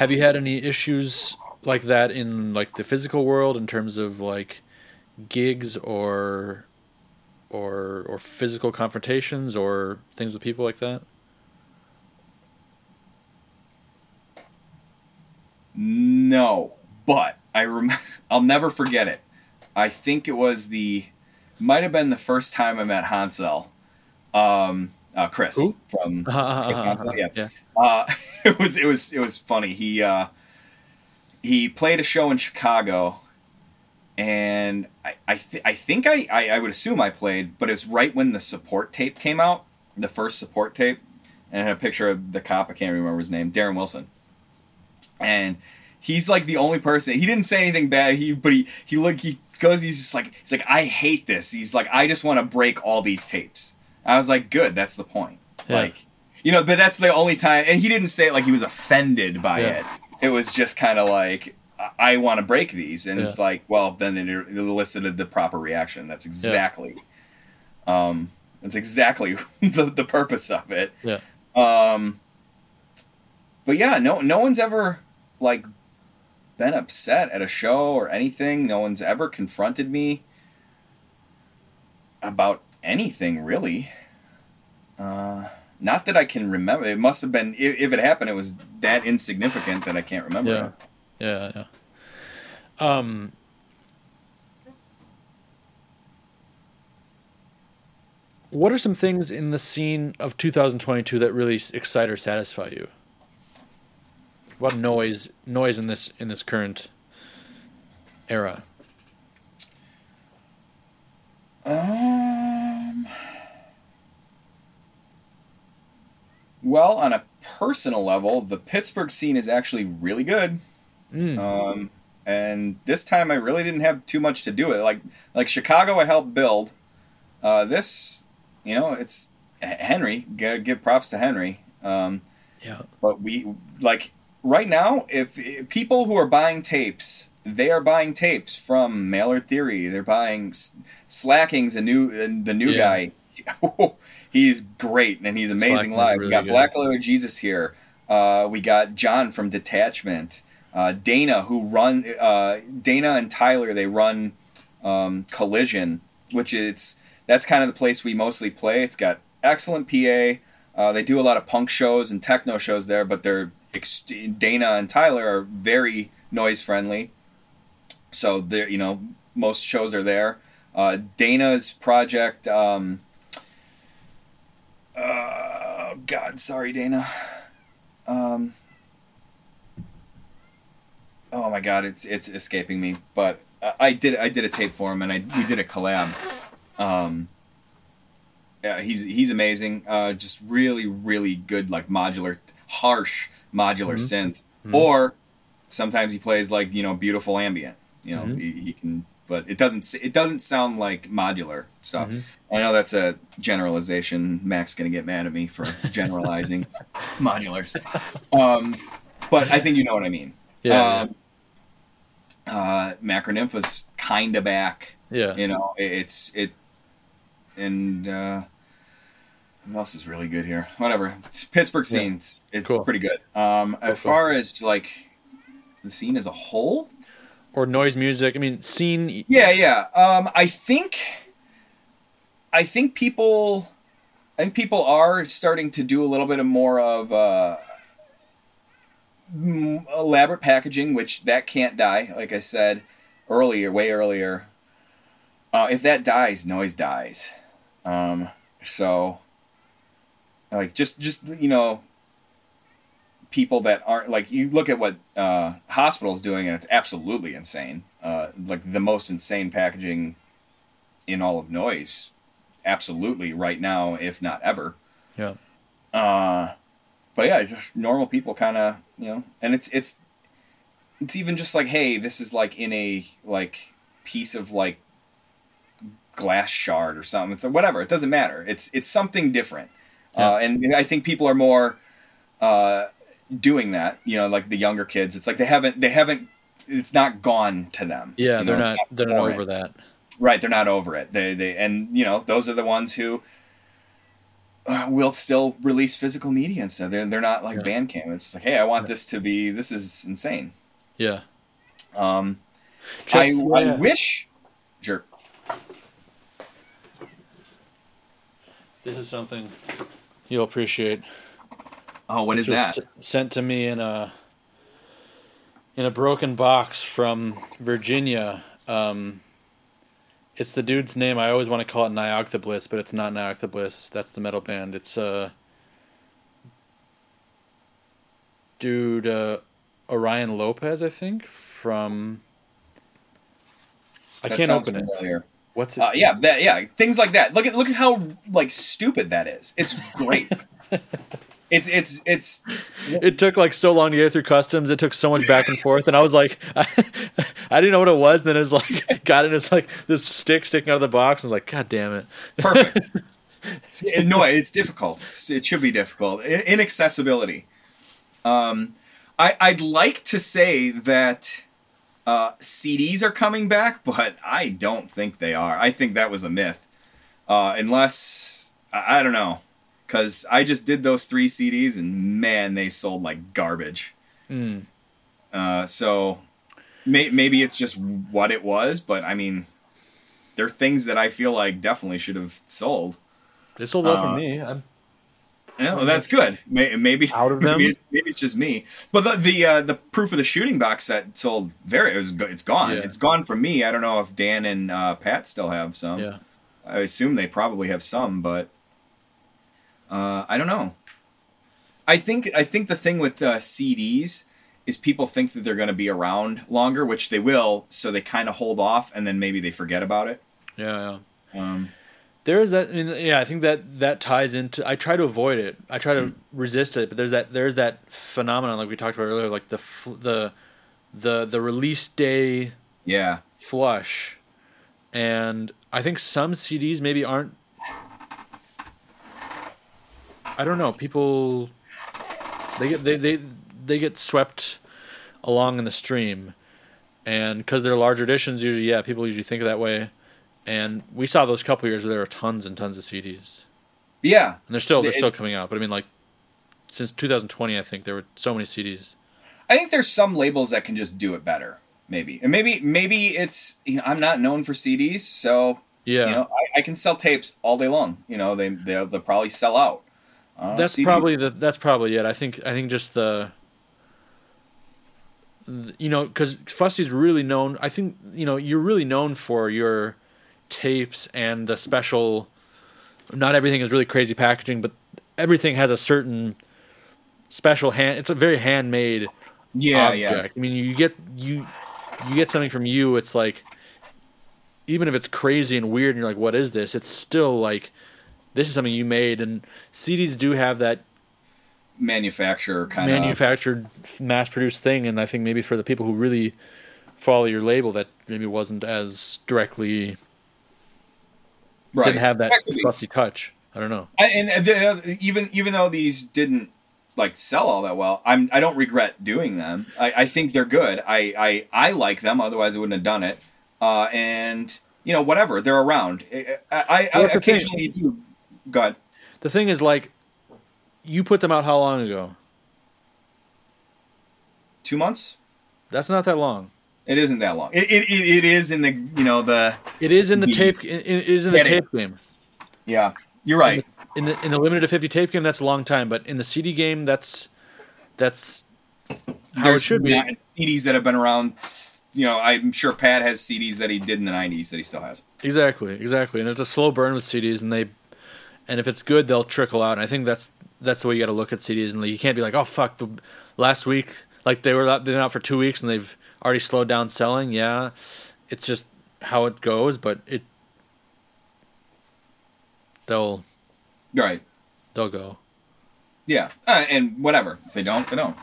Have you had any issues like that in like the physical world in terms of like gigs or or or physical confrontations or things with people like that? No, but I rem- I'll never forget it. I think it was the. Might have been the first time I met Hansel, um, uh, Chris Ooh. from Chris Hansel. Yeah, yeah. Uh, it was it was it was funny. He uh, he played a show in Chicago, and I I, th- I think I, I I would assume I played, but it's right when the support tape came out, the first support tape, and I had a picture of the cop. I can't remember his name, Darren Wilson, and he's like the only person. He didn't say anything bad. He but he he looked he. Goes he's just like it's like I hate this. He's like I just want to break all these tapes. I was like, good, that's the point. Yeah. Like you know, but that's the only time. And he didn't say it like he was offended by yeah. it. It was just kind of like I, I want to break these, and yeah. it's like, well, then it elicited the proper reaction. That's exactly, yeah. um, that's exactly the the purpose of it. Yeah. Um. But yeah, no, no one's ever like. Been upset at a show or anything. No one's ever confronted me about anything really. Uh, not that I can remember. It must have been if, if it happened, it was that insignificant that I can't remember. Yeah, yeah, yeah. Um, what are some things in the scene of two thousand twenty-two that really excite or satisfy you? What noise noise in this in this current era? Um Well, on a personal level, the Pittsburgh scene is actually really good. Mm. Um and this time I really didn't have too much to do with it. Like like Chicago I helped build. Uh this, you know, it's Henry, gotta give props to Henry. Um yeah. But we like right now, if, if people who are buying tapes, they are buying tapes from Mailer Theory. They're buying Slacking's a new uh, the new yeah. guy. He's great and he's amazing Slacking live. Really we got good. Black Leather Jesus here. Uh, we got John from Detachment. Uh, Dana who run uh, Dana and Tyler. They run um, Collision, which is that's kind of the place we mostly play. It's got excellent P A. Uh, they do a lot of punk shows and techno shows there, but they're ex- Dana and Tyler are very noise friendly. So they're, you know, most shows are there. Uh, Dana's project. Um, uh, God, sorry, Dana. Um, oh my God, it's it's escaping me. But I did I did a tape for him, and I we did a collab. Um, yeah, he's he's amazing. Uh, just really really good, like modular, harsh modular mm-hmm. synth. Mm-hmm. Or sometimes he plays like you know beautiful ambient. You know mm-hmm. he, he can. But it doesn't it doesn't sound like modular stuff. Mm-hmm. I know that's a generalization. Mac's going to get mad at me for generalizing modulars. Um, but I think you know what I mean. Yeah. Um, yeah. Uh, Macronympha's kind of back. Yeah. You know, it, it's... it, And uh, what else is really good here? Whatever. It's Pittsburgh scene. Yeah. It's, it's cool. pretty good. Um, cool, as far cool. as, like, the scene as a whole... Or noise music. I mean, scene. Yeah, yeah. Um, I think, I think people, I think people are starting to do a little bit of more of uh, elaborate packaging, which that can't die. Like I said earlier, way earlier. Uh, if that dies, noise dies. Um, so, like, just, just you know. People that aren't like you look at what uh, Hospital's doing, and it's absolutely insane. Uh, like the most insane packaging in all of noise, absolutely right now, if not ever. Yeah. Uh, but yeah, just normal people kind of you know, and it's it's it's even just like, hey, this is like in a like piece of like glass shard or something. It's like, whatever. It doesn't matter. It's it's something different, yeah. uh, and I think people are more. Uh, doing that, you know, like the younger kids, it's like they haven't, they haven't, it's not gone to them. Yeah. You know, they're not, not they're not over it. that. Right. They're not over it. They, they, and you know, those are the ones who uh, will still release physical media and stuff. They're, they're not like yeah. Bandcamp. It's like, hey, I want yeah. this to be, this is insane. Yeah. Um, Check, I, yeah. I wish. Sure. This is something you'll appreciate. Oh, what this is that? Sent to me in a in a broken box from Virginia. Um, it's the dude's name. I always want to call it Nyoctobliss, but it's not Nyoctobliss. That's the metal band. It's uh, dude uh, Orion Lopez, I think. From I that can't open familiar. it. What's it? Uh, yeah, that, yeah, things like that. Look at look at how like stupid that is. It's great. It's it's it's. It took like so long to get through customs. It took so much back and forth, and I was like, I, I didn't know what it was. Then it was like, got it. It's like this stick sticking out of the box. I was like, God damn it! Perfect. it's, no, it's difficult. It's, it should be difficult. In- inaccessibility. Um, I I'd like to say that uh, C Ds are coming back, but I don't think they are. I think that was a myth, uh, unless I, I don't know. Because I just did those three C Ds, and man, they sold like garbage. Mm. Uh, so may- maybe it's just what it was, but I mean, they're things that I feel like definitely should have sold. They sold well uh, for me. I'm, yeah, well, that's good. Maybe, maybe out of them. Maybe, maybe it's just me. But the the, uh, the Proof of the Shooting box set sold very. It was, it's gone. Yeah. It's gone from me. I don't know if Dan and uh, Pat still have some. Yeah. I assume they probably have some, but. Uh, I don't know. I think I think the thing with uh, C Ds is people think that they're going to be around longer, which they will, so they kind of hold off, and then maybe they forget about it. Yeah. yeah. Um, there is that. I mean, yeah, I think that, that ties into. I try to avoid it. I try to resist it, but there's that there's that phenomenon like we talked about earlier, like the the the the release day. Yeah. Flush, and I think some C Ds maybe aren't. I don't know. People, they get they, they, they get swept along in the stream, and because they're large editions, usually yeah, people usually think of that way. And we saw those couple years where there were tons and tons of C Ds. Yeah, and they're still they're it, still coming out. But I mean, like since twenty twenty, I think there were so many C Ds. I think there's some labels that can just do it better, maybe, and maybe maybe it's you know, I'm not known for C Ds, so Yeah. You know, I, I can sell tapes all day long. You know, they they'll, they'll probably sell out. Uh, that's C Ds. probably the that's probably it. I think I think just the, the you know, because Fusty's really known. I think you know you're really known for your tapes and the special. Not everything is really crazy packaging, but everything has a certain special hand. It's a very handmade. Yeah, object. yeah. I mean, you get you you get something from you. It's like. Even if it's crazy and weird and you're like, what is this? It's still like, this is something you made. And C Ds do have that manufacturer kind of manufactured, mass produced thing. And I think maybe for the people who really follow your label, that maybe wasn't as directly, right. didn't have that, that Fusty touch. I don't know. And, and the, even, even though these didn't like sell all that well, I'm, I don't regret doing them. I, I think they're good. I, I, I like them. Otherwise I wouldn't have done it. Uh, and, you know, whatever, they're around. I, I, I occasionally thing. do. Go ahead. The thing is, like, you put them out how long ago? Two months? That's not that long. It isn't that long. It it, it is in the, you know, the... It is in the, the tape it is in the tape it. game. Yeah, you're right. In the, in the, in the limited to fifty tape game, that's a long time. But in the C D game, that's, that's how There's it should be. C Ds that have been around... You know, I'm sure Pat has C Ds that he did in the nineties that he still has. Exactly, exactly. And it's a slow burn with C Ds, and they, and if it's good, they'll trickle out. And I think that's that's the way you got to look at C Ds. And like, you can't be like, oh fuck, the last week, like they were out, they've been out for two weeks and they've already slowed down selling. Yeah, it's just how it goes, but it they'll right, they'll go. Yeah, uh, and whatever if they don't, they don't.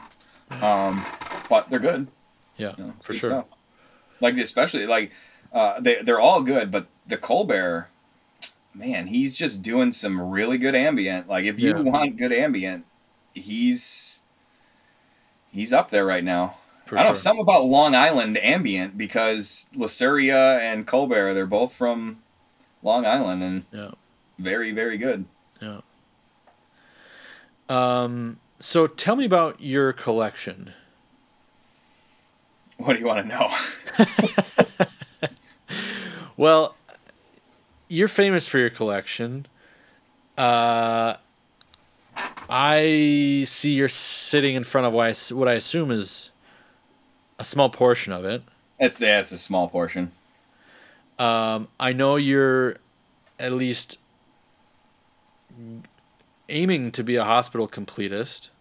Um, but they're good. Yeah, you know, for sure. Stuff. Like, especially, like, uh, they, they're all good, but the Colbert, man, he's just doing some really good ambient. Like, if you yeah. want good ambient, he's he's up there right now. For I don't sure. know, something about Long Island ambient, because Luceria and Colbert, they're both from Long Island, and yeah. very, very good. Yeah. Um. So tell me about your collection. What do you want to know? Well, you're famous for your collection. Uh, I see you're sitting in front of what I, what I assume is a small portion of it. It's, yeah, it's a small portion. Um, I know you're at least aiming to be a Hospital completist.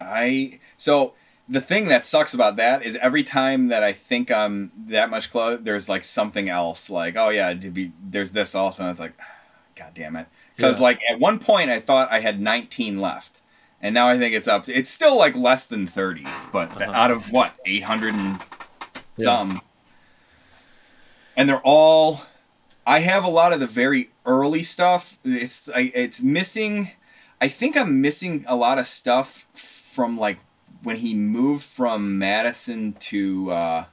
I... So... The thing that sucks about that is every time that I think I'm that much close, there's like something else. Like, oh yeah, be, there's this also. And it's like, God damn it. Because yeah. like at one point I thought I had nineteen left. And now I think it's up to, it's still like less than thirty. But uh-huh. out of what? eight hundred and yeah. some. And they're all, I have a lot of the very early stuff. It's I, it's missing, I think I'm missing a lot of stuff from like, when he moved from Madison to uh,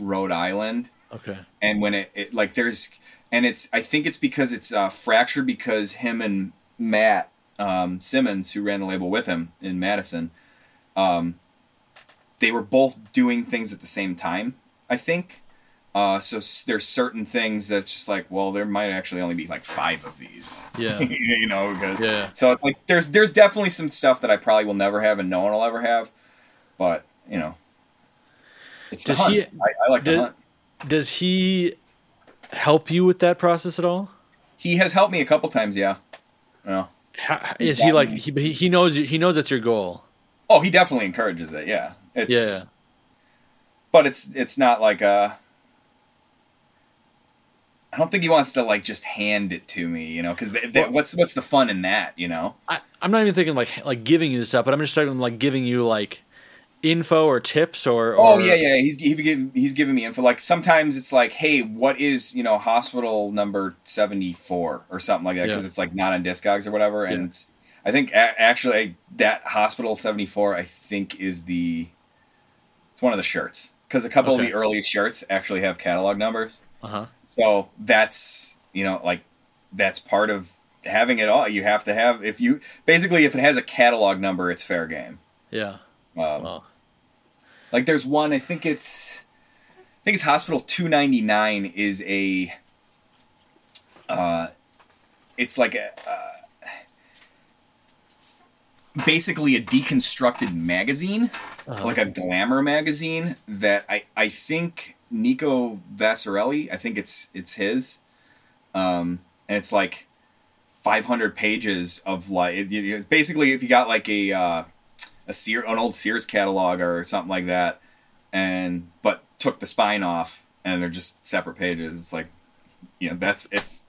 Rhode Island. Okay. And when it, it, like, there's... And it's... I think it's because it's uh, fractured because him and Matt um, Simmons, who ran the label with him in Madison, um, they were both doing things at the same time, I think. Uh, so there's certain things that's just like, well, there might actually only be, like, five of these. Yeah. You know? Because, yeah. So it's like, there's there's definitely some stuff that I probably will never have and no one will ever have. But, you know, it's the hunt. He, I, I like does, the hunt. Does he help you with that process at all? He has helped me a couple times, yeah. No. How, is he like, he, he knows he knows it's your goal? Oh, he definitely encourages it, yeah. It's, yeah. But it's it's not like a... I don't think he wants to, like, just hand it to me, you know, because what's what's the fun in that, you know? I, I'm not even thinking, like, like giving you stuff, but I'm just talking, like, giving you, like... info or tips or, or oh yeah yeah he's he give, he's giving me info. Like sometimes it's like, hey, what is, you know, Hospital number seventy-four or something like that, because yeah. it's like not on Discogs or whatever, and yeah. it's, I think a- actually that Hospital seventy-four I think is the it's one of the shirts, because a couple okay. of the early shirts actually have catalog numbers. Uh-huh. So that's, you know, like that's part of having it all. You have to have, if you basically if it has a catalog number, it's fair game. Yeah. Um, wow. Like there's one, I think it's, I think it's Hospital two ninety-nine is a uh, it's like a, uh, basically a deconstructed magazine, uh-huh. like a glamour magazine that I, I think Nico Vassarelli, I think it's, it's his, um, and it's like five hundred pages of like, it, it, basically if you got like a, uh, a Sears, an old Sears catalog or something like that. And, but took the spine off and they're just separate pages. It's like, you know, that's, it's,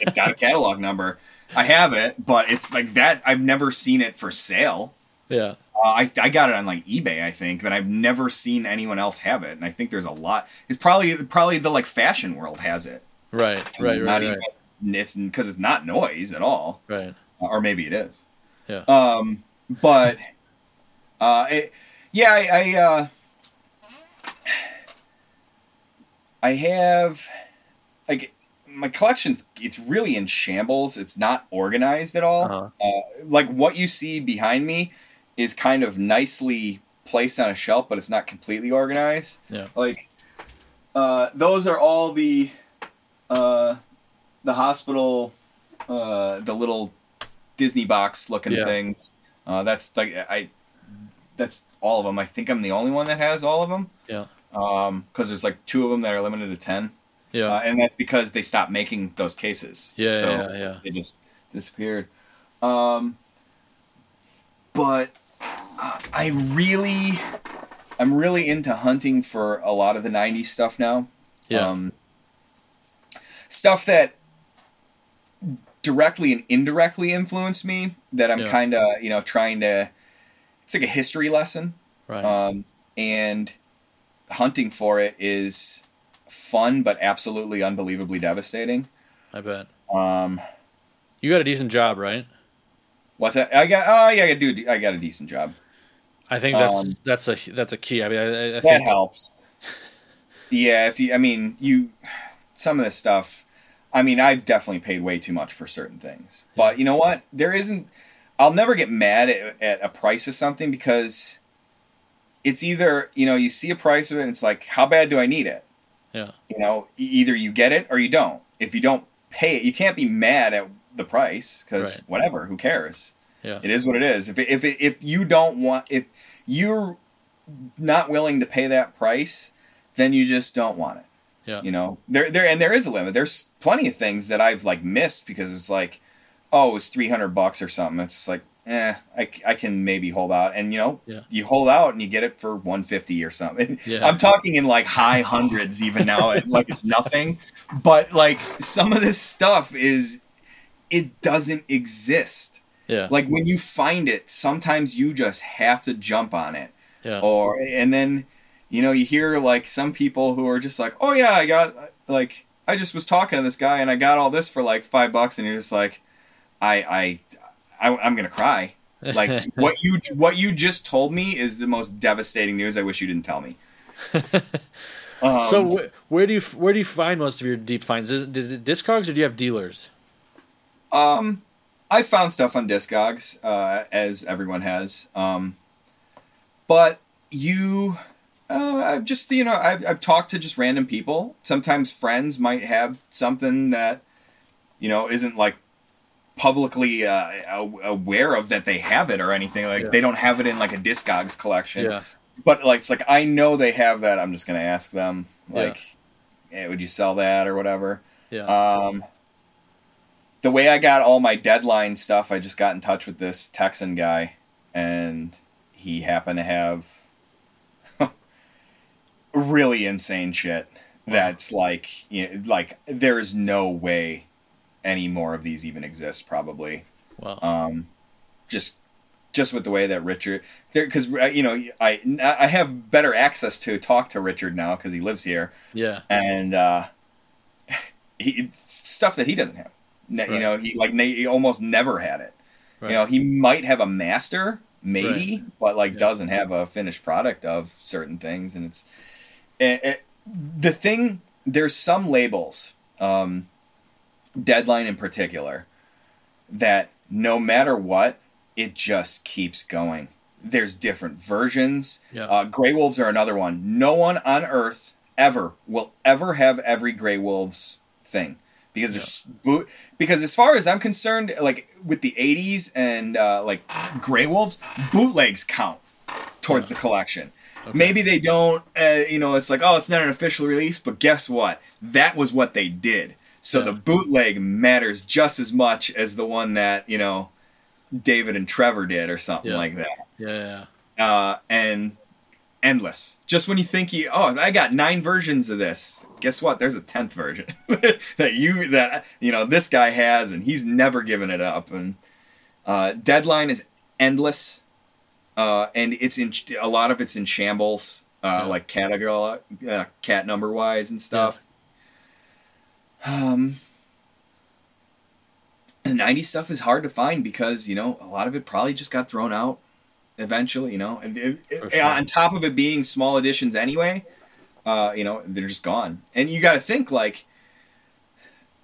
it's got a catalog number. I have it, but it's like that. I've never seen it for sale. Yeah. Uh, I, I got it on like eBay, I think, but I've never seen anyone else have it. And I think there's a lot, it's probably, probably the like fashion world has it. Right. And right. Right. Even, right. It's because it's not noise at all. Right. Or maybe it is. Yeah. Um, but, uh, it, yeah, I, I, uh, I have like my collection's it's really in shambles. It's not organized at all. Uh-huh. Uh, like what you see behind me is kind of nicely placed on a shelf, but it's not completely organized. Yeah. Like uh, those are all the uh, the hospital, uh, the little Disney box looking yeah. things. Uh, that's like I that's all of them. I think I'm the only one that has all of them. Yeah. Um, cause there's like two of them that are limited to ten. Yeah. Uh, and that's because they stopped making those cases. Yeah. So yeah, yeah. They just disappeared. Um, but I really, I'm really into hunting for a lot of the nineties stuff now. Yeah. Um, stuff that directly and indirectly influenced me that I'm yeah. kind of, you know, trying to, it's like a history lesson. Right. Um, and hunting for it is fun, but absolutely unbelievably devastating. I bet. Um, you got a decent job, right? What's that? I got. Oh yeah, I do. I got a decent job. I think that's um, that's a that's a key. I mean, I, I that think helps. Yeah, if you. I mean, you. Some of this stuff. I mean, I've definitely paid way too much for certain things, yeah. but you know what? There isn't. I'll never get mad at, at a price of something because. It's either, you know, you see a price of it and it's like, how bad do I need it? Yeah. You know, either you get it or you don't. If you don't pay it, you can't be mad at the price because right. whatever, who cares? Yeah. It is what it is. If, if, if you don't want, if you're not willing to pay that price, then you just don't want it. Yeah. You know, there, there, and there is a limit. There's plenty of things that I've like missed because it's like, oh, it was three hundred bucks or something. It's just like, eh, I, I can maybe hold out. And, you know, yeah. you hold out and you get it for one fifty or something. Yeah. I'm talking in, like, high hundreds even now. Like, it's nothing. But, like, some of this stuff is, it doesn't exist. Yeah. Like, when you find it, sometimes you just have to jump on it. Yeah. Or, and then, you know, you hear, like, some people who are just like, oh, yeah, I got, like, I just was talking to this guy and I got all this for, like, five bucks. And you're just like, I, I... I, I'm going to cry. Like what you, what you just told me is the most devastating news. I wish you didn't tell me. Um, so wh- where do you, where do you find most of your deep finds? Is, is it Discogs or do you have dealers? Um, I found stuff on Discogs, uh, as everyone has. Um, but you, uh, I've just, you know, I've, I've talked to just random people. Sometimes friends might have something that, you know, isn't like, publicly uh, aware of that they have it or anything like yeah. they don't have it in like a Discogs collection yeah. but like it's like I know they have that, I'm just gonna ask them like yeah. hey, would you sell that or whatever yeah. um the way I got all my Deadline stuff, I just got in touch with this Texan guy and he happened to have really insane shit wow. that's like, you know, like there is no way any more of these even exist probably. Wow. Um, just, just with the way that Richard there. Cause you know, I, I have better access to talk to Richard now cause he lives here. Yeah. And, uh, he, stuff that he doesn't have, right. you know, he like, he almost never had it, right. you know, he might have a master maybe, right. but like yeah. doesn't have a finished product of certain things. And it's it, it, the thing, there's some labels, um, Deadline in particular, that no matter what, it just keeps going. There's different versions. Yeah. Uh, Grey Wolves are another one. No one on earth ever will ever have every Grey Wolves thing because yeah. there's because as far as I'm concerned, like with the eighties and uh, like Grey Wolves, bootlegs count towards yeah. the collection. Okay. Maybe they don't. Uh, you know, it's like, oh, it's not an official release, but guess what? That was what they did. So yeah. the bootleg matters just as much as the one that, you know, David and Trevor did or something yeah. like that. Yeah. yeah. Uh, and endless. Just when you think you, oh, I got nine versions of this. Guess what? There's a tenth version that you that you know this guy has, and he's never given it up. And uh, Deadline is endless, uh, and it's in a lot of it's in shambles, uh, yeah. like category, uh, cat number wise and stuff. Yeah. Um, the nineties stuff is hard to find because, you know, a lot of it probably just got thrown out eventually, you know, and it, it, sure. on top of it being small editions anyway, uh, you know, they're just gone. And you got to think like,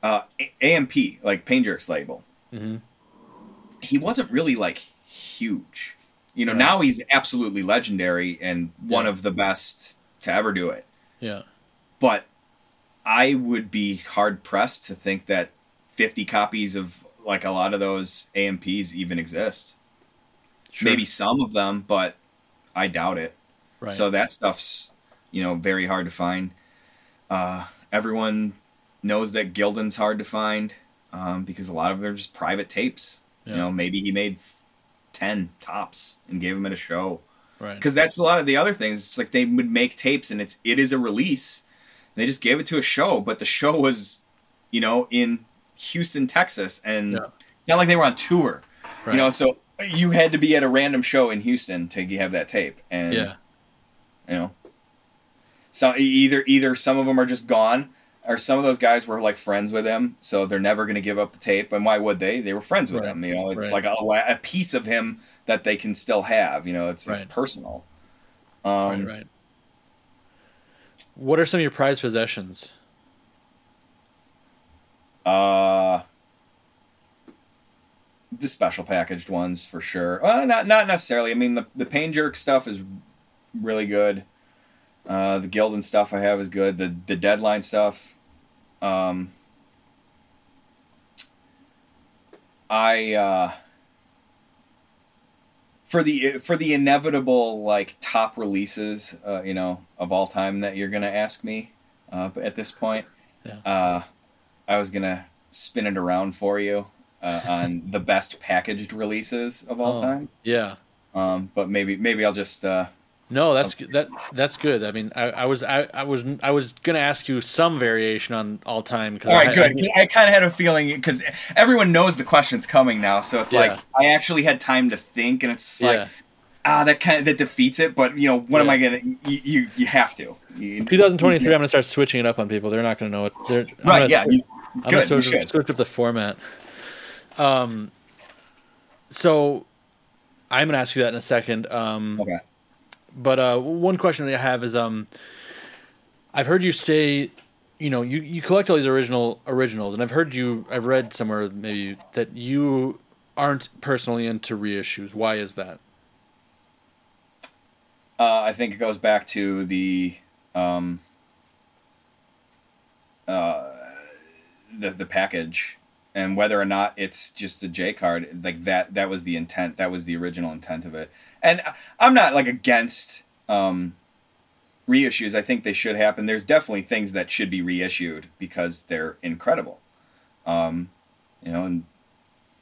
uh, A M P, like Pain Jerk's label. Mm-hmm. He wasn't really like huge, you know, right. now he's absolutely legendary and one yeah. of the best to ever do it. Yeah. But I would be hard-pressed to think that fifty copies of, like, a lot of those A M Ps even exist. Sure. Maybe some of them, but I doubt it. Right. So that stuff's, you know, very hard to find. Uh, everyone knows that Gildan's hard to find um, because a lot of them are just private tapes. Yeah. You know, maybe he made ten tops and gave them at a show. Right. Because that's a lot of the other things. It's like they would make tapes, and it's it is a release. They just gave it to a show, but the show was, you know, in Houston, Texas, and yeah. it's not like they were on tour, right. you know. So you had to be at a random show in Houston to have that tape, and yeah. you know, so either either some of them are just gone, or some of those guys were like friends with him, so they're never going to give up the tape. And why would they? They were friends with right. him, you know. It's right. like a, a piece of him that they can still have, you know. It's right. like personal. Um, right. Right. What are some of your prized possessions? Uh, the special packaged ones for sure. Well, not not necessarily. I mean, the, the Pain Jerk stuff is really good. Uh, the Gildan stuff I have is good. The the Deadline stuff. Um, I uh, for the for the inevitable like top releases, uh, you know. Of all time that you're going to ask me uh, at this point. Yeah. Uh, I was going to spin it around for you uh, on the best packaged releases of all oh, time. Yeah. Um, but maybe, maybe I'll just, uh, no, that's good. That that's good. I mean, I, I was, I, I was, I was going to ask you some variation on all time. All right, I, good. I, I kind of had a feeling cause everyone knows the question's coming now. So it's yeah. like, I actually had time to think and it's like, yeah. Ah, that kind of, that defeats it, but you know what yeah. am I gonna? You you, you have to. You, twenty twenty-three, yeah. I'm gonna start switching it up on people. They're not gonna know it. They're, I'm right? Gonna, yeah. You, I'm good, gonna switch, you switch up the format. Um. So, I'm gonna ask you that in a second. Um, okay. But uh, one question that I have is um, I've heard you say, you know, you, you collect all these original originals, and I've heard you, I've read somewhere maybe that you aren't personally into reissues. Why is that? Uh, I think it goes back to the um, uh, the the package and whether or not it's just a J card. Like that, that was the intent. That was the original intent of it. And I'm not like against um, reissues. I think they should happen. There's definitely things that should be reissued because they're incredible. Um, you know, and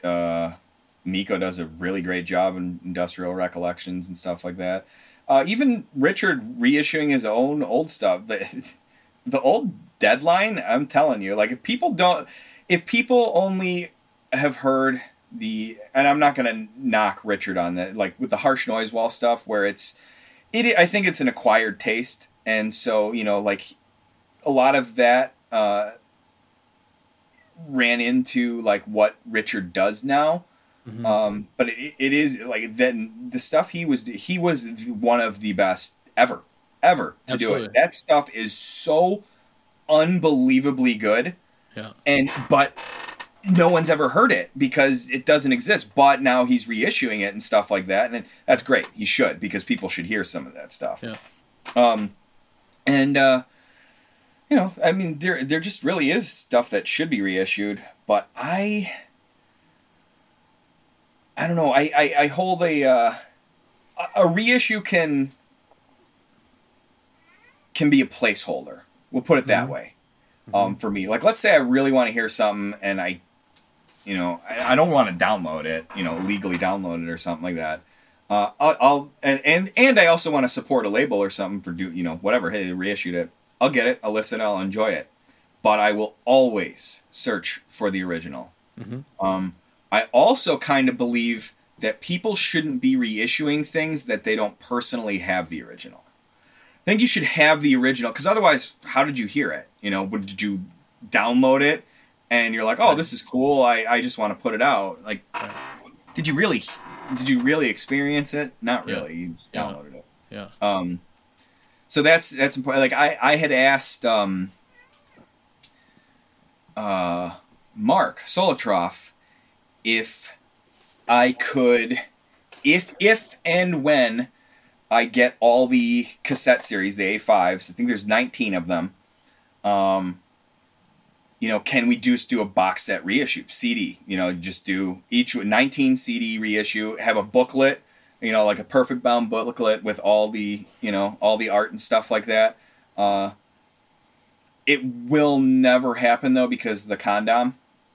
uh, Miko does a really great job in Industrial Recollections and stuff like that. Uh, even Richard reissuing his own old stuff, the, the old Deadline, I'm telling you, like if people don't, if people only have heard the, and I'm not going to knock Richard on that, like with the Harsh Noise Wall stuff where it's, it, I think it's an acquired taste. And so, you know, like a lot of that uh, ran into like what Richard does now. Mm-hmm. Um, but it, it is like then the stuff he was, he was one of the best ever, ever to Absolutely. do it. That stuff is so unbelievably good. Yeah. And, but no one's ever heard it because it doesn't exist, but now he's reissuing it and stuff like that. And that's great. He should, because people should hear some of that stuff. Yeah. Um, and, uh, you know, I mean, there there just really is stuff that should be reissued, but I, I don't know, I, I, I hold a, uh, a reissue can, can be a placeholder. We'll put it that mm-hmm. way. Mm-hmm. Um, for me, like, let's say I really want to hear something and I, you know, I, I don't want to download it, you know, legally download it or something like that. Uh, I'll, I'll and, and, and I also want to support a label or something for do, you know, whatever. Hey, they reissued it. I'll get it. I'll listen. I'll enjoy it. But I will always search for the original. Mm-hmm. Um, I also kind of believe that people shouldn't be reissuing things that they don't personally have the original. I think you should have the original, because otherwise, how did you hear it? You know, what, did you download it and you're like, oh, this is cool, I, I just want to put it out. Like, did you really did you really experience it? Not really. Yeah. You just downloaded it. Yeah. Um, so that's that's important. Like, I, I had asked um, uh, Mark Solotroff if I could, if if and when I get all the cassette series, the A fives. I think there's nineteen of them. Um, you know, can we just do a box set reissue, C D? You know, just do each nineteen C D reissue, have a booklet, you know, like a perfect bound booklet with all the, you know, all the art and stuff like that. Uh, it will never happen, though, because the condom.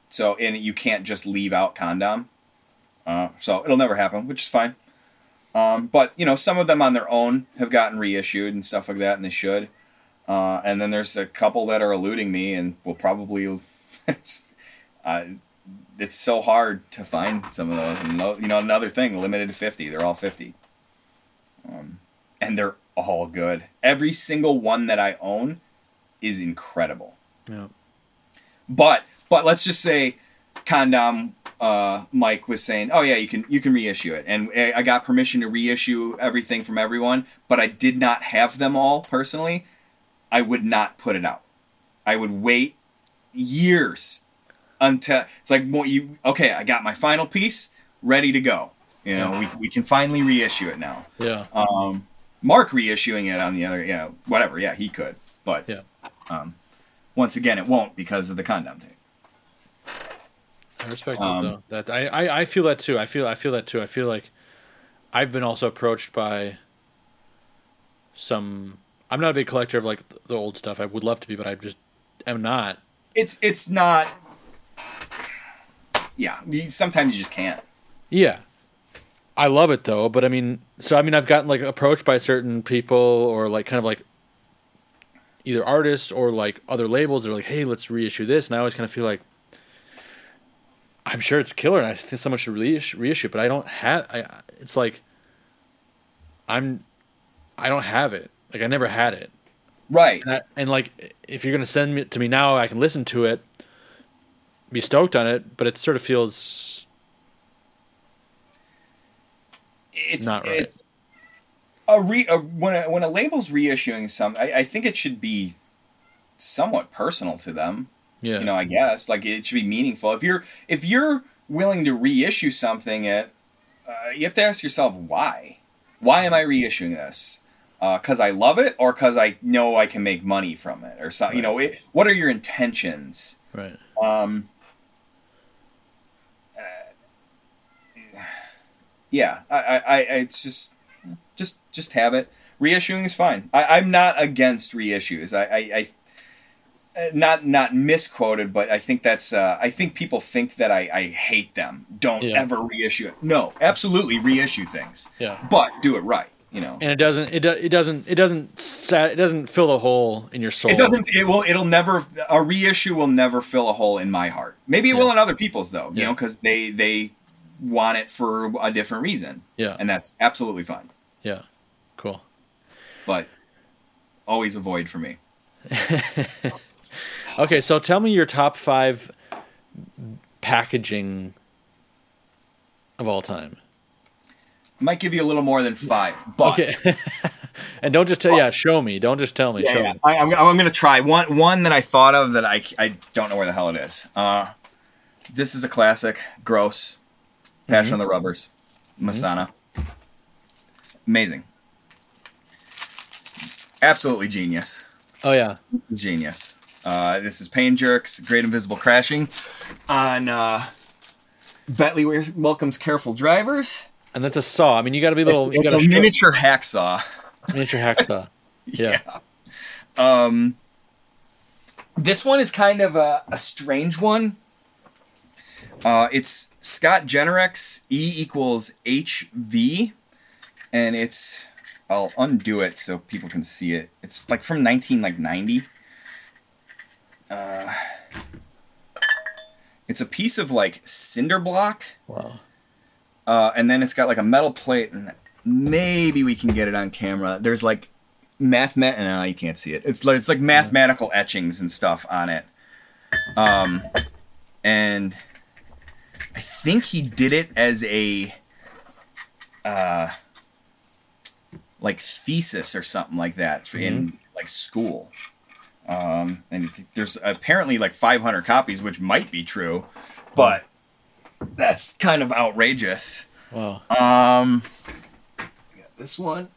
So, and you can't just leave out condom. Uh, so it'll never happen, which is fine. Um, but, you know, some of them on their own have gotten reissued and stuff like that, and they should. Uh, and then there's a couple that are eluding me and will probably... it's, uh, it's so hard to find some of those. And those, you know, another thing, limited to fifty. They're all fifty. Um, and they're all good. Every single one that I own is incredible. Yeah. But, but let's just say Condom... Uh, Mike was saying, oh yeah, you can you can reissue it, and I got permission to reissue everything from everyone, but I did not have them all personally. I would not put it out. I would wait years until it's like, well, you okay, I got my final piece ready to go, you know, yeah. we, we can finally reissue it now. Yeah. Um, Mark reissuing it on the other, yeah, whatever, yeah, he could, but yeah. Um, once again, it won't because of the condom tape. I respect um, that, though. That I, I, I feel that too. I feel I feel that too. I feel like I've been also approached by some. I'm not a big collector of like the old stuff. I would love to be, but I just am not. It's it's not. Yeah, sometimes you just can't. Yeah, I love it though. But I mean, so I mean, I've gotten like approached by certain people or like kind of like either artists or like other labels. They're like, hey, let's reissue this, and I always kind of feel like. I'm sure it's killer, and I think someone should reissue, reissue but I don't have. I, it's like I'm, I don't have it. Like I never had it, right? And, I, and like, if you're gonna send it to me now, I can listen to it, be stoked on it, but it sort of feels it's not right. It's a re a, when a, when a label's reissuing something, I, I think it should be somewhat personal to them. Yeah. You know, I guess like it should be meaningful. If you're if you're willing to reissue something, at uh, you have to ask yourself why. Why am I reissuing this? Because uh, I love it, or because I know I can make money from it, or something. Right. You know, it, what are your intentions? Right. Um. Uh, yeah, I, I, I, it's just, just, just have it. Reissuing is fine. I, I'm not against reissues. I, I. I Not not misquoted, but I think that's. Uh, I think people think that I, I hate them. Don't yeah. ever reissue it. No, absolutely reissue things. Yeah, but do it right. You know, and it doesn't. It, do, it doesn't. It doesn't. Sat, it doesn't fill a hole in your soul. It doesn't. It will. It'll never. A reissue will never fill a hole in my heart. Maybe it yeah. will in other people's though. You yeah. know, because they they want it for a different reason. Yeah, and that's absolutely fine. Yeah, cool. But always avoid for me. Okay, so tell me your top five packaging of all time. Might give you a little more than five, but okay. And don't just tell. Yeah, show me. Don't just tell me. Yeah, show yeah. me. I, I'm, I'm gonna try one. One that I thought of that I, I don't know where the hell it is. Uh, this is a classic. Gross. Passion mm-hmm. of the Rubbers. Masana. Mm-hmm. Amazing. Absolutely genius. Oh, yeah. Genius. Uh, this is Pain Jerks, Great Invisible Crashing. On uh, Bentley welcomes careful drivers. And that's a saw. I mean, you got to be little... It's a miniature hacksaw. Miniature hacksaw. Yeah. yeah. Um, this one is kind of a, a strange one. Uh, it's Scott Generex, E equals H V. And it's... I'll undo it so people can see it. It's like from nineteen ninety. Uh, it's a piece of like cinder block. Wow. Uh, and then it's got like a metal plate, and maybe we can get it on camera. There's like mathemat. No, you can't see it. It's like it's like mathematical etchings and stuff on it. Um, and I think he did it as a. Uh, like thesis or something like that mm-hmm. in like school. Um, and there's apparently like five hundred copies, which might be true, but wow. that's kind of outrageous. Wow. Um, yeah, this one.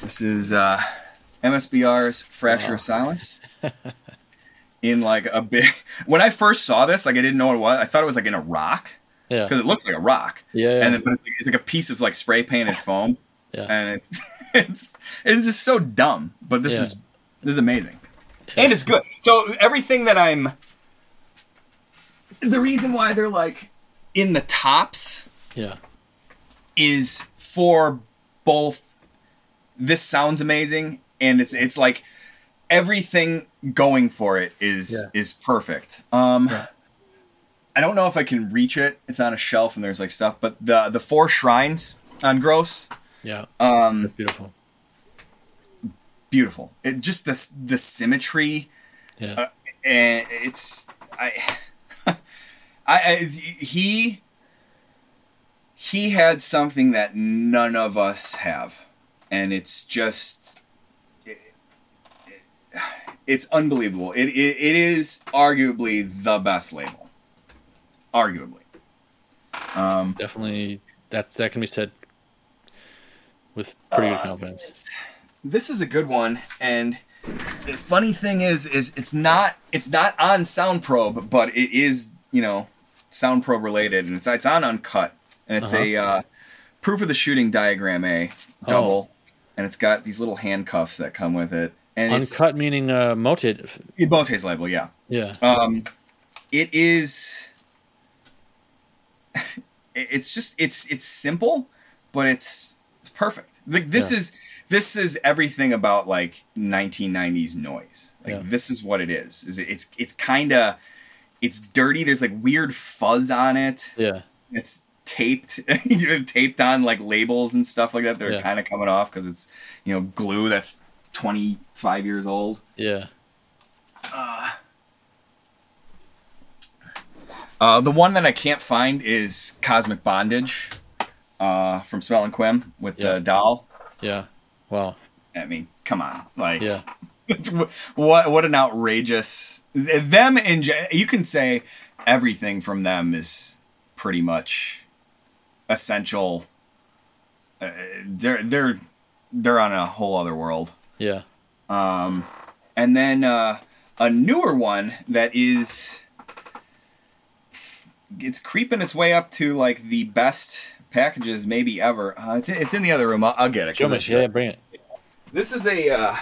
This is, uh, M S B R's Fracture wow. of Silence. In like a big, when I first saw this, like I didn't know what it was. I thought it was like in a rock. Yeah, because it looks like a rock. Yeah, yeah. and it, but it's like, it's like a piece of like spray painted foam. Yeah, and it's it's it's just so dumb. But this yeah. is this is amazing, yeah. and it's good. So everything that I'm, the reason why they're like in the tops, yeah, is for both. This sounds amazing, and it's it's like everything going for it is yeah. is perfect. Um. Yeah. I don't know if I can reach it. It's on a shelf and there's like stuff, but the the four shrines on Gross. Yeah. Um, that's beautiful. Beautiful. It just the the symmetry. Yeah. Uh, and it's I, I I he he had something that none of us have, and it's just it, it, it's unbelievable. It, it it is arguably the best label. Arguably, um, definitely that that can be said with pretty good uh, confidence. This is a good one, and the funny thing is, is it's not it's not on SoundProbe, but it is you know SoundProbe related, and it's it's on Uncut, and it's uh-huh. a uh, proof of the shooting diagram A double, oh. and it's got these little handcuffs that come with it. And Uncut it's, meaning uh, moted. Mote's label, yeah, yeah. Um, it is. It's just it's it's simple, but it's it's perfect. Like this yeah. is this is everything about like nineteen nineties noise. Like yeah. this is what it is. Is it, it's it's kind of it's dirty. There's like weird fuzz on it. Yeah, it's taped you know, taped on like labels and stuff like that. They're yeah. kind of coming off because it's you know glue that's twenty-five years old. Yeah. Uh, Uh, the one that I can't find is Cosmic Bondage uh, from Smell and Quim with yeah. the doll. Yeah. Wow. I mean, come on. Like, yeah. what what an outrageous... Them, in, you can say everything from them is pretty much essential. Uh, they're, they're, they're on a whole other world. Yeah. Um, and then uh, a newer one that is... It's creeping its way up to like the best packages maybe ever. Uh, it's, in, it's in the other room. I'll, I'll get it. Show me. Sure. Yeah, bring it. This is a uh,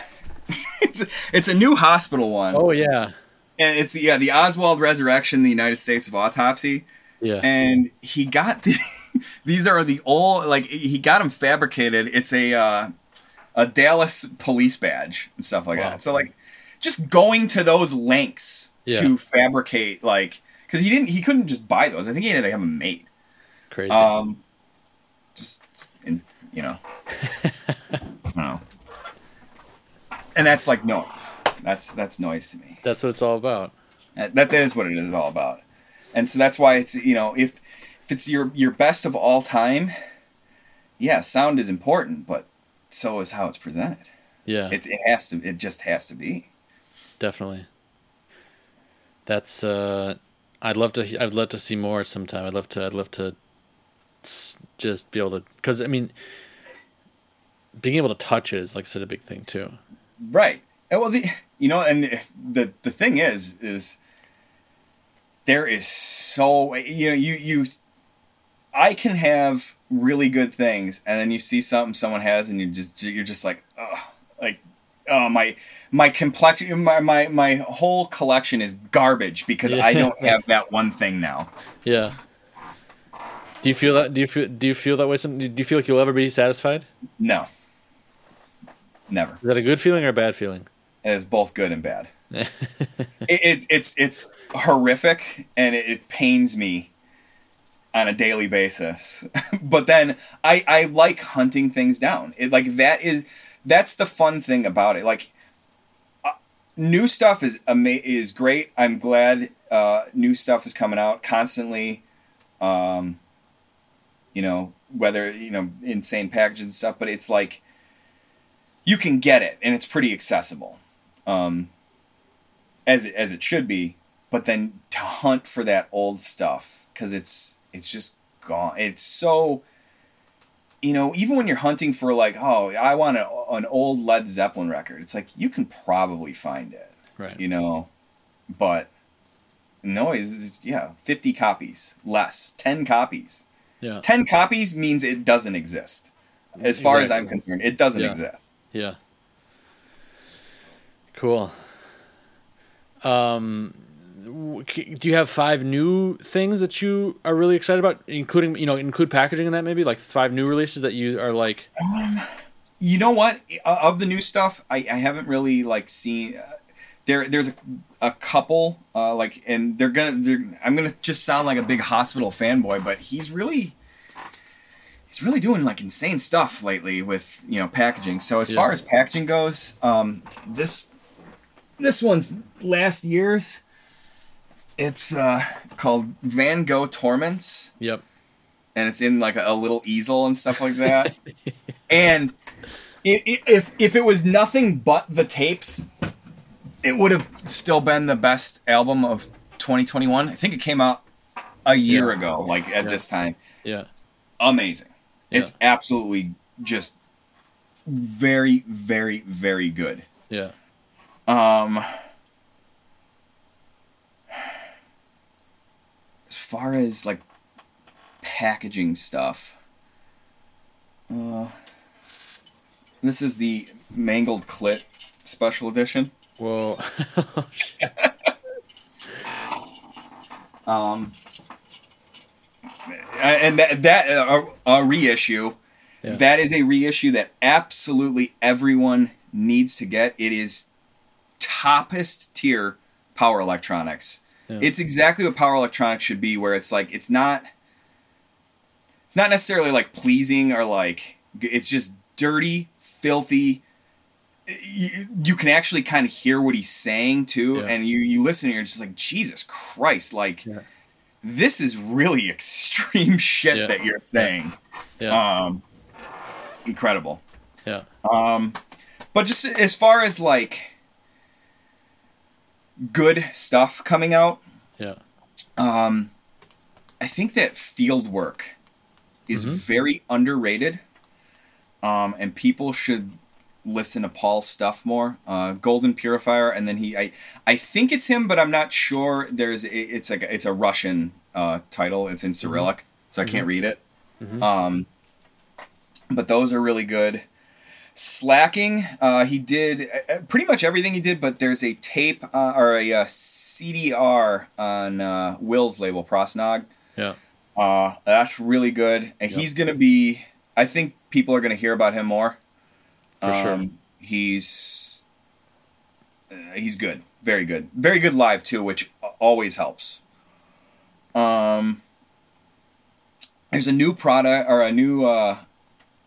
it's a, it's a new hospital one. Oh yeah, and it's yeah the Oswald Resurrection, the United States of Autopsy. Yeah, and he got the these are the old like he got them fabricated. It's a uh, a Dallas police badge and stuff like wow. that. So like just going to those lengths yeah. to fabricate like. Because he didn't, he couldn't just buy those. I think he had to have them made. Crazy. Um, just, and, you know, I don't know. And that's like noise. That's that's noise to me. That's what it's all about. That, that is what it is all about. And so that's why it's you know if if it's your your best of all time, yeah, sound is important, but so is how it's presented. Yeah. It it has to. It just has to be. Definitely. That's uh. I'd love to. I'd love to see more sometime. I'd love to. I'd love to just be able to. Because I mean, being able to touch is, like I said, a big thing too. Right. And well, the, you know, and the the thing is, is there is so, you know, you, you, I can have really good things, and then you see something someone has, and you just, you're just like, oh, like, oh, my, my complexion, my, my, my whole collection is garbage because yeah. I don't have that one thing now. Yeah. Do you feel that? Do you feel? Do you feel that way? Some? Do you feel like you'll ever be satisfied? No. Never. Is that a good feeling or a bad feeling? It is both good and bad. it, it, it's it's horrific, and it, it pains me on a daily basis. But then I I like hunting things down. It like that is that's the fun thing about it. Like uh, new stuff is ama- is great. I'm glad uh, new stuff is coming out constantly. Um. You know, whether, you know, insane packages and stuff, but it's like, you can get it and it's pretty accessible, um, as it, as it should be. But then to hunt for that old stuff, cause it's, it's just gone. It's so, you know, even when you're hunting for like, oh, I want a, an old Led Zeppelin record. It's like, you can probably find it, right? You know, but noise, yeah. fifty copies less, ten copies. Yeah. ten copies means it doesn't exist. As far exactly. as I'm concerned, it doesn't yeah. exist. Yeah. Cool. Um, do you have five new things that you are really excited about, including, you know, include packaging in that maybe? Like five new releases that you are like... Um, you know what? Of the new stuff, I, I haven't really, like, seen... Uh, There, there's a, a couple, uh, like, and they're gonna. They're, I'm gonna just sound like a big Hospital fanboy, but he's really, he's really doing like insane stuff lately with, you know, packaging. So as yeah. far as packaging goes, um, this, this one's last year's. It's uh, called Van Gogh Torments. Yep. And it's in like a, a little easel and stuff like that. And it, it, if if it was nothing but the tapes, it would have still been the best album of twenty twenty-one. I think it came out a year yeah. ago, like at yeah. this time. Yeah. Amazing. Yeah. It's absolutely just very, very, very good. Yeah. Um, as far as like packaging stuff, uh, this is the Mangled Clit Special Edition. Whoa. um, and that, that uh, a reissue, yeah. that is a reissue that absolutely everyone needs to get. It is toppest tier Power Electronics. Yeah. It's exactly what Power Electronics should be, where it's like, it's not, it's not necessarily like pleasing or like, it's just dirty, filthy. You, you can actually kind of hear what he's saying too, yeah. and you, you listen and you're just like, Jesus Christ, like yeah. this is really extreme shit yeah. that you're saying. Yeah. Yeah. Um, incredible. Yeah. Um, but just as far as like good stuff coming out, yeah. Um, I think that Fieldwork is mm-hmm. very underrated, um, and people should listen to Paul's stuff more. uh Golden Purifier, and then he I I think it's him, but I'm not sure. There's it's like it's a Russian uh title. It's in Cyrillic, mm-hmm. so I can't mm-hmm. read it. Mm-hmm. Um but those are really good. Slacking, uh he did pretty much everything he did, but there's a tape uh, or a, a C D R on uh Will's label, Prosnog. Yeah. Uh that's really good. And yep. he's going to be I think people are going to hear about him more. For sure. Um, he's uh, he's good, very good, very good live too, which always helps. Um, there's a new product or a new uh,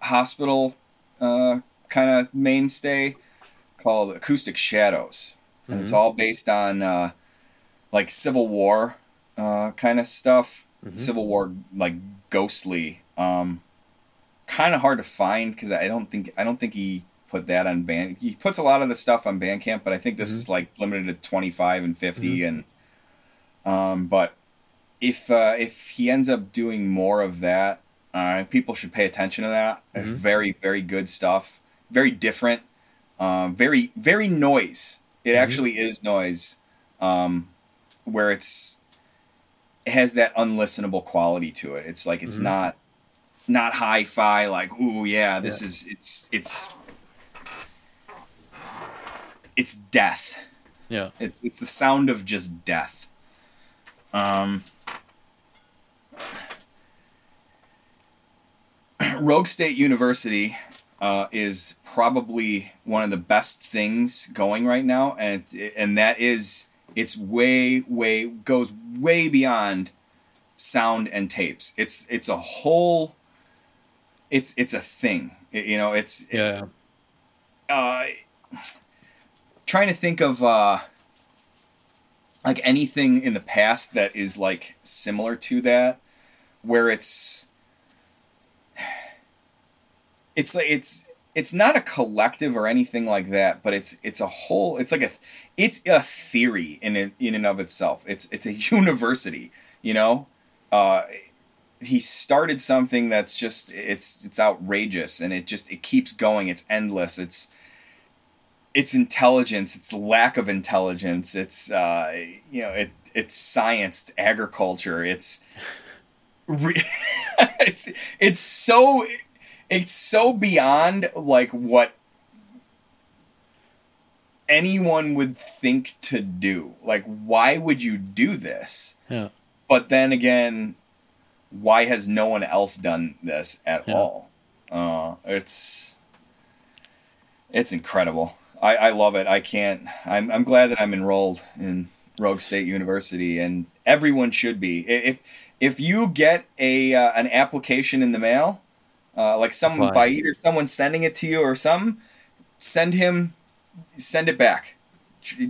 Hospital uh, kind of mainstay called Acoustic Shadows, and mm-hmm. it's all based on uh, like Civil War uh, kind of stuff, mm-hmm. Civil War like ghostly. Um, Kind of hard to find because I don't think I don't think he put that on Band. He puts a lot of the stuff on Bandcamp, but I think this mm-hmm. is like limited to twenty-five and fifty. Mm-hmm. And um, but if uh, if he ends up doing more of that, Uh, people should pay attention to that. Mm-hmm. It's very, very good stuff. Very different. Um, very, very noise. It mm-hmm. actually is noise, um, where it's it has that unlistenable quality to it. It's like it's mm-hmm. not not hi-fi. Like, ooh, yeah, this yeah. is it's it's it's death. Yeah, it's it's the sound of just death. Um, Rogue State University uh, is probably one of the best things going right now, and it's, and that is it's way way goes way beyond sound and tapes. It's it's a whole it's it's a thing. It, you know, it's yeah. It, uh, trying to think of uh, like anything in the past that is like similar to that, where it's it's like it's it's not a collective or anything like that, but it's it's a whole it's like a it's a theory in it, in and of itself. It's it's a university, you know. Uh, he started something that's just it's it's outrageous, and it just it keeps going. It's endless. It's It's intelligence. It's the lack of intelligence. It's uh, you know, it it's science, it's agriculture. It's re- it's it's so it's so beyond like what anyone would think to do. Like, why would you do this? Yeah. But then again, why has no one else done this at yeah. all? Uh, it's it's incredible. I, I love it. I can't. I'm I'm glad that I'm enrolled in Rogue State University, and everyone should be. If if you get a uh, an application in the mail, uh, like someone by either someone sending it to you or something, send him, send it back.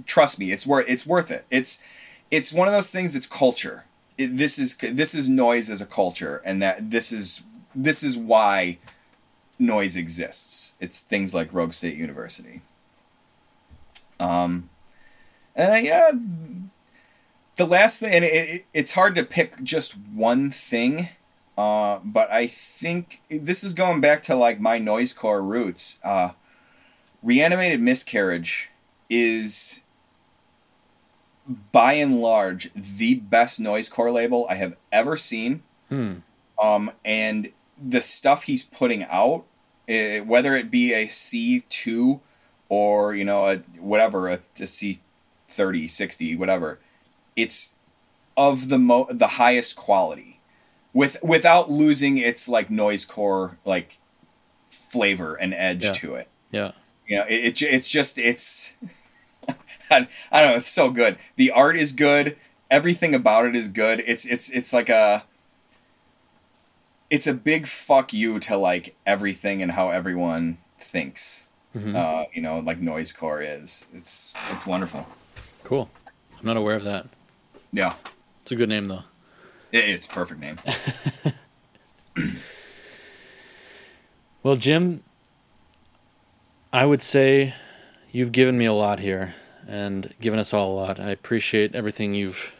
Trust me, it's worth it's worth it. It's it's one of those things. It's culture. It, this is this is noise as a culture, and that this is this is why noise exists. It's things like Rogue State University. Um, and I, yeah, the last thing, and it, it, it's hard to pick just one thing, uh, but I think this is going back to like my noisecore roots. Uh, Reanimated Miscarriage is by and large the best noisecore label I have ever seen. Hmm. Um, and the stuff he's putting out, it, whether it be a C two or, you know, a, whatever, a, a C thirty, sixty, whatever. It's of the mo- the highest quality, with without losing its like noisecore like flavor and edge yeah. to it. Yeah, you know, it, it it's just it's I, I don't know. It's so good. The art is good. Everything about it is good. It's it's it's like a it's a big fuck you to like everything and how everyone thinks. Mm-hmm. Uh, you know, like noisecore is. It's it's wonderful. Cool. I'm not aware of that. Yeah. It's a good name, though. It, it's a perfect name. Well, Jim, I would say you've given me a lot here and given us all a lot. I appreciate everything you've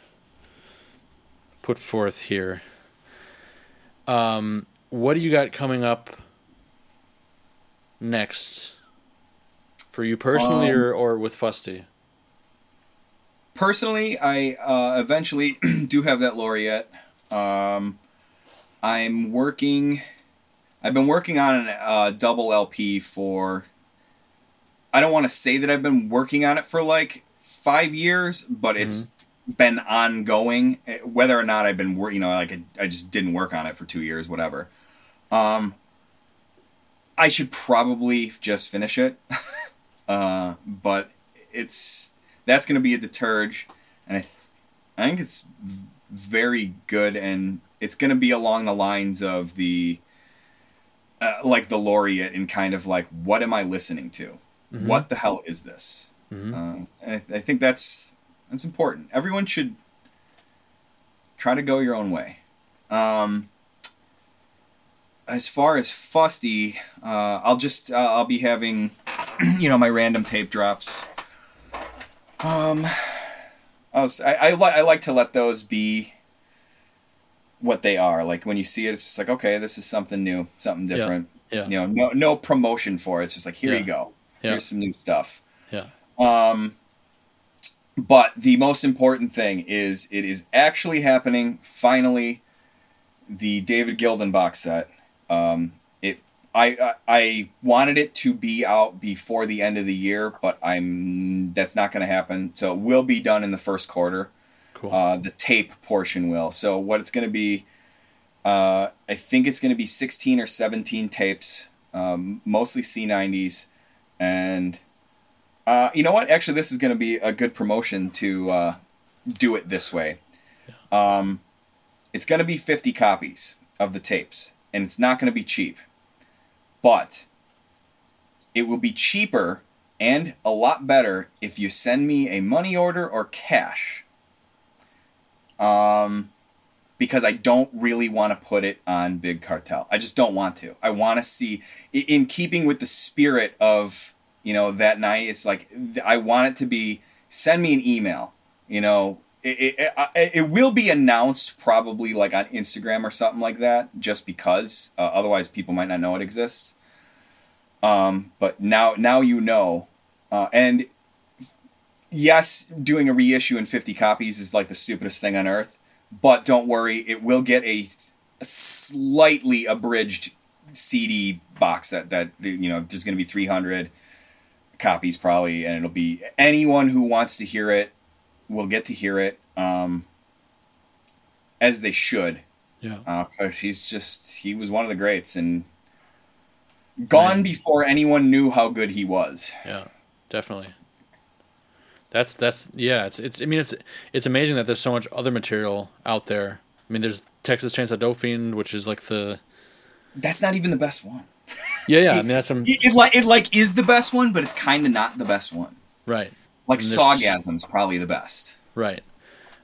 put forth here. Um, what do you got coming up next? For you personally, um, or, or with Fusty? Personally, I uh, eventually do have that laureate. Um, I'm working... I've been working on a uh, double L P for... I don't want to say that I've been working on it for like five years, but mm-hmm. it's been ongoing. Whether or not I've been... You know, like I just didn't work on it for two years, whatever. Um, I should probably just finish it. Uh, but it's, that's going to be a Deterge, and I, th- I think it's v- very good, and it's going to be along the lines of the, uh, like the laureate, and kind of like, what am I listening to? Mm-hmm. What the hell is this? Mm-hmm. Uh, and I, th- I think that's, that's important. Everyone should try to go your own way. Um, As far as Fusty, uh, I'll just, uh, I'll be having, you know, my random tape drops. Um, I, was, I, I, li- I like to let those be what they are. Like, when you see it, it's just like, okay, this is something new, something different. Yeah. Yeah. You know, no no promotion for it. It's just like, here yeah. you go. Yeah. Here's some new stuff. Yeah. Um, but the most important thing is it is actually happening. Finally, the David Gilden box set. Um, it I, I I wanted it to be out before the end of the year, but I'm that's not going to happen. So it will be done in the first quarter. Cool. Uh, the tape portion will. So what it's going to be, uh, I think it's going to be sixteen or seventeen tapes, um, mostly C nineties. And uh, you know what? Actually, this is going to be a good promotion to uh, do it this way. Yeah. Um, it's going to be fifty copies of the tapes, and it's not going to be cheap. But it will be cheaper and a lot better if you send me a money order or cash. Um, because I don't really want to put it on Big Cartel. I just don't want to. I want to see, in keeping with the spirit of, you know, that night, it's like, I want it to be, send me an email, you know, it, it, it, it will be announced probably like on Instagram or something like that, just because, uh, otherwise people might not know it exists. Um, but now, now, you know, uh, and yes, doing a reissue in fifty copies is like the stupidest thing on earth, but don't worry, it will get a slightly abridged C D box set that, you know, there's going to be three hundred copies probably, and it'll be anyone who wants to hear it will get to hear it, um, as they should. Yeah. Uh, he's just, he was one of the greats and gone Man. before anyone knew how good he was. Yeah, definitely. That's that's yeah. It's it's. I mean, it's it's amazing that there's so much other material out there. I mean, there's Texas Chainsaw Dope Fiend, which is like the. That's not even the best one. Yeah, yeah. it, I mean, that's some. It, it like it like is the best one, but it's kind of not the best one. Right. Like I mean, Sawgasm's probably the best. Right,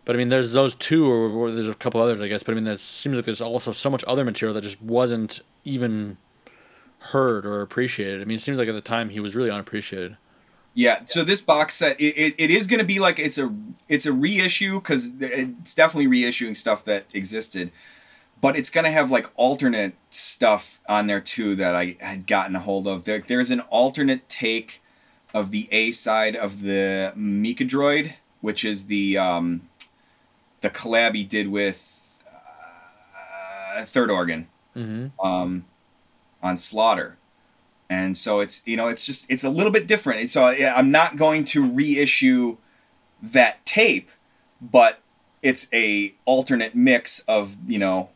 but I mean, there's those two, or, or there's a couple others, I guess. But I mean, there seems like there's also so much other material that just wasn't even heard or appreciated. I mean, it seems like at the time he was really unappreciated. Yeah, so this box set, it, it, it is going to be like, it's a it's a reissue, because it's definitely reissuing stuff that existed, but it's going to have like alternate stuff on there too that I had gotten a hold of. There, there's an alternate take of the A side of the Mecha Droid, which is the um, the collab he did with uh, Third Organ mm-hmm. um, on Slaughter. And so it's, you know, it's just, it's a little bit different. And so I'm not going to reissue that tape, but it's a alternate mix of, you know,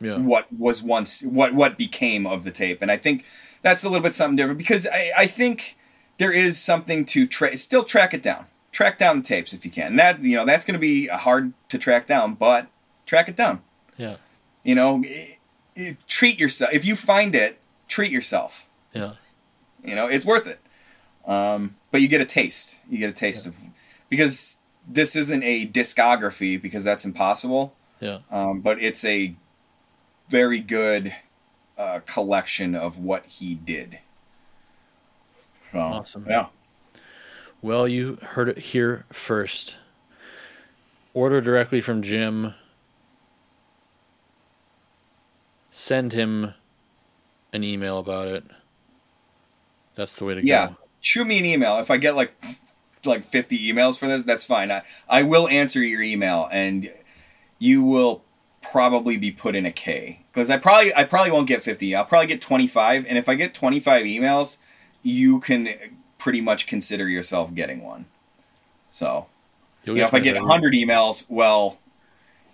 yeah. what was once, what, what became of the tape. And I think that's a little bit something different, because I, I think there is something to tra- still track it down, track down the tapes if you can. And that, you know, that's going to be hard to track down, but track it down. Yeah. You know, it, it, treat yourself. If you find it, treat yourself. Yeah, you know, it's worth it. Um, but you get a taste. You get a taste yeah. of, because this isn't a discography, because that's impossible. Yeah. Um, but it's a very good uh, collection of what he did. So, awesome. Yeah. Well, you heard it here first. Order directly from Jim. Send him an email about it. That's the way to yeah. go. Yeah, shoot me an email. If I get like like fifty emails for this, that's fine. I, I will answer your email, and you will probably be put in a K, because I probably I probably won't get fifty. I'll probably get twenty-five, and if I get twenty-five emails, you can pretty much consider yourself getting one. So, You'll you know, if I get one hundred emails, well,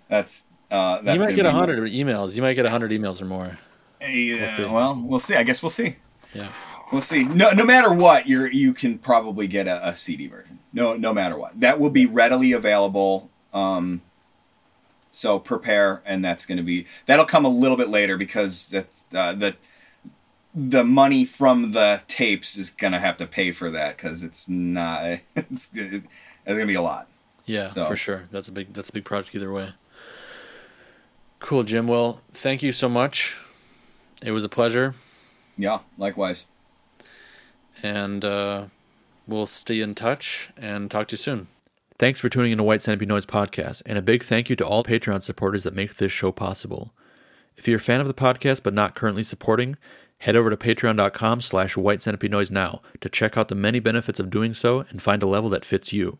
that's uh, that's. You might get one hundred more. emails. You might get one hundred emails or more. Yeah. Well, we'll see. I guess we'll see. Yeah. We'll see. No, no matter what, you you can probably get a, a C D version. No, no matter what, that will be readily available. Um, so prepare, and that's going to be that'll come a little bit later, because that's uh, the the money from the tapes is going to have to pay for that, because it's not it's, it's going to be a lot. Yeah, so. For sure. That's a big that's a big project either way. Cool, Jim. Well, thank you so much. It was a pleasure. Yeah, likewise. And uh, we'll stay in touch and talk to you soon. Thanks for tuning in to White Centipede Noise Podcast, and a big thank you to all Patreon supporters that make this show possible. If you're a fan of the podcast but not currently supporting, head over to patreon dot com slash white centipede noise now to check out the many benefits of doing so and find a level that fits you.